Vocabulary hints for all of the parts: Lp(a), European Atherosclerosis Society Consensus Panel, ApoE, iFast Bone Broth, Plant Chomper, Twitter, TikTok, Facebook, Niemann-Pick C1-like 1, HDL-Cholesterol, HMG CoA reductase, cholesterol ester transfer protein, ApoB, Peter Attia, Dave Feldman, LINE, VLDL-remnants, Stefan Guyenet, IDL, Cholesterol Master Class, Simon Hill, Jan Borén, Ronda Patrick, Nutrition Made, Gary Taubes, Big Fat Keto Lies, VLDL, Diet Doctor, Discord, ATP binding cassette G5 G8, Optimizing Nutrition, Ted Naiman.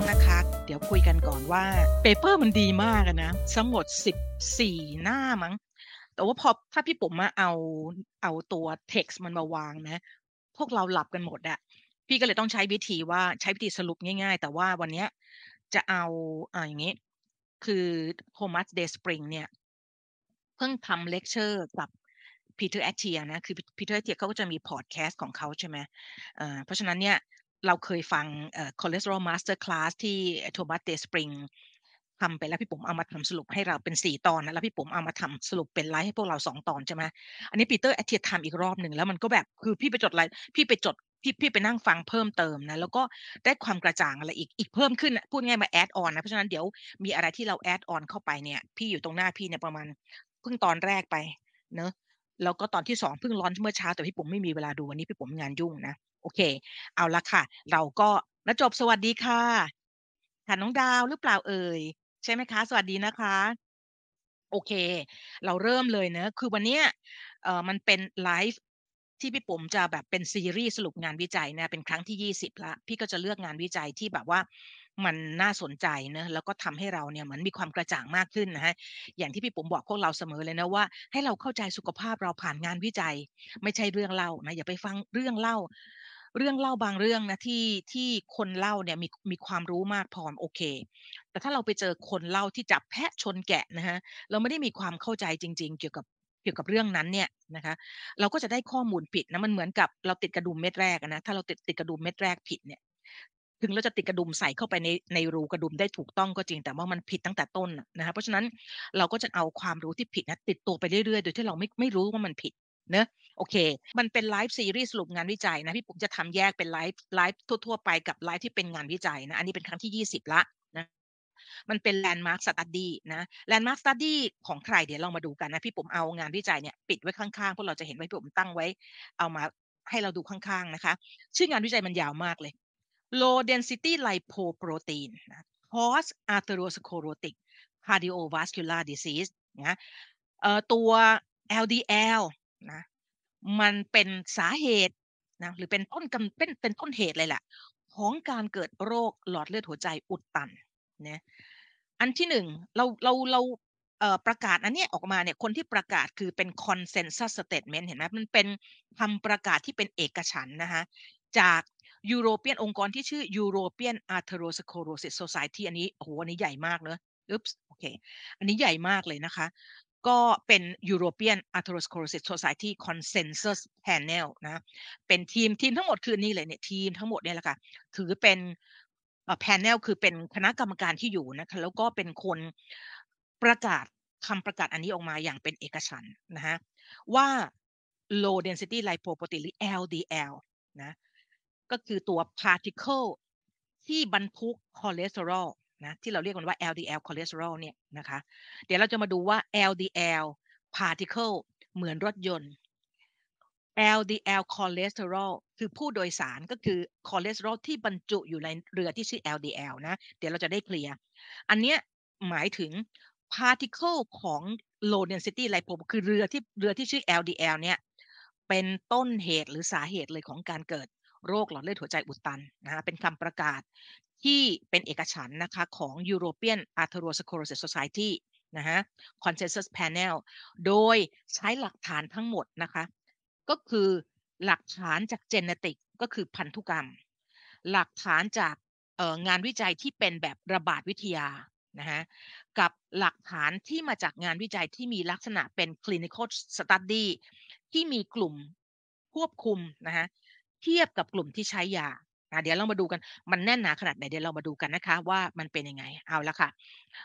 องๆนะคะเดี๋ยวคุยกันก่อนว่าเปเปอร์มันดีมากนะทั้งหมด14หน้ามั้งแต่ว่าพอถ้าพี่ปุ๋มมาเอาตัวเท็กซ์มันมาวางนะพวกเราหลับกันหมดอะพี่ก็เลยต้องใช้วิธีสรุปง่ายๆแต่ว่าวันนี้จะเอาอย่างนี้คือThomas Dayspringเนี่ยเพิ่งทำเลคเชอร์กับPeter Attia นะคือ Peter Attia เขาก็จะมีพอดแคสต์ของเขาใช่ไหมเพราะฉะนั้นเนี่ยเราเคยฟังCholesterol Master Class ที่ Thomas Dayspring ทำไปแล้วพี่ปุ๋มเอามาทำสรุปให้เราเป็น4ตอนนะแล้วพี่ปุ๋มเอามาทำสรุปเป็นไลฟ์ให้พวกเรา2ตอนใช่ไหมอันนี้ Peter Attia ทำอีกรอบหนึ่งแล้วมันก็แบบคือพี่ไปนั่งฟังเพิ่มเติมนะแล้วก็ได้ความกระจ่างอะไรอีกเพิ่มขึ้นพูดง่ายมาแอดออนนะเพราะฉะนั้นเดี๋ยวมีอะไรที่เราแอดออนเข้าไปเนี่ยพี่อยู่ตรงหน้าพี่เนี่ยประมาณเพิ่งตอนแรกไปเนอะแล้วก็ตอนที่2เพิ่งลอนช์เมื่อเช้าแต่พี่ปุ๋มไม่มีเวลาดูวันนี้พี่ปุ๋มงานยุ่งนะโอเคเอาละค่ะเราก็ณจบสวัสดีค่ะค่ะน้องดาวหรือเปล่าเอ่ยใช่ไหมคะสวัสดีนะคะโอเคเราเริ่มเลยนะคือวันนี้มันเป็นไลฟ์ที่พี่ปุ๋มจะแบบเป็นซีรีส์สรุปงานวิจัยนะเป็นครั้งที่20ละพี่ก็จะเลือกงานวิจัยที่แบบว่ามันน่าสนใจนะแล้วก็ทำให้เราเนี่ยเหมือนมีความกระจ่างมากขึ้นนะฮะอย่างที่พี่ปุ๋มบอกพวกเราเสมอเลยนะว่าให้เราเข้าใจสุขภาพเราผ่านงานวิจัยไม่ใช่เรื่องเล่านะอย่าไปฟังเรื่องเล่าบางเรื่องนะที่คนเล่าเนี่ยมีความรู้มากพอโอเคแต่ถ้าเราไปเจอคนเล่าที่จับแพะชนแกะนะฮะเราไม่ได้มีความเข้าใจจริงๆเกี่ยวกับเรื่องนั้นเนี่ยนะคะเราก็จะได้ข้อมูลผิดนะมันเหมือนกับเราติดกระดุมเม็ดแรกนะถ้าเราติดกระดุมเม็ดแรกผิดเนี่ยถึงเราจะติดกระดุมใส่เข้าไปในรูกระดุมได้ถูกต้องก็จริงแต่ว่ามันผิดตั้งแต่ต้นนะคะเพราะฉะนั้นเราก็จะเอาความรู้ที่ผิดนะติดตัวไปเรื่อยๆโดยที่เราไม่รู้ว่ามันผิดเนอะโอเคมันเป็นไลฟ์ซีรีส์สรุปงานวิจัยนะพี่ผมจะทำแยกเป็นไลฟ์ทั่วๆไปกับไลฟ์ที่เป็นงานวิจัยนะอันนี้เป็นครั้งที่20ละนะมันเป็น landmark study นะ landmark study ของใครเดี๋ยวเรามาดูกันนะพี่ผมเอางานวิจัยเนี่ยปิดไว้ข้างๆพวกเราจะเห็นว่าพี่ผมตั้งไว้เอามาให้เราดูข้างๆนะคะชื่องานวิจัยมันยาวมากเลยLow density lipoprotein cause atherosclerotic cardiovascular disease นะตัว LDL นะมันเป็นสาเหตุนะหรือเป็นต้นเหตุเลยแหละของการเกิดโรคหลอดเลือดหัวใจอุดตันนะอันที่1เราประกาศอันนี้ออกมาเนี่ยคนที่ประกาศคือเป็น consensus statement เห็นไหมมันเป็นคำประกาศที่เป็นเอกฉันท์นะคะจากEuropean องค์กรที่ชื่อ European Atherosclerosis Society อันนี้โอ้โหอันนี้ใหญ่มากเนอะโอเคอันนี้ใหญ่มากเลยนะคะก็เป็น European Atherosclerosis Society Consensus Panel นะเป็นทีมทั้งหมดคือนี่เลยเนี่ยทีมทั้งหมดเนี่ยแหละค่ะถือเป็นpanel คือเป็นคณะกรรมการที่อยู่นะคะแล้วก็เป็นคนประกาศคำประกาศอันนี้ออกมาอย่างเป็นเอกฉันท์นะฮะว่า Low Density Lipoprotein หรือ LDL นะก็คือตัว particle ที่บรรทุกคอเลสเตอรอลนะที่เราเรียกกันว่า LDL cholesterol เนี่ยนะคะเดี๋ยวเราจะมาดูว่า LDL particle เหมือนรถยนต์ LDL cholesterol คือผู้โดยสารก็คือคอเลสเตอรอลที่บรรจุอยู่ในเรือที่ชื่อ LDL นะเดี๋ยวเราจะได้เคลียร์อันเนี้ยหมายถึง particle ของ low density lipo คือเรือที่ชื่อ LDL เนี่ยเป็นต้นเหตุหรือสาเหตุเลยของการเกิดโรคหลอดเลือดหัวใจอุดตันนะคะเป็นคำประกาศที่เป็นเอกฉันท์นะคะของ European Atherosclerosis Society นะฮะ Consensus Panel โดยใช้หลักฐานทั้งหมดนะคะก็คือหลักฐานจาก genetic ก็คือพันธุกรรมหลักฐานจากงานวิจัยที่เป็นแบบระบาดวิทยานะฮะกับหลักฐานที่มาจากงานวิจัยที่มีลักษณะเป็น clinical study ที่มีกลุ่มควบคุมนะฮะเทียบกับกลุ่มที่ใช้ยาเดี๋ยวเรามาดูกันมันแน่นหนาขนาดไหนเดี๋ยวเรามาดูกันนะคะว่ามันเป็นยังไงเอาละค่ะ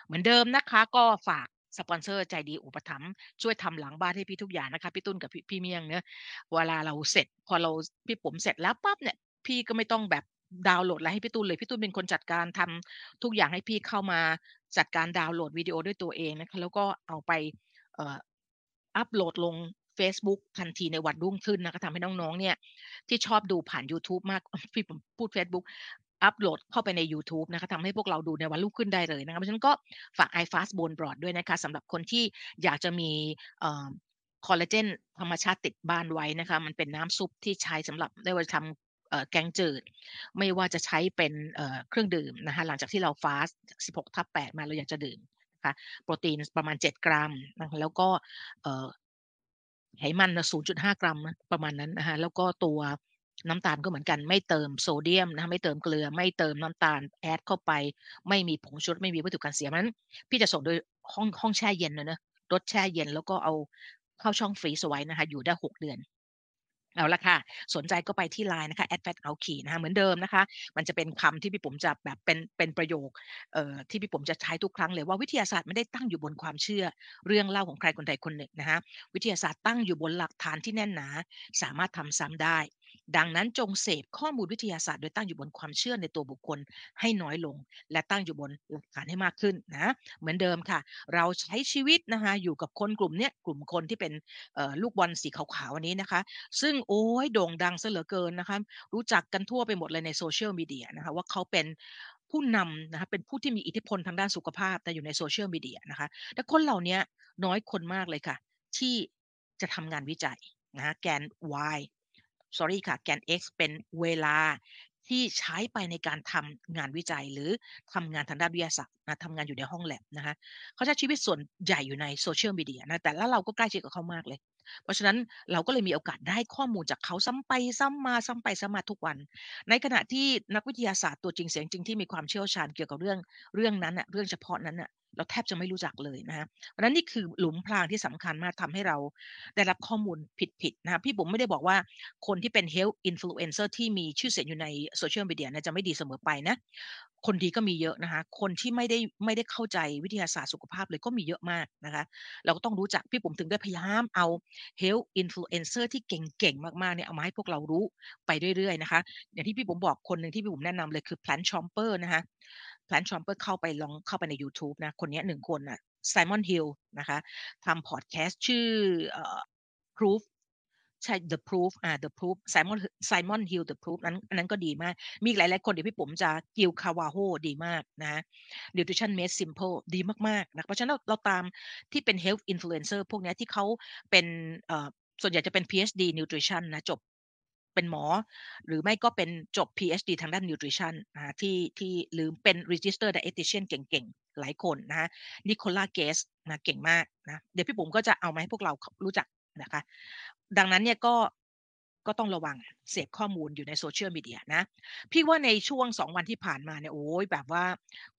เหมือนเดิมนะคะก็ฝากสปอนเซอร์ใจดีอุปถัมภ์ช่วยทำหลังบ้านให้พี่ทุกอย่างนะคะพี่ตุ้นกับพี่เมียงเนอะเวลาเราเสร็จพอเราพี่ผมเสร็จแล้วปั๊บเนี่ยพี่ก็ไม่ต้องแบบดาวน์โหลดอะไรให้พี่ตุ้นเลยพี่ตุ้นเป็นคนจัดการทำทุกอย่างให้พี่เข้ามาจัดการดาวน์โหลดวิดีโอด้วยตัวเองนะคะแล้วก็เอาไปอัปโหลดลงFacebook ทันทีในวันรุ่งขึ้นนะคะทำให้น้องๆเนี่ยที่ชอบดูผ่าน YouTube มากพี่ผมพูด Facebook อัปโหลดเข้าไปใน YouTube นะคะทำให้พวกเราดูในวันรุ่งขึ้นได้เลยนะคะเพราะฉะนั้นก็ฝาก iFast Bone Broth ด้วยนะคะสำหรับคนที่อยากจะมีคอลลาเจนธรรมชาติติดบ้านไว้นะคะมันเป็นน้ำซุปที่ใช้สำหรับได้ไว้ทำ แกงจืดไม่ว่าจะใช้เป็นเครื่องดื่มนะคะหลังจากที่เราฟาสต์ 16/8 มาเราอยากจะดื่มนะคะโปรตีนประมาณ7 กรัมนะคะแล้วก็ไขมัน 0.5 กรัมประมาณนั้นนะคะแล้วก็ตัวน้ำตาลก็เหมือนกันไม่เติมโซเดียมนะไม่เติมเกลือไม่เติมน้ำตาลแอดเข้าไปไม่มีผงชูรสไม่มีวัตถุกันเสียมันพี่จะส่งโดยห้องแช่เย็นนะรถแช่เย็นแล้วก็เอาเข้าช่องฟรีซไว้นะคะอยู่ได้6 เดือนเอาละค่ะสนใจก็ไปที่ LINE นะคะ @fatalki นะคะเหมือนเดิมนะคะมันจะเป็นคำที่พี่ผมจะแบบเป็นประโยคที่พี่ผมจะใช้ทุกครั้งเลยว่าวิทยาศาสตร์ไม่ได้ตั้งอยู่บนความเชื่อเรื่องเล่าของใครคนใดคนหนึ่งนะคะวิทยาศาสตร์ตั้งอยู่บนหลักฐานที่แน่นหนาสามารถทำซ้ำได้ดังนั้นจงเสพข้อมูลวิทยาศาสตร์โดยตั้งอยู่บนความเชื่อในตัวบุคคลให้น้อยลงและตั้งอยู่บนหลักฐานให้มากขึ้นนะเหมือนเดิมค่ะเราใช้ชีวิตนะคะอยู่กับคนกลุ่มเนี้ยกลุ่มคนที่เป็นลูกบอลสีขาวๆอันนี้นะคะซึ่งโอ้ยโด่งดังซะเหลือเกินนะคะรู้จักกันทั่วไปหมดเลยในโซเชียลมีเดียนะคะว่าเขาเป็นผู้นำนะคะเป็นผู้ที่มีอิทธิพลทางด้านสุขภาพแต่อยู่ในโซเชียลมีเดียนะคะแต่คนเหล่านี้น้อยคนมากเลยค่ะที่จะทำงานวิจัยนะแกน Y sorry ค่ะแกน X เป็นเวลาที่ใช้ไปในการทำงานวิจัยหรือทำงานทางด้านวิทยาศาสตร์นะทำงานอยู่ในห้องแลบนะคะเขาใช้ชีวิตส่วนใหญ่อยู่ในโซเชียลมีเดียนะแต่แล้วเราก็ใกล้ชิดกับเขามากเลยเพราะฉะนั้นเราก็เลยมีโอกาสได้ข้อมูลจากเขาซ้ำไปซ้ำมาทุกวันในขณะที่นักวิทยาศาสตร์ตัวจริงเสียงจริงที่มีความเชี่ยวชาญเกี่ยวกับเรื่องนั้นนะเรื่องเฉพาะนั้นนะเราแทบจะไม่รู้จักเลยนะฮะเพราะฉะนั้นนี่คือหลุมพรางที่สำคัญมากทำให้เราได้รับข้อมูลผิดๆนะพี่ผมไม่ได้บอกว่าคนที่เป็น health influencer ที่มีชื่อเสียงอยู่ในโซเชียลมีเดียจะไม่ดีเสมอไปนะคนดีก็มีเยอะนะคะคนที่ไม่ได้เข้าใจวิทยาศาสตร์สุขภาพเลยก็มีเยอะมากนะคะเราก็ต้องรู้จักพี่ผมถึงได้พยายามเอา health influencer ที่เก่งๆมากๆเนี่ยเอามาให้พวกเรารู้ไปเรื่อยๆนะคะอย่างที่พี่ผมบอกคนนึงที่พี่ผมแนะนำเลยคือ Plant Chomper นะคะPlant Chomper เข้าไปใน YouTube นะคนนี้1คนน่ะ Simon Hill นะคะทำพอดแคสต์ชื่อProof ใช่ The Proof The Proof Simon Hill The Proof นั้นก็ดีมากมีหลายๆคนเดี๋ยวพี่ผมจะกิลคาวาโฮดีมากนะ Nutrition Made Simple ดีมากๆนะเพราะฉะนั้นเราตามที่เป็น Health Influencer พวกนี้ที่เขาเป็นส่วนใหญ่จะเป็น PhD Nutrition นะจบเป็นหมอหรือไม่ก็เป็นจบ PhD ทางด้าน Nutrition นะที่หรือเป็น Register Dietitian เก่งๆหลายคนนะนิโคลาเกสนะเก่งมากนะเดี๋ยวพี่ปุ๋มก็จะเอามาให้พวกเรารู้จักนะคะดังนั้นเนี่ยก็ต้องระวังเสพข้อมูลอยู่ในโซเชียลมีเดียนะพี่ว่าในช่วง2 วันที่ผ่านมาเนี่ยโอ้ยแบบว่า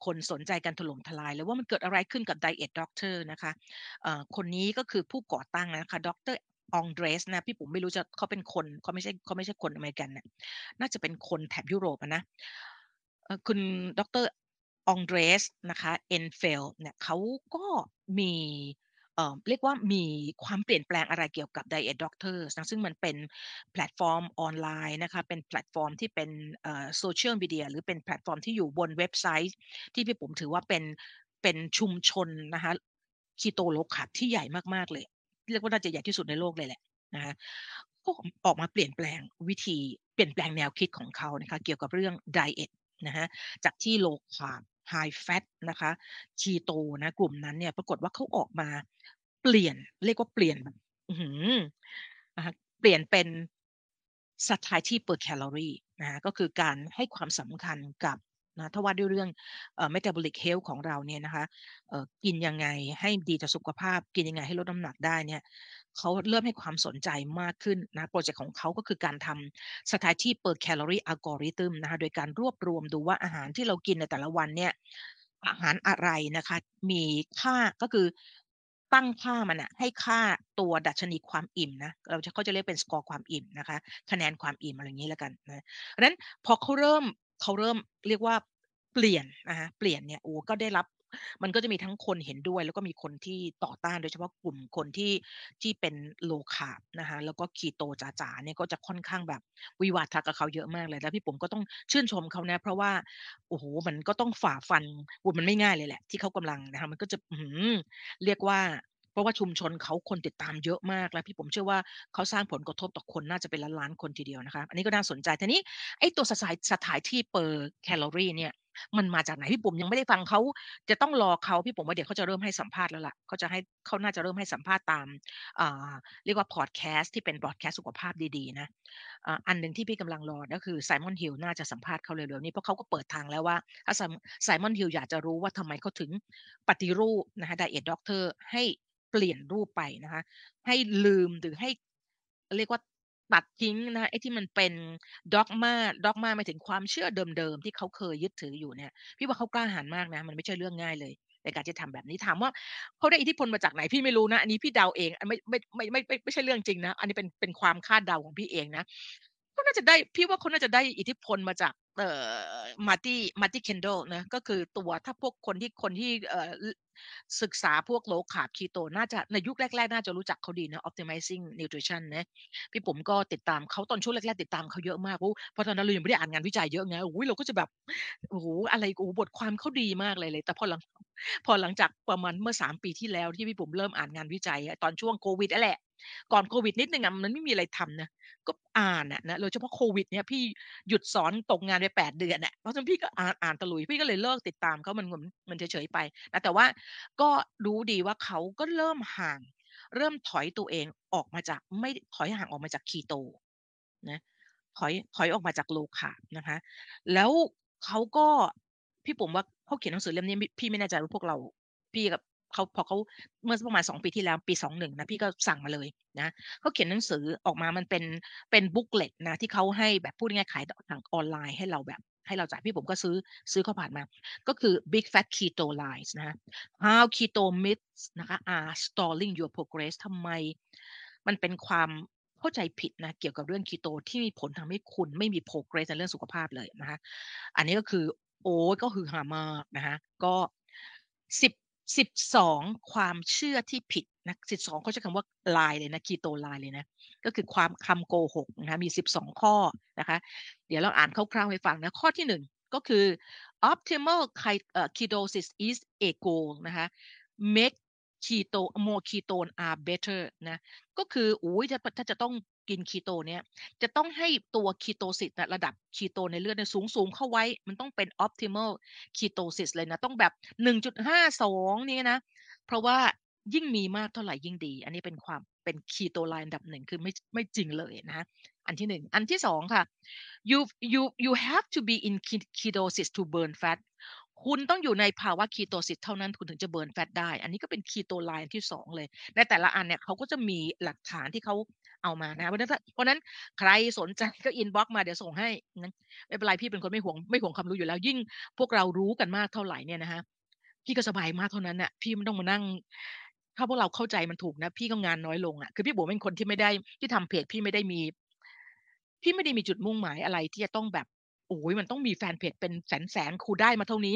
คนสนใจกันถล่มทลายเลยว่ามันเกิดอะไรขึ้นกับ Diet Doctor นะคะคนนี้ก็คือผู้ก่อตั้งนะคะดรองเดรสนะพี่ผมไม่รู้จะเขาเป็นคนเขาไม่ใช่คนอเมริกันนะน่าจะเป็นคนแถบยุโรปนะคุณดรองเดรสนะคะเอ็นเฟลเนี่ยเขาก็มีเรียกว่ามีความเปลี่ยนแปลงอะไรเกี่ยวกับ Diet Doctor นะซึ่งมันเป็นแพลตฟอร์มออนไลน์นะคะเป็นแพลตฟอร์มที่เป็นโซเชียลมีเดียหรือเป็นแพลตฟอร์มที่อยู่บนเว็บไซต์ที่พี่ผมถือว่าเป็นชุมชนนะคะคีโตโลคาลที่ใหญ่มากๆเลยเรียกว่าน่าจะใหญ่ที่สุดในโลกเลยแหละนะคะก็ออกมาเปลี่ยนแปลงวิธีเปลี่ยนแปลงแนวคิดของเขานะคะเกี่ยวกับเรื่องไดเอทนะฮะจากที่โลคาร์บไฮแฟตนะคะคีโตนะกลุ่มนั้นเนี่ยปรากฏว่าเขาออกมาเปลี่ยนเรียกว่าเปลี่ยนแบบนะคะเปลี่ยนเป็นsatiety per calorie นะก็คือการให้ความสำคัญกับนะถ้าว่าด้วยเรื่องmetabolic health ของเราเนี่ยนะคะกินยังไงให้ดีต่อสุขภาพกินยังไงให้ลดน้ำหนักได้เนี่ยเขาเริ่มให้ความสนใจมากขึ้นนะโปรเจกต์ของเขาก็คือการทำ satiety per calorie algorithm นะคะโดยการรวบรวมดูว่าอาหารที่เรากินในแต่ละวันเนี่ยอาหารอะไรนะคะมีค่าก็คือตั้งค่ามันนะให้ค่าตัวดัชนีความอิ่มนะเขาจะเรียกเป็น score ความอิ่มนะคะคะแนนความอิ่มอะไรอย่างนี้แล้วกันนะเพราะฉะนั้นพอเขาเริ่มเรียกว่าเปลี่ยนนะคะเปลี่ยนเนี่ยโอ้ก็ได้รับมันก็จะมีทั้งคนเห็นด้วยแล้วก็มีคนที่ต่อต้านโดยเฉพาะกลุ่มคนที่เป็นโลคาร์บนะคะแล้วก็คีโตจ๋าๆเนี่ยก็จะค่อนข้างแบบวิวาทะกับเขาเยอะมากเลยแล้วพี่ผมก็ต้องชื่นชมเขานะเพราะว่าโอ้โหมันก็ต้องฝ่าฟันมันไม่ง่ายเลยแหละที่เขากำลังนะคะมันก็จะเรียกว่าเพราะว่าชุมชนเขาคนติดตามเยอะมากแล้วพี่ผมเชื่อว่าเขาสร้างผลกระทบต่อคนน่าจะเป็นล้านๆคนทีเดียวนะคะอันนี้ก็น่าสนใจทีนี้ไอ้ตัวสถานที่เปอร์แคลอรี่เนี่ย มันมาจากไหนพี่ปุ๋มยังไม่ได้ฟังเขาจะต้องรอเขาพี่ปุ๋มว่าเดี๋ยวเขาจะเริ่มให้สัมภาษณ์แล้วล่ะเขาน่าจะเริ่มให้สัมภาษณ์ตามเรียกว่าพอดแคสต์ที่เป็นพอดแคสต์สุขภาพดีๆนะอันนึงที่พี่กำลังรอก็คือไซมอนฮิลน่าจะสัมภาษณ์เขาเร็วๆนี้เพราะเขาก็เปิดทางแล้วว่าถ้าไซมอนฮิลอยากจะรู้ว่าทำไมเขาถึงปฏิรูปนะคะ Diet Doctor ให้เปลี่ยนรูปไปนะคะให้ลืมหรือให้เรียกว่าตัดทิ้งนะไอ้ที่มันเป็นด็อกมาหมายถึงความเชื่อเดิมๆที่เขาเคยยึดถืออยู่เนี่ยพี่ว่าเขากล้าหาญมากนะมันไม่ใช่เรื่องง่ายเลยในการจะทำแบบนี้ถามว่าเขาได้อิทธิพลมาจากไหนพี่ไม่รู้นะอันนี้พี่เดาเองไม่ใช่เรื่องจริงนะอันนี้เป็นความคาดเดาของพี่เองนะก็น่าจะได้พี่ว่าเขาน่าจะได้อิทธิพลมาจากมาร์ตี้เคนโดนะก็คือตัวถ้าพวกคนที่ศึกษาพวกโลคาร์บคีโตน่าจะในยุคแรกๆน่าจะรู้จักเขาดีนะ Optimizing Nutrition นะพี่ผมก็ติดตามเขาตอนช่วงแรกๆติดตามเขาเยอะมากเพราะตอนนั้นเรายังไม่ได้อ่านงานวิจัยเยอะไงเราก็จะแบบอะไรบทความเขาดีมากเลยแต่พอหลังจากประมาณเมื่อ3ปีที่แล้วที่พี่ผมเริ่มอ่านงานวิจัยตอนช่วงโควิดแหละก่อนโควิดนิดนึงมันไม่มีอะไรทำนะก็อ่านนะโดยเฉพาะโควิดเนี่ยพี่หยุดสอนตกงานไป8เดือนเพราะฉะนั้นพี่ก็อ่านตะลุยพี่ก็เลยเลิกติดตามเขามันเฉยๆไปนะแต่ว่าก็รู้ดีว่าเขาก็เริ่มห่างเริ่มถอยตัวเองออกมาจากไม่ถอยห่างออกมาจากคีโตนะถอยออกมาจากโลคาร์บนะคะแล้วเขาก็พี่ผมว่าเขาเขียนหนังสือเล่มนี้พี่ไม่แน่ใจว่าพวกเราพี่กับเขาพอเขาเมื่อประมาณ2ปีที่แล้วปี21นะพี่ก็สั่งมาเลยนะเขาเขียนหนังสือออกมามันเป็นบุ๊กเล็ตนะที่เขาให้แบบพูดง่ายๆขายทางออนไลน์ให้เราแบบให้เราจ่ายพี่ผมก็ซื้อเข้าผ่านมาก็คือ Big Fat Keto Lies นะ How Keto Myths นะคะ Are Stalling Your Progress ทำไมมันเป็นความเข้าใจผิดนะเกี่ยวกับเรื่องคีโตที่มีผลทำให้คุณไม่มี progress ในเรื่องสุขภาพเลยนะคะอันนี้ก็คือก็คือหามากนะคะก็12ความเชื่อที่ผิดนะ12เขาใช้คำว่าลายเลยนะคีโตลายเลยนะก็คือความคำโกหกนะคะมี12ข้อนะคะเดี๋ยวเราอ่านคร่าวๆให้ฟังนะข้อที่1ก็คือ optimal ketosis is a goal นะคะ make keto more ketone are better นะก็คือถ้าจะต้องกินคีโตเนี่ยจะต้องให้ตัวคีโตซิสระดับคีโตในเลือดสูงเข้าไว้มันต้องเป็น optimal ketosis เลยนะต้องแบบ 1.52 นี่นะเพราะว่ายิ่งมีมากเท่าไหร่ยิ่งดีอันนี้เป็นความเป็นคีโตไลน์อันดับ1คือไม่จริงเลยนะอันที่1อันที่2ค่ะ you have to be in ketosis to burn fat คุณต้องอยู่ในภาวะคีโตซิสเท่านั้นคุณถึงจะเบิร์นแฟตได้อันนี้ก็เป็นคีโตไลน์ที่2เลยในแต่ละอันเนี่ยเขาก็จะมีหลักฐานที่เขาเอามานะเพราะนั้นใครสนใจก็อินบ็อกซ์มาเดี๋ยวส่งให้ไม่เป็นไรพี่เป็นคนไม่ห่วงความรู้อยู่แล้วยิ่งพวกเรารู้กันมากเท่าไหร่เนี่ยนะฮะพี่ก็สบายมากเท่านั้นน่ะพี่ไม่ต้องมานั่งถ้าพวกเราเข้าใจมันถูกนะพี่ก็งานน้อยลงอ่ะคือพี่บัวเป็นคนที่ไม่ได้ที่ทำเพจพี่ไม่ได้มีจุดมุ่งหมายอะไรที่จะต้องแบบมันต้องมีแฟนเพจเป็นแสนครูได้มาเท่านี้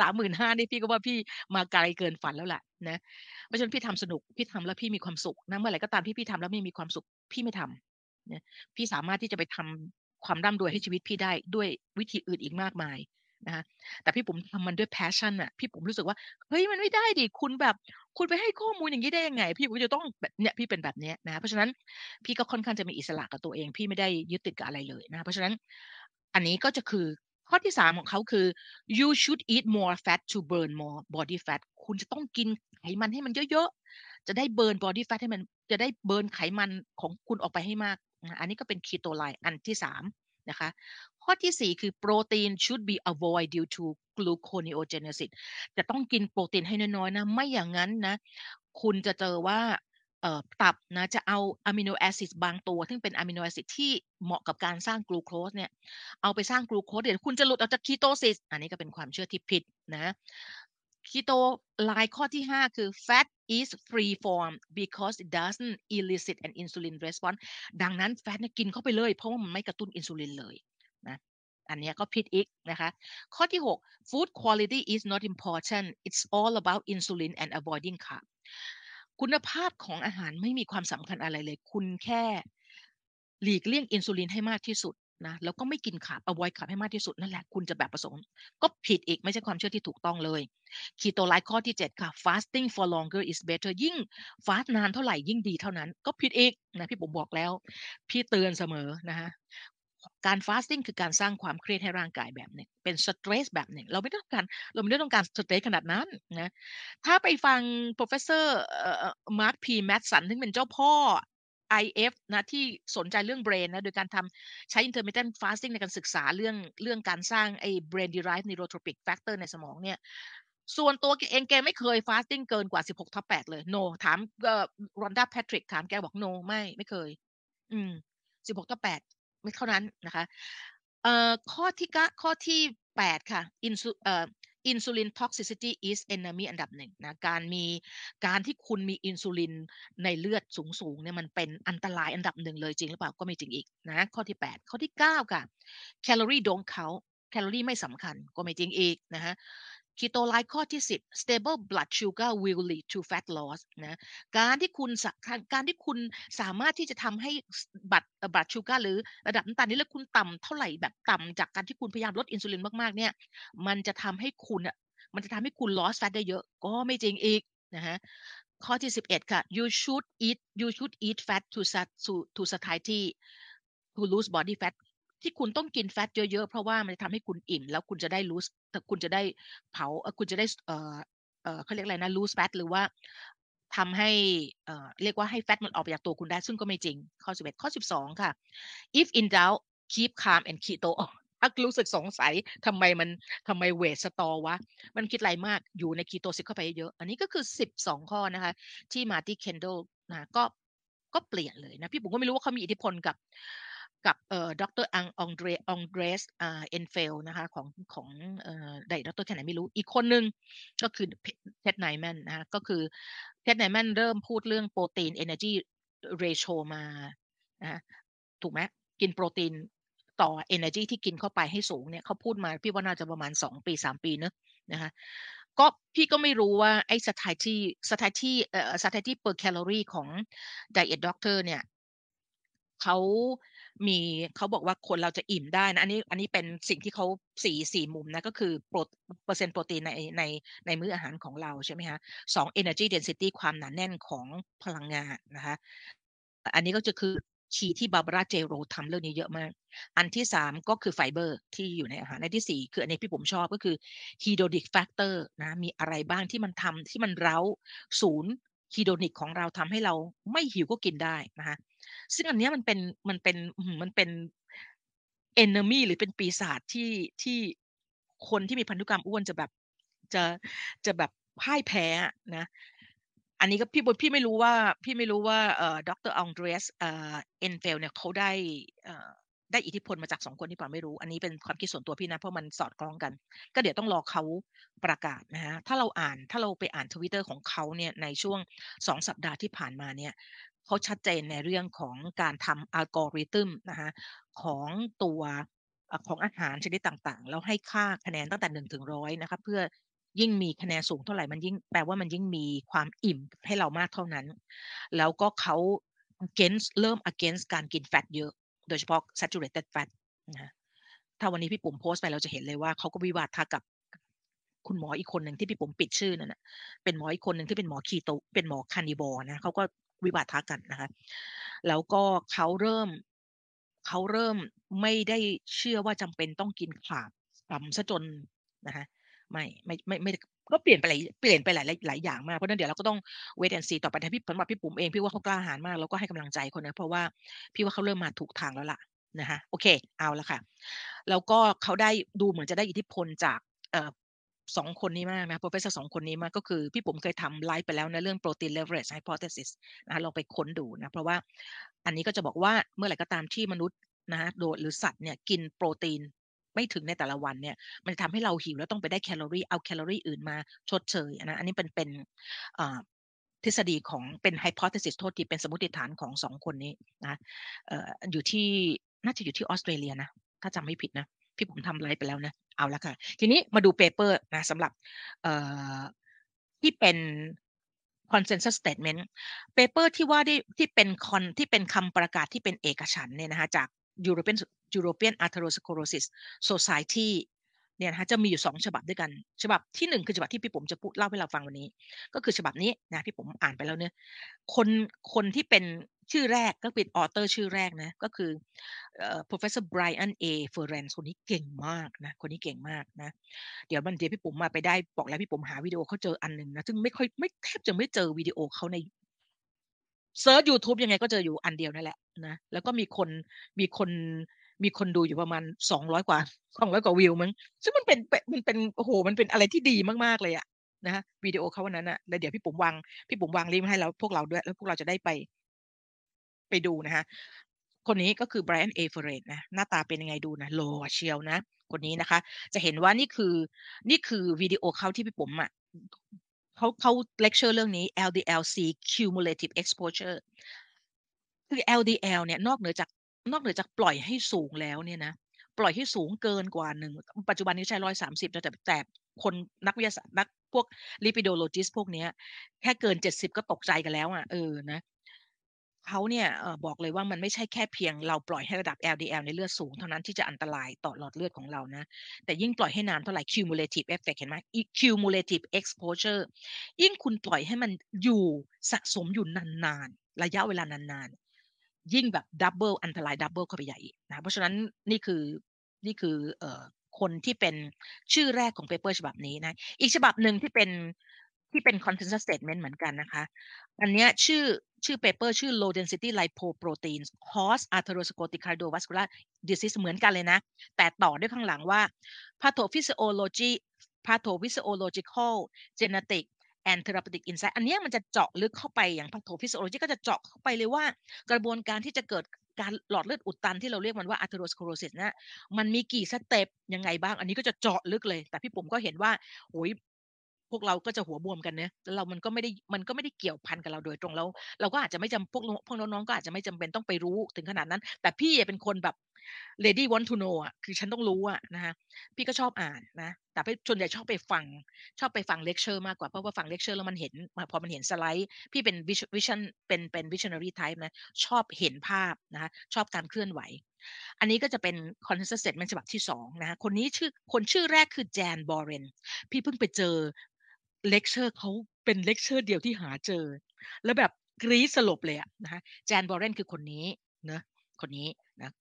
35,000 นี่พี่ก็ว่าพี่มาไกลเกินฝันแล้วล่ะนะเพราะฉะนั้นพี่ทำสนุกพี่ทำแล้วพี่มีความสุขนะเมื่อไหร่ก็ตามที่พี่ทำแล้วไม่มีความสุขพี่ไม่ทำนะพี่สามารถที่จะไปทำความร่ำรวยให้ชีวิตพี่ได้ด้วยวิธีอื่นอีกมากมายนะแต่พี่ปุ๋มทำมันด้วยแพชชั่นน่ะพี่ปุ๋มรู้สึกว่าเฮ้ยมันไม่ได้ดิคุณแบบคุณไปให้ข้อมูลอย่างนี้ได้ยังไงพี่ปุ๋มจะต้องแบบเนี่ยพี่เป็นแบบเนี้ยนะเพราะฉะนั้นพี่ก็ค่อนข้างจะมีอิสระกับตัวเองพี่ไม่ได้ยึดติดกับอะไรเลยนะเพราะฉะนั้นอันนี้ก็จะคือข้อที่3ของเขาคือ you should eat more fat to burn more body fat คุณจะต้องกินไขมันให้มันเยอะๆจะได้เบิร์น body fat ให้มันจะได้เบิร์นไขมันของคุณออกไปให้มากอันนี้ก็เป็น keto line อันที่3นะคะข้อที่4คือ protein should be avoided due to gluconeogenesis จะต้องกินโปรตีนให้น้อยๆนะไม่อย่างนั้นนะคุณจะเจอว่าตับนะจะเอาอะมิโนแอซิดบางตัวซึ่งเป็นอะมิโนแอซิดที่เหมาะกับการสร้างกลูโคสเนี่ยเอาไปสร้างกลูโคสเดี๋ยวคุณจะหลุดออกจากคีโตซิสอันนี้ก็เป็นความเชื่อที่ผิดนะคีโตไลน์ข้อที่5คือ fat is free form because it doesn't elicit an insulin response ดังนั้นแฟตเนี่ยกินเข้าไปเลยเพราะว่ามันไม่กระตุ้นอินซูลินเลยนะอันนี้ก็ผิดอีกนะคะข้อที่6 food quality is not important it's all about insulin and avoiding carbคุณภาพของอาหารไม่มีความสำคัญอะไรเลยคุณแค่หลีกเลี่ยงอินซูลินให้มากที่สุดนะแล้วก็ไม่กินคาร์บ avoid คาร์บให้มากที่สุดนั่นแหละคุณจะแบบผสมก็ผิดอีกไม่ใช่ความเชื่อที่ถูกต้องเลยคีโตไลน์ข้อที่7ค่ะ fasting for longer is better ยิ่งฟาสต์นานเท่าไหร่ยิ่งดีเท่านั้นก็ผิดอีกนะพี่ผมบอกแล้วพี่เตือนเสมอนะฮะ การฟาสติ้งคือการสร้างความเครียดให้ร่างกายแบบหนึ่งเป็นสเตรสแบบหนึ่งเราไม่ต้องการสเตรสขนาดนั้นนะถ้าไปฟัง Professor Mark P. Mattson ซึ่งเป็นเจ้าพ่อ IF นะที่สนใจเรื่อง brain นะโดยการใช้ intermittent fasting ในการศึกษาเรื่องการสร้างไอ้ brain derived neurotropic factor ในสมองเนี่ยส่วนตัวเองแกไม่เคยฟาสติ้งเกินกว่า 16/8 เลย no ถามรอนดาแพทริกถามแกบอก no ไม่เคย16/8ไม่เท่านั้นนะคะข้อที่8ค่ะ insulin toxicity is enemy อันดับหนึ่งนะการที่คุณมีอินซูลินในเลือดสูงเนี่ยมันเป็นอันตรายอันดับหนึ่งเลยจริงหรือเปล่าก็ไม่จริงอีกนะข้อที่8ข้อที่9ค่ะ calorie don't count แคลอรี่ไม่สำคัญก็ไม่จริงอีกนะฮะคีโตไลท์ข้อที่10 stable blood sugar will lead to fat loss นะการที่คุณสามารถที่จะทำให้blood sugar หรือระดับน้ำตาลในเลือดคุณต่ำเท่าไหร่แบบต่ำจากการที่คุณพยายามลดอินซูลินมากๆเนี่ยมันจะทำให้คุณ loss fat ได้เยอะก็ไม่จริงอีกนะฮะข้อที่11ค่ะ you should eat fat to satiety to lose body fatที่คุณต้องกินแฟตเยอะๆเพราะว่ามันจะทำให้คุณอิ่มแล้วคุณจะได้loseคุณจะได้เผาคุณจะได้เขาเรียกอะไรนะlose fatหรือว่าทำให้เรียกว่าให้แฟตมันออกไปจากตัวคุณได้ซึ่งก็ไม่จริงข้อ11ข้อ12ค่ะ if in doubt keep calm and keto ถ้ารู้สึกสงสัยทำไมเวทสตอวะมันคิดไรมากอยู่ในคีโตซิสเข้าไปเยอะอันนี้ก็คือ12ข้อนะคะที่มาที่เคนโดนะก็เปลี่ยนเลยนะพี่ผมก็ไม่รู้ว่าเขามีอิทธิพลกับดร.องเดรสเอ็นเฟลนะคะของดร.แค่ไหนไม่รู้อีกคนนึงก็คือเท็ดไนแมนนะคะก็คือเท็ดไนแมนเริ่มพูดเรื่องโปรตีน energy ratio มานะถูกไหมกินโปรตีนต่อ energy ที่กินเข้าไปให้สูงเนี่ยเขาพูดมาพี่ว่าน่าจะประมาณ2ปี3ปีเนอะนะคะก็พี่ก็ไม่รู้ว่าไอ้satiety per calorie ของ Diet Doctor เนี่ยเขาบอกว่าคนเราจะอิ่มได้นะอันนี้เป็นสิ่งที่เขาสี่มุมนะก็คือเปอร์เซ็นต์โปรตีนในมื้ออาหารของเราใช่ไหมคะ2 energy density ความหนาแน่นของพลังงานนะคะอันนี้ก็จะคือคีย์ที่บาร์บาร่าเจโรทำเรื่องนี้เยอะมากอันที่3ก็คือไฟเบอร์ที่อยู่ในอาหารอันที่4คืออันนี้พี่ผมชอบก็คือ hedonic factor นะมีอะไรบ้างที่มันเร้าศูนย์ฮีโดนิกของเราทำให้เราไม่หิวก็กินได้นะคะซึ่งอันนี้มันเป็น enemy หรือเป็นปีศาจที่คนที่มีพันธุกรรมอ้วนจะแบบพ่ายแพ้นะอันนี้ก็พี่ไม่รู้ว่าดร.องเดรสเอ็นเฟลเนี่ยเขาได้อิทธิพลมาจาก2คนที่ป่าไม่รู้อันนี้เป็นความคิดส่วนตัวพี่นะเพราะมันสอดคล้องกันก็เดี๋ยวต้องรอเขาประกาศนะฮะถ้าเราไปอ่าน Twitter ของเขาเนี่ยในช่วง2สัปดาห์ที่ผ่านมาเนี่ยเขาชัดเจนในเรื่องของการทำอัลกอริทึมนะฮะของตัวของอาหารชนิดต่างๆแล้วให้ค่าคะแนนตั้งแต่1ถึง100นะคะเพื่อยิ่งมีคะแนนสูงเท่าไหร่มันยิ่งแปลว่ามันยิ่งมีความอิ่มให้เรามากเท่านั้นแล้วก็เขา against การกินแฟตเยอะโดยเฉพาะ saturated fat นะถ้าวันนี้พี่ปุ๋มโพสต์ไปเราจะเห็นเลยว่าเขาก็วิวาทกับคุณหมออีกคนหนึ่งที่พี่ปุ๋มปิดชื่อนั่นนะเป็นหมออีกคนหนึ่งที่เป็นหมอคีโตเป็นหมอคานิบอลนะเขาก็วิวาทกันนะคะแล้วก็เขาเริ่มไม่ได้เชื่อว่าจำเป็นต้องกินขาบต่ำซะจนนะคะไม่ก็เปลี่ยนไปหลายอย่างมากเพราะนั้นเดี๋ยวเราก็ต้องเวทแอนด์ซีต่อไปแต่พี่สำหรับพี่ปุ๋มเองพี่ว่าเขากล้าหาญมากแล้วก็ให้กำลังใจคนนะเพราะว่าพี่ว่าเขาเริ่มมาถูกทางแล้วล่ะนะฮะโอเคเอาละค่ะแล้วก็เขาได้ดูเหมือนจะได้อิทธิพลจาก2คนนี้มากนะโปรเฟสเซอร์2คนนี้มากก็คือพี่ปุ๋มเคยทำไลฟ์ไปแล้วนะเรื่อง protein leverage hypothesis นะลองไปค้นดูนะเพราะว่าอันนี้ก็จะบอกว่าเมื่อไหร่ก็ตามที่มนุษย์นะโดยหรือสัตว์เนี่ยกินโปรตีนไม่ถึงในแต่ละวันเนี่ยมันทำให้เราหิวแล้วต้องไปได้แคลอรี่เอาแคลอรี่อื่นมาชดเชยนะอันนี้เป็นทฤษฎีของเป็นไฮโพธีซิสโทษทีเป็นสมมติฐานของ2คนนี้นะอยู่ที่น่าจะอยู่ที่ออสเตรเลียนะถ้าจำไม่ผิดนะพี่ผมทำไลฟ์ไปแล้วนะเอาละค่ะทีนี้มาดูเปเปอร์นะสำหรับที่เป็น consensus statement เปเปอร์ที่ว่าได้ที่เป็นคำประกาศที่เป็นเอกฉันท์เนี่ยนะคะจาก European Atherosclerosis Society เนี่ยนะคะจะมีอยู่2ฉบับด้วยกันฉบับที่1คือฉบับที่พี่ผมจะพูดเล่าให้เราฟังวันนี้ก็คือฉบับนี้นะพี่ผมอ่านไปแล้วเนี่ยคนที่เป็น ชื่อแรกก็เป็นออเตอร์ชื่อแรกนะก็คือ professor Brian A. Ference คนนี้เก่งมากนะคนนี้เก่งมากนะเดี๋ยวพี่ปุ๋มมาไปได้บอกแล้วพี่ปุ๋มหาวิดีโอเขาเจออันนึงนะซึ่งไม่แทบจะไม่เจอวิดีโอเขาในเซิร์ช YouTube ยังไงก็เจออยู่อันเดียวนั่นแหละนะแล้วก็มีคนดูอยู่ประมาณ200กว่าวิวมั้งซึ่งมันเป็นโอ้โหมันเป็นอะไรที่ดีมากๆเลยอะนะฮะวิดีโอเขาวันนั้นอะแล้วเดี๋ยวพี่ปุ๋มวางลิงก์ให้แล้วพวกเราด้วยแล้วพวกเราจะได้ไปดูนะฮะคนนี้ก็คือ Brian A. Ference นะหน้าตาเป็นยังไงดูนะหล่อเชียวนะคนนี้นะคะจะเห็นว่านี่คือวิดีโอเขาที่พี่ปุ๋มอะเขาเลคเชอร์เรื่องนี้ LDL-C cumulative exposure คือ LDL เนี่ยนอกเหนือจากปล่อยให้สูงแล้วเนี่ยนะปล่อยให้สูงเกินกว่า1ปัจจุบันนี้ใช้130แต่คนนักวิทยาศาสตร์นักพวก lipidologist พวกเนี้ยแค่เกิน70ก็ตกใจกันแล้วอ่ะนะเขาเนี่ยบอกเลยว่ามันไม่ใช่แค่เพียงเราปล่อยให้ระดับ LDL ในเลือดสูงเท่านั้นที่จะอันตรายต่อหลอดเลือดของเรานะแต่ยิ่งปล่อยให้นานเท่าไหร่ cumulative effect เห็นไหม cumulative exposure ยิ่งคุณปล่อยให้มันอยู่สะสมอยู่นานๆระยะเวลานานๆยิ่งแบบ double อันตราย double เข้าไปใหญ่นะเพราะฉะนั้นนี่คือคนที่เป็นชื่อแรกของ paper ฉบับนี้นะอีกฉบับหนึ่งที่เป็น consensus statement เหมือนกันนะคะอันเนี้ยชื่อ paper ชื่อ low density lipoproteins cause atherosclerotic cardiovascular disease เหมือนกันเลยนะแต่ต่อด้วยข้างหลังว่า pathophysiological genetic and therapeutic insight อันเนี้ยมันจะเจาะลึกเข้าไปอย่าง pathophysiology ก็จะเจาะเข้าไปเลยว่ากระบวนการที่จะเกิดการหลอดเลือดอุดตันที่เราเรียกมันว่า atherosclerosis นะมันมีกี่สเต็ปยังไงบ้างอันนี้ก็จะเจาะลึกเลยแต่พี่ปุ๋มก็เห็นว่าโอ้ยพวกเราก็จะหัวบวมกันนะแล้วมันก็ไม่ได้เกี่ยวพันกับเราโดยตรงแล้วเราก็อาจจะไม่จำพวกน้องๆก็อาจจะไม่จำเป็นต้องไปรู้ถึงขนาดนั้นแต่พี่เป็นคนแบบ lady want to know อ่ะคือฉันต้องรู้อ่ะนะฮะพี่ก็ชอบอ่านนะแต่ส่วนใหญ่ชอบไปฟังเลคเชอร์มากกว่าเพราะว่าฟังเลคเชอร์แล้วมันเห็นพอมันเห็นสไลด์พี่เป็น vision เป็น visionary type นะชอบเห็นภาพนะชอบการเคลื่อนไหวอันนี้ก็จะเป็น consensus statement ฉบับที่2นะคนนี้ชื่อแรกคือ Jan Borén พี่เพิ่งไปเจอเลคเชอร์เขาเป็นเลคเชอร์เดียวที่หาเจอแล้วแบบกรี๊ดสลบเลยอะนะคะแจนบอเรนคือคนนี้นะ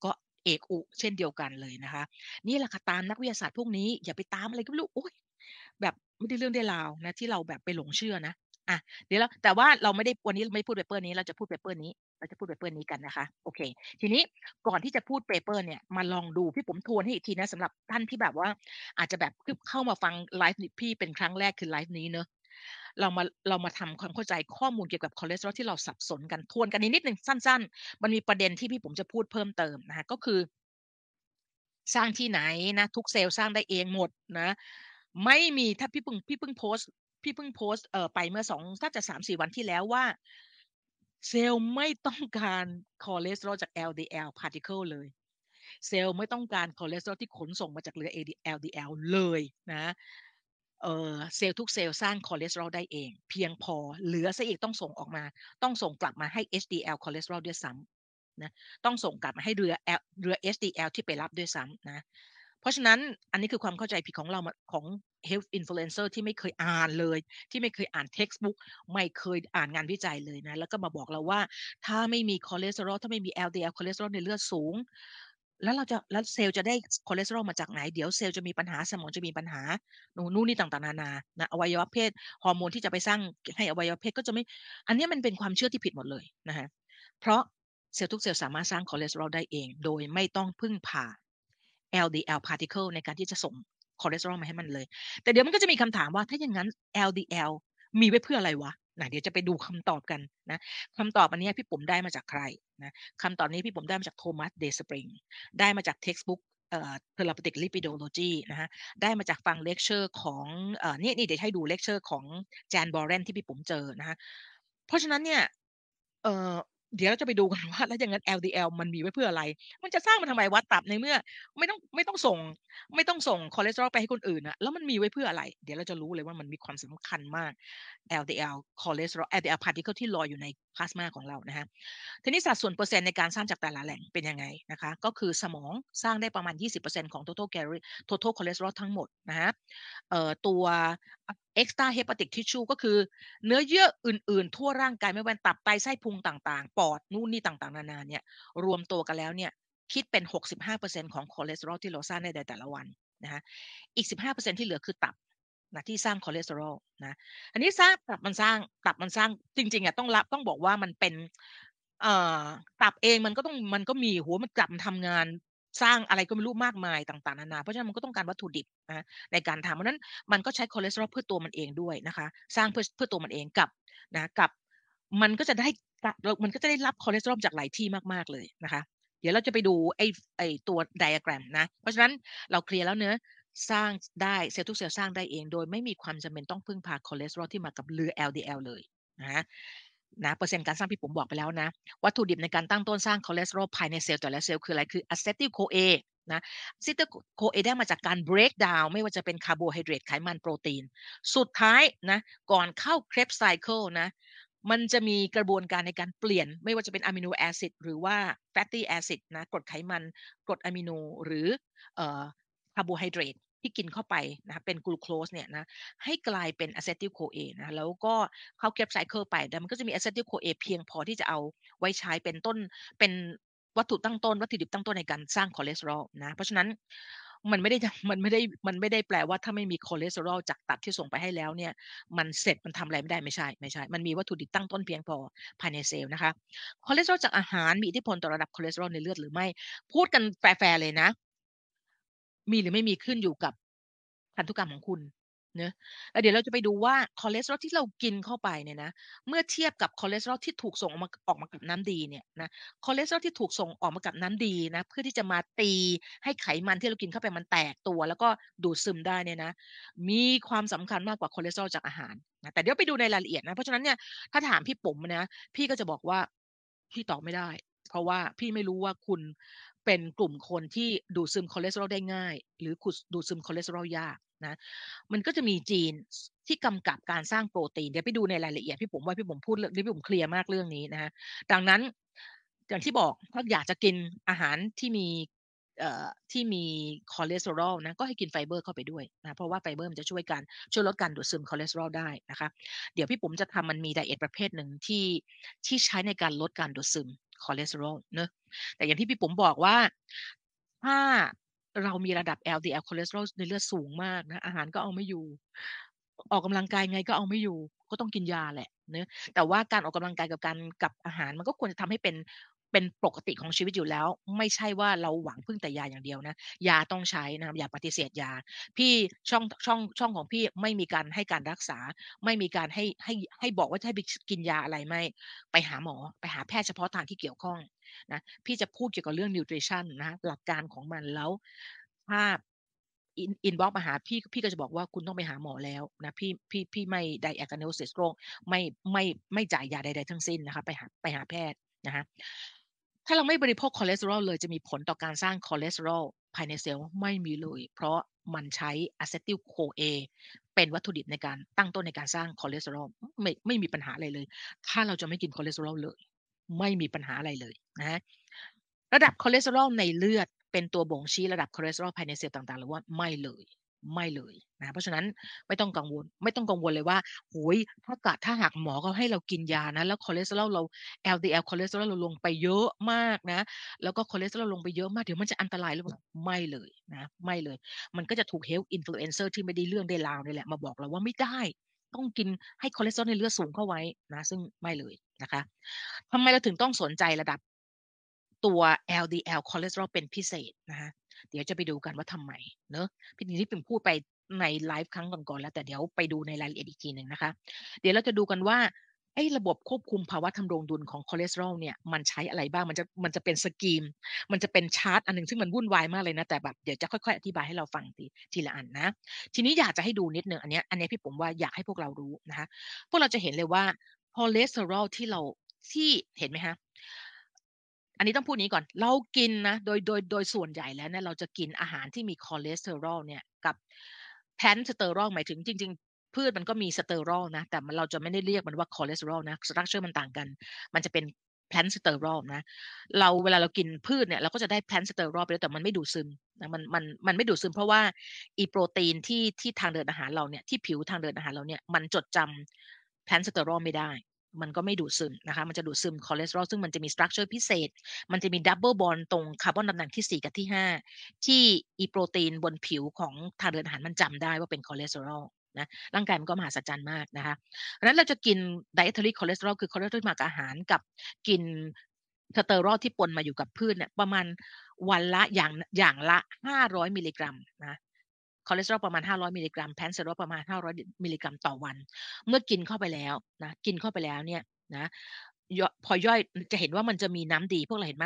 ก็เอกอุเช่นเดียวกันเลยนะคะนี่แหละค่ะตามนักวิทยาศาสตร์พวกนี้อย่าไปตามอะไรก็ไม่รู้โอ๊ยแบบไม่ได้เรื่องได้ราวนะที่เราแบบไปหลงเชื่อนะอ่ะเดี๋ยวแต่ว่าเราไม่ได้วันนี้ไม่พูดเปเปอร์นี้เราจะพูดเปเปอร์นี้กันนะคะโอเคทีนี้ก่อนที่จะพูดเปเปอร์เนี่ยมาลองดูพี่ผมทวนให้อีกทีนะสำหรับท่านที่แบบว่าอาจจะแบบเข้ามาฟังไลฟ์พี่เป็นครั้งแรกคือไลฟ์นี้เนอะเรามาทำความเข้าใจข้อมูลเกี่ยวกับคอเลสเตอรอลที่เราสับสนกันทวนกันนิดนึงสั้นๆมันมีประเด็นที่พี่ผมจะพูดเพิ่มเติมนะคะก็คือสร้างที่ไหนนะทุกเซลล์สร้างได้เองหมดนะไม่มีถ้าพี่เพิ่งโพสต์ไปเมื่อ2น่าจะ 3-4 วันที่แล้วว่าเซลล์ไม่ต้องการคอเลสเตอรอลจาก LDL particle เลยเซลล์ไม่ต้องการคอเลสเตอรอลที่ขนส่งมาจากเรือ LDL เลยนะเซลล์ทุกเซลล์สร้างคอเลสเตอรอลได้เองเพียงพอเหลือซะอีกต้องส่งออกมาต้องส่งกลับมาให้ HDL คอเลสเตอรอลด้วยซ้ำนะต้องส่งกลับมาให้เรือ HDL ที่ไปรับด้วยซ้ำนะเพราะฉะนั้นอันนี้คือความเข้าใจผิดของเราของ health influencer ที่ไม่เคยอ่านเลยที่ไม่เคยอ่าน textbook ไม่เคยอ่านงานวิจัยเลยนะแล้วก็มาบอกเราว่าถ้าไม่มีคอเลสเตอรอลถ้าไม่มี LDL คอเลสเตอรอลในเลือดสูงแล้วเซลล์จะได้คอเลสเตอรอลมาจากไหนเดี๋ยวเซลล์จะมีปัญหาสมองจะมีปัญหานู่นนี่ต่างๆนานานะอวัยวะเพศฮอร์โมนที่จะไปสร้างให้อวัยวะเพศก็จะไม่อันนี้มันเป็นความเชื่อที่ผิดหมดเลยนะฮะเพราะเซลล์ทุกเซลล์สามารถสร้างคอเลสเตอรอลได้เองโดยไม่ต้องพึ่งพาLDL particle ในการที่จะส่งคอเลสเตอรอลมาให้มันเลยแต่เดี๋ยวมันก็จะมีคำถามว่าถ้าอย่างนั้น LDL มีไว้เพื่ออะไรวะนะเดี๋ยวจะไปดูคำตอบกันนะคำตอบอันนี้พี่ผมได้มาจากใครนะคำตอบนี้พี่ผมได้มาจาก Thomas Dayspring ได้มาจาก textbook therapeutic lipidology นะฮะได้มาจากฟังเลคเชอร์ของนี่เดี๋ยวให้ดูเลคเชอร์ของ Jan Borén ที่พี่ผมเจอนะฮะเพราะฉะนั้นเนี่ยเดี๋ยวเราจะไปดูกันว่าแล้วอย่างนั้น LDL มันมีไว้เพื่ออะไรมันจะสร้างมาทำไมวะตับในเมื่อไม่ต้องส่งคอเลสเตอรอลไปให้คนอื่นนะแล้วมันมีไว้เพื่ออะไรเดี๋ยวเราจะรู้เลยว่ามันมีความสำคัญมาก LDL คอเลสเตอรอล LDL particle ที่ลอยอยู่ใน พลาสมาของเรานะฮะทีนี้สัดส่วนเปอร์เซ็นต์ในการสร้างจากแต่ละแหล่งเป็นยังไงนะคะก็คือสมองสร้างได้ประมาณ 20% ของ total cholesterol ทั้งหมดนะฮะตัว extra hepatic tissue ก็คือเนื้อเยื่ออื่นๆทั่วร่างกายไม่ว่าตับไตไส้พุงต่างๆปอดนู่นนี่ต่างๆนานาเนี่ยรวมตัวกันแล้วเนี่ยคิดเป็น 65% ของคอเลสเตอรอลที่เราสร้างในแต่ละวันนะฮะอีก 15% ที่เหลือคือตับนะที่สร้างคอเลสเตอรอลนะอันนี้ตับมันสร้างจริงๆอ่ะต้องบอกว่ามันเป็นตับเองมันก็มีหัวมันกลับมันทำงานสร้างอะไรก็ไม่รู้มากมายต่างๆนานาเพราะฉะนั้นมันก็ต้องการวัตถุดิบนะในการทำเพราะฉะนั้นมันก็ใช้คอเลสเตอรอลเพื่อตัวมันเองด้วยนะคะสร้างเพื่อตัวมันเองกับมันก็จะได้รับคอเลสเตอรอลจากหลายที่มากๆเลยนะคะเดี๋ยวเราจะไปดูไอ้ตัวไดอะแกรมนะเพราะฉะนั้นเราเคลียร์แล้วเนื้อสร้างได้เซลล์ทุกเซลล์สร้างได้เองโดยไม่มีความจำเป็นต้องพึ่งพาคอเลสเตอรอลที่มากับหรือ LDL เลยนะเปอร์เซ็นต์การสร้างพี่ผมบอกไปแล้วนะวัตถุดิบในการตั้งต้นสร้างคอเลสเตอรอลภายในเซลล์แต่ละเซลล์คืออะไรคืออะซิติลโคเอนะอะซิติลโคเอได้มาจากการเบรกดาวน์ไม่ว่าจะเป็นคาร์โบไฮเดรตไขมันโปรตีนสุดท้ายนะก่อนเข้าเครบไซเคิลนะมันจะมีกระบวนการในการเปลี่ยนไม่ว่าจะเป็นอะมิโนแอซิดหรือว่าแฟตตี้แอซิดนะกรดไขมันกรดอะมิโนหรือคาร์โบไฮเดรตที่กินเข้าไปนะเป็นกลูโคสเนี่ยนะให้กลายเป็นอะซิติลโคเอนะแล้วก็เข้าเครบไซเคิลไปแต่มันก็จะมีอะซิติลโคเอเพียงพอที่จะเอาไว้ใช้เป็นต้นเป็นวัตถุตั้งต้นวัตถุดิบตั้งต้นในการสร้างคอเลสเตอรอลนะเพราะฉะนั้นมันไม่ได้แปลว่าถ้าไม่มีคอเลสเตอรอลจากตับที่ส่งไปให้แล้วเนี่ยมันเสร็จมันทำอะไรไม่ได้ไม่ใช่มันมีวัตถุดิบตั้งต้นเพียงพอภายในเซลล์นะคะคอเลสเตอรอลจากอาหารมีอิทธิพลต่อระดับคอเลสเตอรอลในเลือดหรือไม่พูดกันแฟร์ๆเลยนะมีหรือไม่มีขึ้นอยู่กับพันธุกรรมของคุณเนอะแล้วเดี๋ยวเราจะไปดูว่าคอเลสเตอรอลที่เรากินเข้าไปเนี่ยนะเมื่อเทียบกับคอเลสเตอรอลที่ถูกส่งออกมากับน้ำดีเนี่ยนะคอเลสเตอรอลที่ถูกส่งออกมากับน้ำดีนะเพื่อที่จะมาตีให้ไขมันที่เรากินเข้าไปมันแตกตัวแล้วก็ดูดซึมได้เนี่ยนะมีความสำคัญมากกว่าคอเลสเตอรอลจากอาหารนะแต่เดี๋ยวไปดูในรายละเอียดนะเพราะฉะนั้นเนี่ยถ้าถามพี่ปุ๋มนะพี่ก็จะบอกว่าพี่ตอบไม่ได้เพราะว่าพี่ไม่รู้ว่าคุณเป็นกลุ่มคนที่ดูดซึมคอเลสเตอรอลได้ง่ายหรือดูดซึมคอเลสเตอรอลยากนะมันก็จะมีจีนที่กำกับการสร้างโปรตีนเดี๋ยวไปดูในรายละเอียดพี่ผมว่าพี่ผมพูดเรื่องนี้พี่ผมเคลียร์มากเรื่องนี้นะฮะดังนั้นอย่างที่บอกถ้าอยากจะกินอาหารที่มีคอเลสเตอรอลนะก็ให้กินไฟเบอร์เข้าไปด้วยนะเพราะว่าไฟเบอร์มันจะช่วยลดการดูดซึมคอเลสเตอรอลได้นะคะเดี๋ยวพี่ผมจะทำมันมีไดเอทประเภทหนึ่งที่ใช้ในการลดการดูดซึมคอเลสเตอรอลเนอะแต่อย่างที่พี่ปุ๋มบอกว่าถ้าเรามีระดับ LDL คอเลสเตอรอลในเลือดสูงมากนะอาหารก็เอาไม่อยู่ออกกำลังกายไงก็เอาไม่อยู่ก็ต้องกินยาแหละเนอะแต่ว่าการออกกำลังกายกับอาหารมันก็ควรจะทำให้เป็นปกติของชีวิตอยู่แล้วไม่ใช่ว่าเราหวังพึ่งแต่ยาอย่างเดียวนะยาต้องใช้นะอย่าปฏิเสธยาพี่ช่องของพี่ไม่มีการให้การรักษาไม่มีการให้บอกว่าจะให้กินยาอะไรไม่ไปหาหมอไปหาแพทย์เฉพาะทางที่เกี่ยวข้องนะพี่จะพูดเกี่ยวกับเรื่อง nutrition นะหลักการของมันแล้วถ้าinbox มาหาพี่ก็จะบอกว่าคุณต้องไปหาหมอแล้วนะพี่ไม่ diagnosis โรคไม่จ่ายยาใดๆทั้งสิ้นนะคะไปหาแพทย์นะฮะถ้าเราไม่บริโภคคอเลสเตอรอลเลยจะมีผลต่อการสร้างคอเลสเตอรอลภายในเซลล์ไม่มีเลยเพราะมันใช้อะซิติลโคเอเป็นวัตถุดิบในการตั้งต้นในการสร้างคอเลสเตอรอลไม่มีปัญหาอะไรเลยถ้าเราจะไม่กินคอเลสเตอรอลเลยไม่มีปัญหาอะไรเลยนะระดับคอเลสเตอรอลในเลือดเป็นตัวบ่งชี้ระดับคอเลสเตอรอลภายในเซลล์ต่างๆหรือว่าไม่เลยนะเพราะฉะนั้นไม่ต้องกังวลเลยว่าโอ้ยถ้าหากหมอเขาให้เรากินยานะแล้วคอเลสเตอรอลเรา LDL คอเลสเตอรอลเราลงไปเยอะมากนะแล้วก็คอเลสเตอรอลลงไปเยอะมากเดี๋ยวมันจะอันตรายหรือเปล่าไม่เลยนะไม่เลยมันก็จะถูก health influencer ที่ไม่ได้เรื่องได้ราวนี่แหละมาบอกเราว่าไม่ได้ต้องกินให้คอเลสเตอรอลในเลือดสูงเข้าไว้นะซึ่งไม่เลยนะคะทำไมเราถึงต้องสนใจระดับตัว LDL คอเลสเตอรอลเป็นพิเศษนะคะเดี๋ยวจะไปดูกันว่าทำไมเนอะพี่นี่ที่ผมพูดไปในไลฟ์ครั้งก่อนๆแล้วแต่เดี๋ยวไปดูในรายละเอียดอีกทีนึงนะคะเดี๋ยวเราจะดูกันว่าไอ้ระบบควบคุมภาวะทำรงดุลของคอเลสเตอรอลเนี่ยมันใช้อะไรบ้างมันจะเป็นสกีมมันจะเป็นชาร์ตอันนึงซึ่งมันวุ่นวายมากเลยนะแต่แบบเดี๋ยวจะค่อยๆอธิบายให้เราฟังทีละอันนะทีนี้อยากจะให้ดูนิดนึงอันนี้พี่ผมว่าอยากให้พวกเรารู้นะคะพวกเราจะเห็นเลยว่าคอเลสเตอรอลที่เห็นไหมคะอันนี้ต้องพูดนี้ก่อนเรากินนะโดยส่วนใหญ่แล้วเนี่ยเราจะกินอาหารที่มีคอเลสเตอรอลเนี่ยกับแพลนสเตอรอลหมายถึงจริงๆ พืชมันก็มีสเตอรอลนะแต่เราจะไม่ได้เรียกมันว่าคอเลสเตอรอลนะสตรัคเจอร์มันต่างกันมันจะเป็นplant sterol นะเราเวลาเรากินพืชเนี่ยเราก็จะได้ plant sterol ไปแล้วแต่มันไม่ดูดซึมนะมันไม่ดูดซึมเพราะว่าอีโปรตีนที่ทางเดินอาหารเราเนี่ยที่ผิวทางเดินอาหารเราเนี่ยมันจดจำ plant sterol ไม่ได้มันก็ไม่ดูดซึมนะคะมันจะดูดซึมคอเลสเตอรอลซึ่งมันจะมี structure พิเศษมันจะมี double bond ตรงคาร์บอนตำแหน่งที่4กับที่5ที่อีโปรตีนบนผิวของทางเดินอาหารมันจำได้ว่าเป็นคอเลสเตอรอลนะร่างกายมันก็มหัศจรรย์มากนะคะเพราะฉะนั้นเราจะกิน dietary cholesterol คือ cholesterol มากับอาหารกับกินสเตอรอลที่ปนมาอยู่กับพืชเนี่ยประมาณวันละอย่างละ500มิลลิกรัมนะคอเลสเตอรอลประมาณ500มิลลิกรัมแพนสเตอรอลประมาณ500มิลลิกรัมต่อวันเมื่อกินเข้าไปแล้วนะกินเข้าไปแล้วเนี่ยนะพอย่อยจะเห็นว่ามันจะมีน้ำดีพวกเราเห็นไหม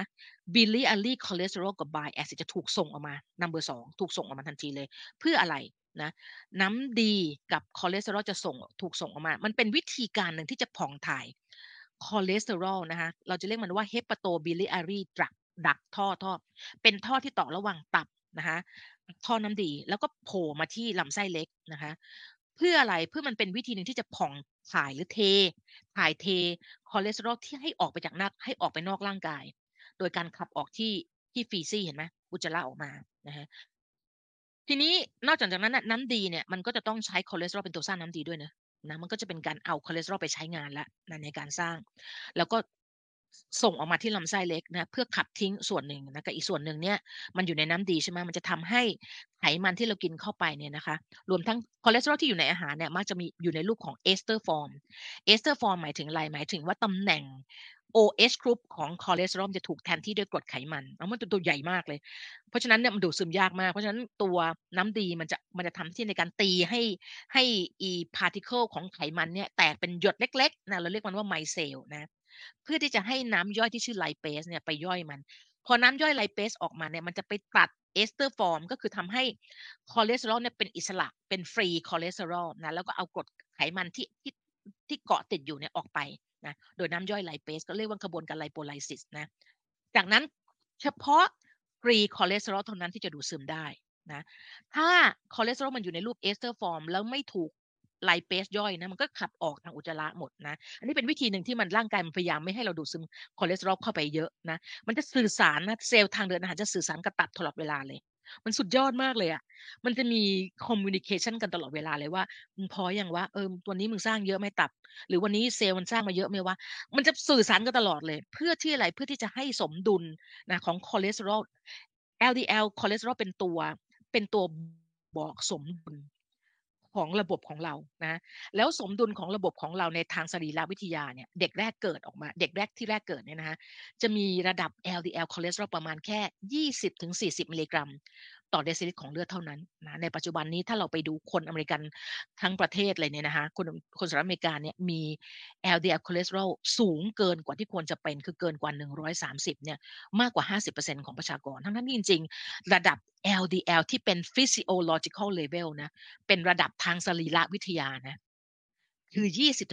biliary cholesterol กับ bile acid จะถูกส่งออกมา number 2ถูกส่งออกมาทันทีเลยเพื่ออะไรนะน้ำดีกับคอเลสเตอรอลจะถูกส่งออกมามันเป็นวิธีการหนึ่งที่จะผ่องถ่ายคอเลสเตอรอลนะคะเราจะเรียกมันว่า hepatobiliary duct ท่อเป็นท่อที่ต่อระหว่างตับนะคะท่อน้ำดีแล้วก็โผล่มาที่ลำไส้เล็กนะคะเพื่ออะไรเพื่อมันเป็นวิธีหนึ่งที่จะผ่องถ่ายหรือถ่ายเทคอเลสเตอรอลที่ให้ออกไปนอกร่างกายโดยการขับออกที่ฟีซี่เห็นไหมอุจจาระออกมานะฮะทีนี้นอกจากนั้นน้ำดีเนี่ยมันก็จะต้องใช้คอเลสเตอรอลเป็นตัวสร้างน้ำดีด้วยนะมันก็จะเป็นการเอาคอเลสเตอรอลไปใช้งานละในการสร้างแล้วก็ส่งออกมาที่ลำไส้เล็กนะเพื่อขับทิ้งส่วนหนึ่งนะกับอีกส่วนหนึ่งเนี่ยมันอยู่ในน้ำดีใช่ไหมมันจะทำให้ไขมันที่เรากินเข้าไปเนี่ยนะคะรวมทั้งคอเลสเตอรอลที่อยู่ในอาหารเนี่ยมักจะมีอยู่ในรูปของเอสเตอร์ฟอร์มหมายถึงอะไรหมายถึงว่าตำแหน่งOH group ของคอเลสเตอรอลจะถูกแทนที่ด้วยกรดไขมันมันตัวใหญ่มากเลยเพราะฉะนั้นเนี่ยมันดูดซึมยากมากเพราะฉะนั้นตัวน้ำดีมันจะทำที่ในการตีให้อีพาร์ติเคิลของไขมันเนี่ยแตกเป็นหยดเล็กๆนะเราเรียกมันว่าไมเซลนะเพื่อที่จะให้น้ำย่อยที่ชื่อไลเปสเนี่ยไปย่อยมันพอน้ำย่อยไลเปสออกมาเนี่ยมันจะไปตัดเอสเตอร์ฟอร์มก็คือทำให้คอเลสเตอรอลเนี่ยเป็นอิสระเป็นฟรีคอเลสเตอรอลนะแล้วก็เอากรดไขมันที่เกาะติดอยู่เนี่ยออกไปนะโดยน้ำย่อยไลเปสก็เรียกว่ากระบวนการไลโปไลซิสนะจากนั้นเฉพาะฟรีคอเลสเตอรอลเท่านั้นที่จะดูดซึมได้นะถ้าคอเลสเตอรอลมันอยู่ในรูปเอสเตอร์ฟอร์มแล้วไม่ถูกไลเปสย่อยนะมันก็ขับออกทางอุจจาระหมดนะอันนี้เป็นวิธีหนึ่งที่มันร่างกายมันพยายามไม่ให้เราดูดซึมคอเลสเตอรอลเข้าไปเยอะนะมันจะสื่อสารนะเซลล์ทางเดินอาหารจะสื่อสารกับตับตลอดเวลาเลยมันสุดยอดมากเลยอ่ะมันจะมีคอมมิวนิเคชันกันตลอดเวลาเลยว่ามึงพออย่างว่าตัวนี้มึงสร้างเยอะไหมตับหรือวันนี้เซลล์มันสร้างมาเยอะไหมวะมันจะสื่อสารกันตลอดเลยเพื่อที่อะไรเพื่อที่จะให้สมดุลนะของคอเลสเตอรอล LDL คอเลสเตอรอลเป็นตัวบอกสมดุลของระบบของเรานะแล้วสมดุลของระบบของเราในทางสรีรวิทยาเนี่ยเด็กแรกที่แรกเกิดเนี่ยนะฮะจะมีระดับ LDL คอเลสเตอรอลประมาณแค่ 20-40 มิลลิกรัมต่อเดซิลิตรของเลือดเท่านั้นนะในปัจจุบันนี้ถ้าเราไปดูคนอเมริกันทั้งประเทศเลยเนี่ยนะคะคนสหรัฐอเมริกาเนี่ยมี LDL คอเลสเตอรอลสูงเกินกว่าที่ควรจะเป็นคือเกินกว่า130เนี่ยมากกว่า 50% ของประชากรทั้งนั้นจริงๆระดับ LDL ที่เป็น physiological level นะเป็นระดับทางสรีรวิทยานะคือ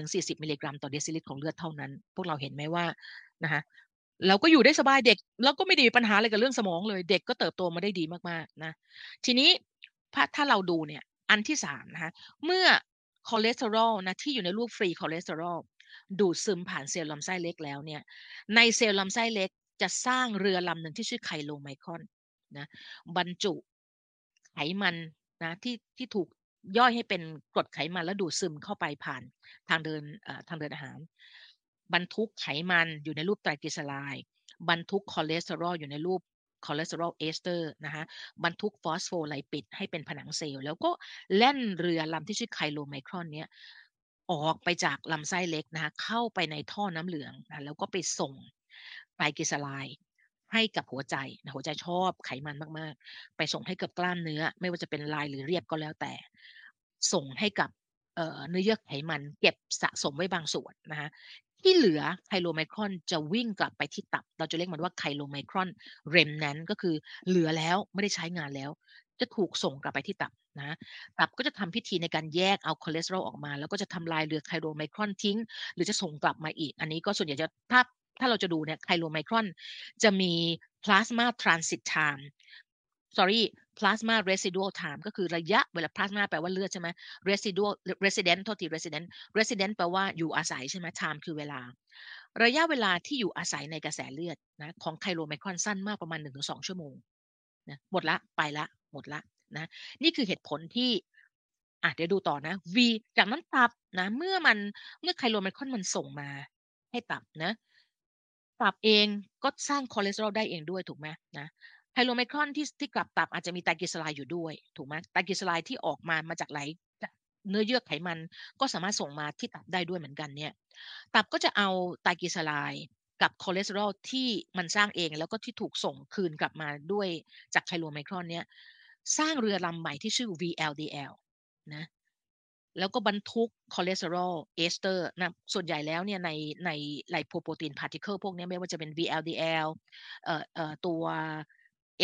20-40 มิลลิกรัมต่อเดซิลิตรของเลือดเท่านั้นพวกเราเห็นไหมว่านะคะเราก็อยู่ได้สบายเด็กเราก็ไม่ได้มีปัญหาอะไรกับเรื่องสมองเลยเด็กก็เติบโตมาได้ดีมากๆนะทีนี้ถ้าเราดูเนี่ยอันที่3นะคะเมื่อคอเลสเตอรอลนะที่อยู่ในรูปฟรีคอเลสเตอรอลดูดซึมผ่านเซลล์ลำไส้เล็กแล้วเนี่ยในเซลล์ลำไส้เล็กจะสร้างเรือลำหนึ่งที่ชื่อไคโลไมคอนนะบรรจุไขมันนะที่ถูกย่อยให้เป็นกรดไขมันแล้วดูดซึมเข้าไปผ่านทางเดินอาหารบรรทุกไขมันอยู่ในรูปไตรกลีเซอไรด์บรรทุกคอเลสเตอรอลอยู่ในรูปคอเลสเตอรอลเอสเตอร์นะคะบรรทุกฟอสโฟไลปิดให้เป็นผนังเซลล์แล้วก็แล่นเรือลำที่ชื่อไคโลไมครอนเนี้ยออกไปจากลำไส้เล็กนะคะเข้าไปในท่อน้ำเหลืองนะแล้วก็ไปส่งไตรกลีเซอไรด์ให้กับหัวใจนะหัวใจชอบไขมันมากๆไปส่งให้กับกล้ามเนื้อไม่ว่าจะเป็นลายหรือเรียบก็แล้วแต่ส่งให้กับเนื้อเยื่อไขมันเก็บสะสมไว้บางส่วนนะคะที่เหลือไคโลไมครอนจะวิ่งกลับไปที่ตับเราจะเรียกมันว่าไคโลไมครอนเรมแนนต์ก็คือเหลือแล้วไม่ได้ใช้งานแล้วจะถูกส่งกลับไปที่ตับนะตับก็จะทำพิธีในการแยกเอาคอเลสเตอรอลออกมาแล้วก็จะทำลายเหลือไคโลไมครอนทิ้งหรือจะส่งกลับมาอีกอันนี้ก็ส่วนใหญ่จะถ้าเราจะดูเนี่ยไคโลไมครอนจะมี plasma transit time plasma residual time ก็คือระยะเวลา plasma แปลว่าเลือดใช่ไหม residual resident โทษที resident แปลว่าอยู่อาศัยใช่ไหม time คือเวลาระยะเวลาที่อยู่อาศัยในกระแสเลือดนะของไคโลไมครอนสั้นมากประมาณ 1-2 ชั่วโมงนะหมดละไปละหมดละนะนี่คือเหตุผลที่เดี๋ยวดูต่อนะ V จากนั้นตับนะเมื่อไคโลไมครอนมันส่งมาให้ตับนะตับเองก็สร้างคอเลสเตอรอลได้เองด้วยถูกไหมนะไคโลไมครอนที่กลับตับอาจจะมีไตรกลีเซอไรด์อยู่ด้วยถูกไหมไตรกลีเซอไรด์ที่ออกมาจากไหลเนื้อเยื่อไขมันก็สามารถส่งมาที่ตับได้ด้วยเหมือนกันเนี่ยตับก็จะเอาไตรกลีเซอไรด์กับคอเลสเตอรอลที่มันสร้างเองแล้วก็ที่ถูกส่งคืนกลับมาด้วยจากไคโลไมครอนเนี่ยสร้างเรือลำใหม่ที่ชื่อ VLDL นะแล้วก็บรรทุกคอเลสเตอรอลเอสเตอร์นะส่วนใหญ่แล้วเนี่ยในไลโพโปรตีนพาร์ติเคิลพวกนี้ไม่ว่าจะเป็น VLDL ตัว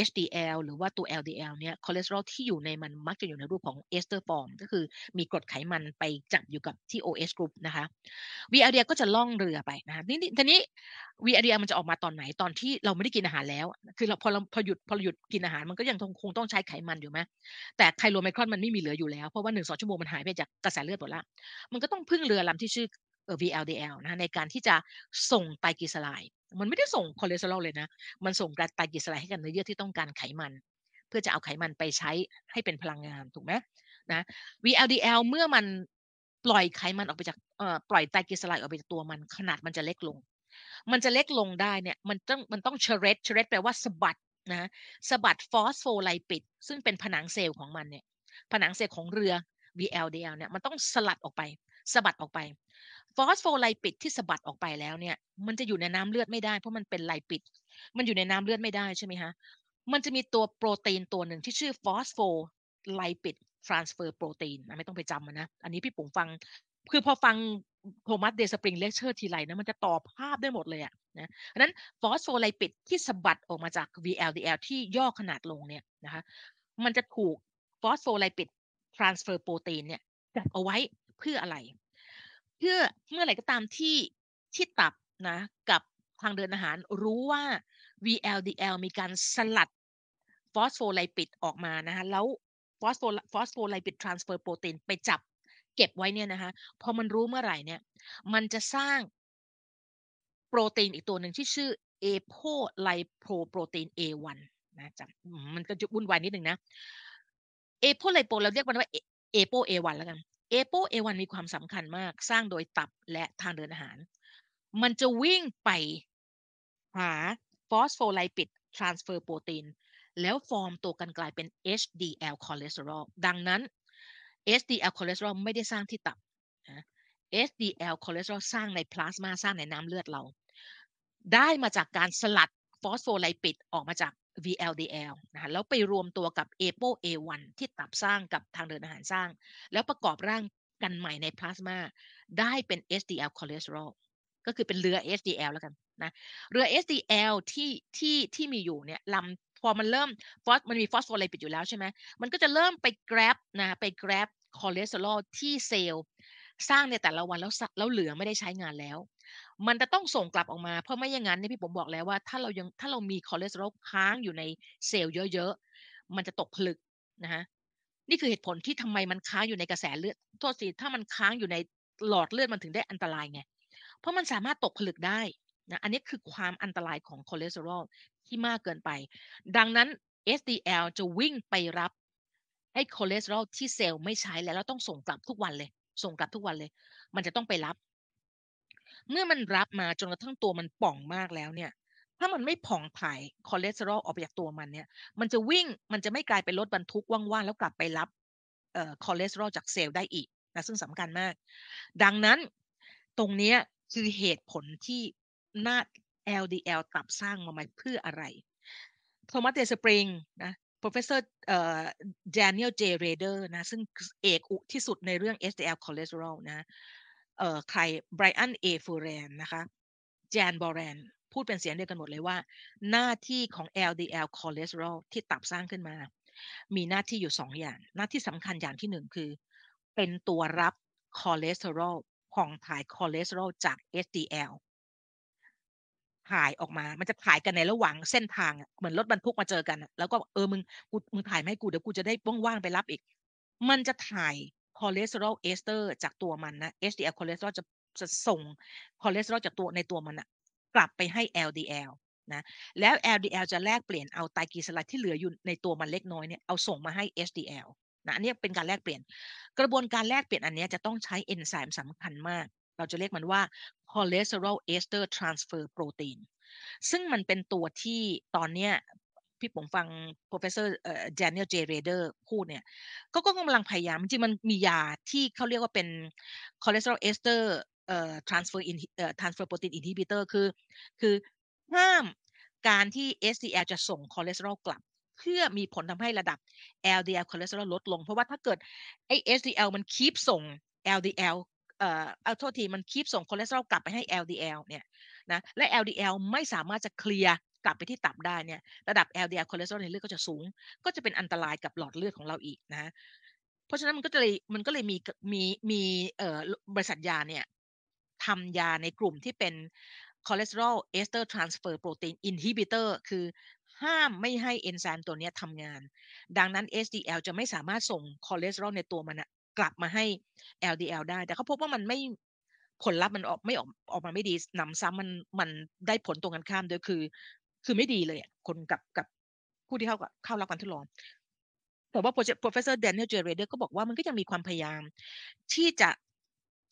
HDL หรือว่าตัว LDL เนี่ยคอเลสเตอรอลที่อยู่ในมันมักจะอยู่ในรูปของเอสเตอร์ฟอร์มก็คือมีกรดไขมันไปจับอยู่กับที่ OH group นะคะ VLDL ก็จะล่องเรือไปนะคะทีนี้ VLDL มันจะออกมาตอนไหนตอนที่เราไม่ได้กินอาหารแล้วคือเราพอหยุดกินอาหารมันก็ยังคงต้องใช้ไขมันอยู่ไหมแต่ไคโลไมครอนมันไม่มีเหลืออยู่แล้วเพราะว่า 1-2 ชั่วโมงมันหายไปจากกระแสเลือดหมดละมันก็ต้องพึ่งเรือลำที่ชื่อVLDL นะในการที่จะส่งไตรกลีเซอไรด์มันไม่ได้ส่งคอเลสเตอรอลเลยนะมันส่งไตรกลีเซอไรด์ให้กับเนื้อเยื่อที่ต้องการไขมันเพื่อจะเอาไขมันไปใช้ให้เป็นพลังงานถูกไหมนะ VLDL เมื่อมันปล่อยไขมันออกไปจากปล่อยไตรกลีเซอไรด์ออกไปจากตัวมันขนาดมันจะเล็กลงได้เนี่ยมันต้องเชเรตแปลว่าสะบัดนะสะบัดฟอสโฟไลปิดซึ่งเป็นผนังเซลล์ของมันเนี่ยผนังเซลล์ของเรือ VLDL เนี่ยมันต้องสลัดออกไปสะบัดออกไปฟอสโฟไลปิดที่สะบัดออกไปแล้วเนี่ยมันจะอยู่ในน้ำเลือดไม่ได้เพราะมันเป็นไลปิดมันอยู่ในน้ำเลือดไม่ได้ใช่ไหมฮะมันจะมีตัวโปรตีนตัวหนึ่งที่ชื่อฟอสโฟไลปิดทรานสเฟอร์โปรตีนไม่ต้องไปจำมันนะอันนี้พี่ปุ๋งฟังคือพอฟังโทมัสเดย์สปริงเลคเชอร์ทีไรนะมันจะต่อภาพได้หมดเลยอ่ะนะเพราะฉะนั้นฟอสโฟไลปิดที่สะบัดออกมาจาก VLDL ที่ย่อขนาดลงเนี่ยนะคะมันจะถูกฟอสโฟไลปิดทรานสเฟอร์โปรตีนเนี่ยจัดเอาไว้เพื่ออะไรเพื่อเมื่อไหร่ก็ตามที่ตับนะกับทางเดินอาหารรู้ว่า VLDL มีการสลัดฟอสโฟไลปิดออกมานะคะแล้วฟอสโฟไลปิดทรานสเฟอร์โปรตีนไปจับเก็บไว้เนี่ยนะคะพอมันรู้เมื่อไหร่เนี่ยมันจะสร้างโปรตีนอีกตัวหนึ่งที่ชื่อ apolipoprotein A1 นะจำมันก็จะวุ่นวายนิดนึงนะ apolipo เราเรียกมันว่า apo A1 แล้วกันAPO A1 มีความสำคัญมากสร้างโดยตับและทางเดินอาหารมันจะวิ่งไปหาฟอสโฟไลปิดทรานสเฟอร์โปรตีนแล้วฟอร์มตัวกันกลายเป็น HDL cholesterol ดังนั้น HDL cholesterol ไม่ได้สร้างที่ตับนะ HDL cholesterol สร้างในพลาสมาสร้างในน้ำเลือดเราได้มาจากการสลัดฟอสโฟไลปิดออกมาจาก VLDL นะแล้วไปรวมตัวกับ APO A1 ที่ตับสร้างกับทางเดินอาหารสร้างแล้วประกอบร่างกันใหม่ในพลาสมาได้เป็น HDL cholesterol ก็คือเป็นเรือ HDL แล้วกันนะเรือ HDL ที่มีอยู่เนี่ยลำพอมันเริ่มมันมีฟอสโฟไลปิดอยู่แล้วใช่ไหมมันก็จะเริ่มไป grab นะไป grab คอเลสเตอรอลที่เซลล์สร้างในแต่ละวันแล้วเหลือไม่ได้ใช้งานแล้วมันจะต้องส่งกลับออกมาเพราะไม่อย่างนั้นเนี่ยพี่ผมบอกแล้วว่าถ้าเรามีคอเลสเตอรอลค้างอยู่ในเซลล์เยอะๆมันจะตกผลึกนะฮะนี่คือเหตุผลที่ทำไมมันค้างอยู่ในกระแสเลือดโทษสิถ้ามันค้างอยู่ในหลอดเลือดมันถึงได้อันตรายไงเพราะมันสามารถตกผลึกได้นะอันนี้คือความอันตรายของคอเลสเตอรอลที่มากเกินไปดังนั้น HDL จะวิ่งไปรับให้คอเลสเตอรอลที่เซลล์ไม่ใช้แล้วต้องส่งกลับทุกวันเลยมันจะต้องไปรับเมื่อมันรับมาจนกระทั่งตัวมันป่องมากแล้วเนี่ยถ้ามันไม่ผ่องถ่ายคอเลสเตอรอลออกไปจากตัวมันเนี่ยมันจะวิ่งมันจะไม่กลายเป็นรถบรรทุกว่างๆแล้วกลับไปรับคอเลสเตอรอลจากเซลล์ได้อีกนะซึ่งสำคัญมากดังนั้นตรงนี้คือเหตุผลที่หน้า LDL ตับสร้างมาเพื่ออะไรโทมัส เดย์สปริงนะProfessor Daniel J. Rader นะซึ่งเอกอุที่สุดในเรื่อง HDL cholesterol นะใคร Brian A. Ference นะคะ Jan Borén พูดเป็นเสียงเดียวกันหมดเลยว่าหน้าที่ของ LDL cholesterol ที่ตับสร้างขึ้นมามีหน้าที่อยู่2อย่างหน้าที่สำคัญอย่างที่1คือเป็นตัวรับคอเลสเตอรอลผ่องถ่ายคอเลสเตอรอลจาก HDL ถ่ายออกมามันจะถ่ายกันในระหว่างเส้นทางเหมือนรถบรรทุกมาเจอกันแล้วก็มึงถ่ายมาให้กูเดี๋ยวกูจะได้ว่างๆไปรับอีกมันจะถ่ายคอเลสเตอรอลเอสเตอร์จากตัวมันนะ HDL คอเลสเตอรอลจะส่งคอเลสเตอรอลจากตัวในตัวมันนะกลับไปให้ LDL นะแล้ว LDL จะแลกเปลี่ยนเอาไตรกลีเซอไรด์ที่เหลืออยู่ในตัวมันเล็กน้อยเนี่ยเอาส่งมาให้ HDL นะอันนี้เป็นการแลกเปลี่ยนกระบวนการแลกเปลี่ยนอันนี้จะต้องใช้เอนไซม์สำคัญมากเราจะเรียกมันว่า cholesterol ester transfer protein ซึ่งมันเป็นตัวที่ตอนเนี้ยพี่ผมฟัง professor Daniel J. Rader พูดเนี่ยก็กำลังพยายามจริงมันมียาที่เขาเรียกว่าเป็น cholesterol ester transfer protein inhibitor คือห้ามการที่ HDL จะส่งคอเลสเตอรอลกลับเพื่อมีผลทำให้ระดับ LDL คอเลสเตอรอลลดลงเพราะว่าถ้าเกิดไอ้ HDL มันคีปส่ง LDLเอาโทษทีมันคีปส่งคอเลสเตอรอลกลับไปให้ LDL เนี่ยนะและ LDL ไม่สามารถจะเคลียร์กลับไปที่ตับได้เนี่ยระดับ LDL คอเลสเตอรอลในเลือดก็จะสูงก็จะเป็นอันตรายกับหลอดเลือดของเราอีกนะเพราะฉะนั้นมันก็เลยมีบริษัทยาเนี่ยทำยาในกลุ่มที่เป็น cholesterol ester transfer protein inhibitor คือห้ามไม่ให้เอนไซม์ตัวนี้ทำงานดังนั้น HDL จะไม่สามารถส่งคอเลสเตอรอลในตัวมันกลับมาให้ LDL ได้แต่เขาพบว่ามันไม่ผลลัพธ์มันออกมาไม่ดีนำซ้ำมันได้ผลตรงกันข้ามด้วยคือไม่ดีเลยคนกับผู้ที่เข้ารับการทดลองแต่ว่า Professor Daniel J. Rader ก็บอกว่ามันก็ยังมีความพยายามที่จะ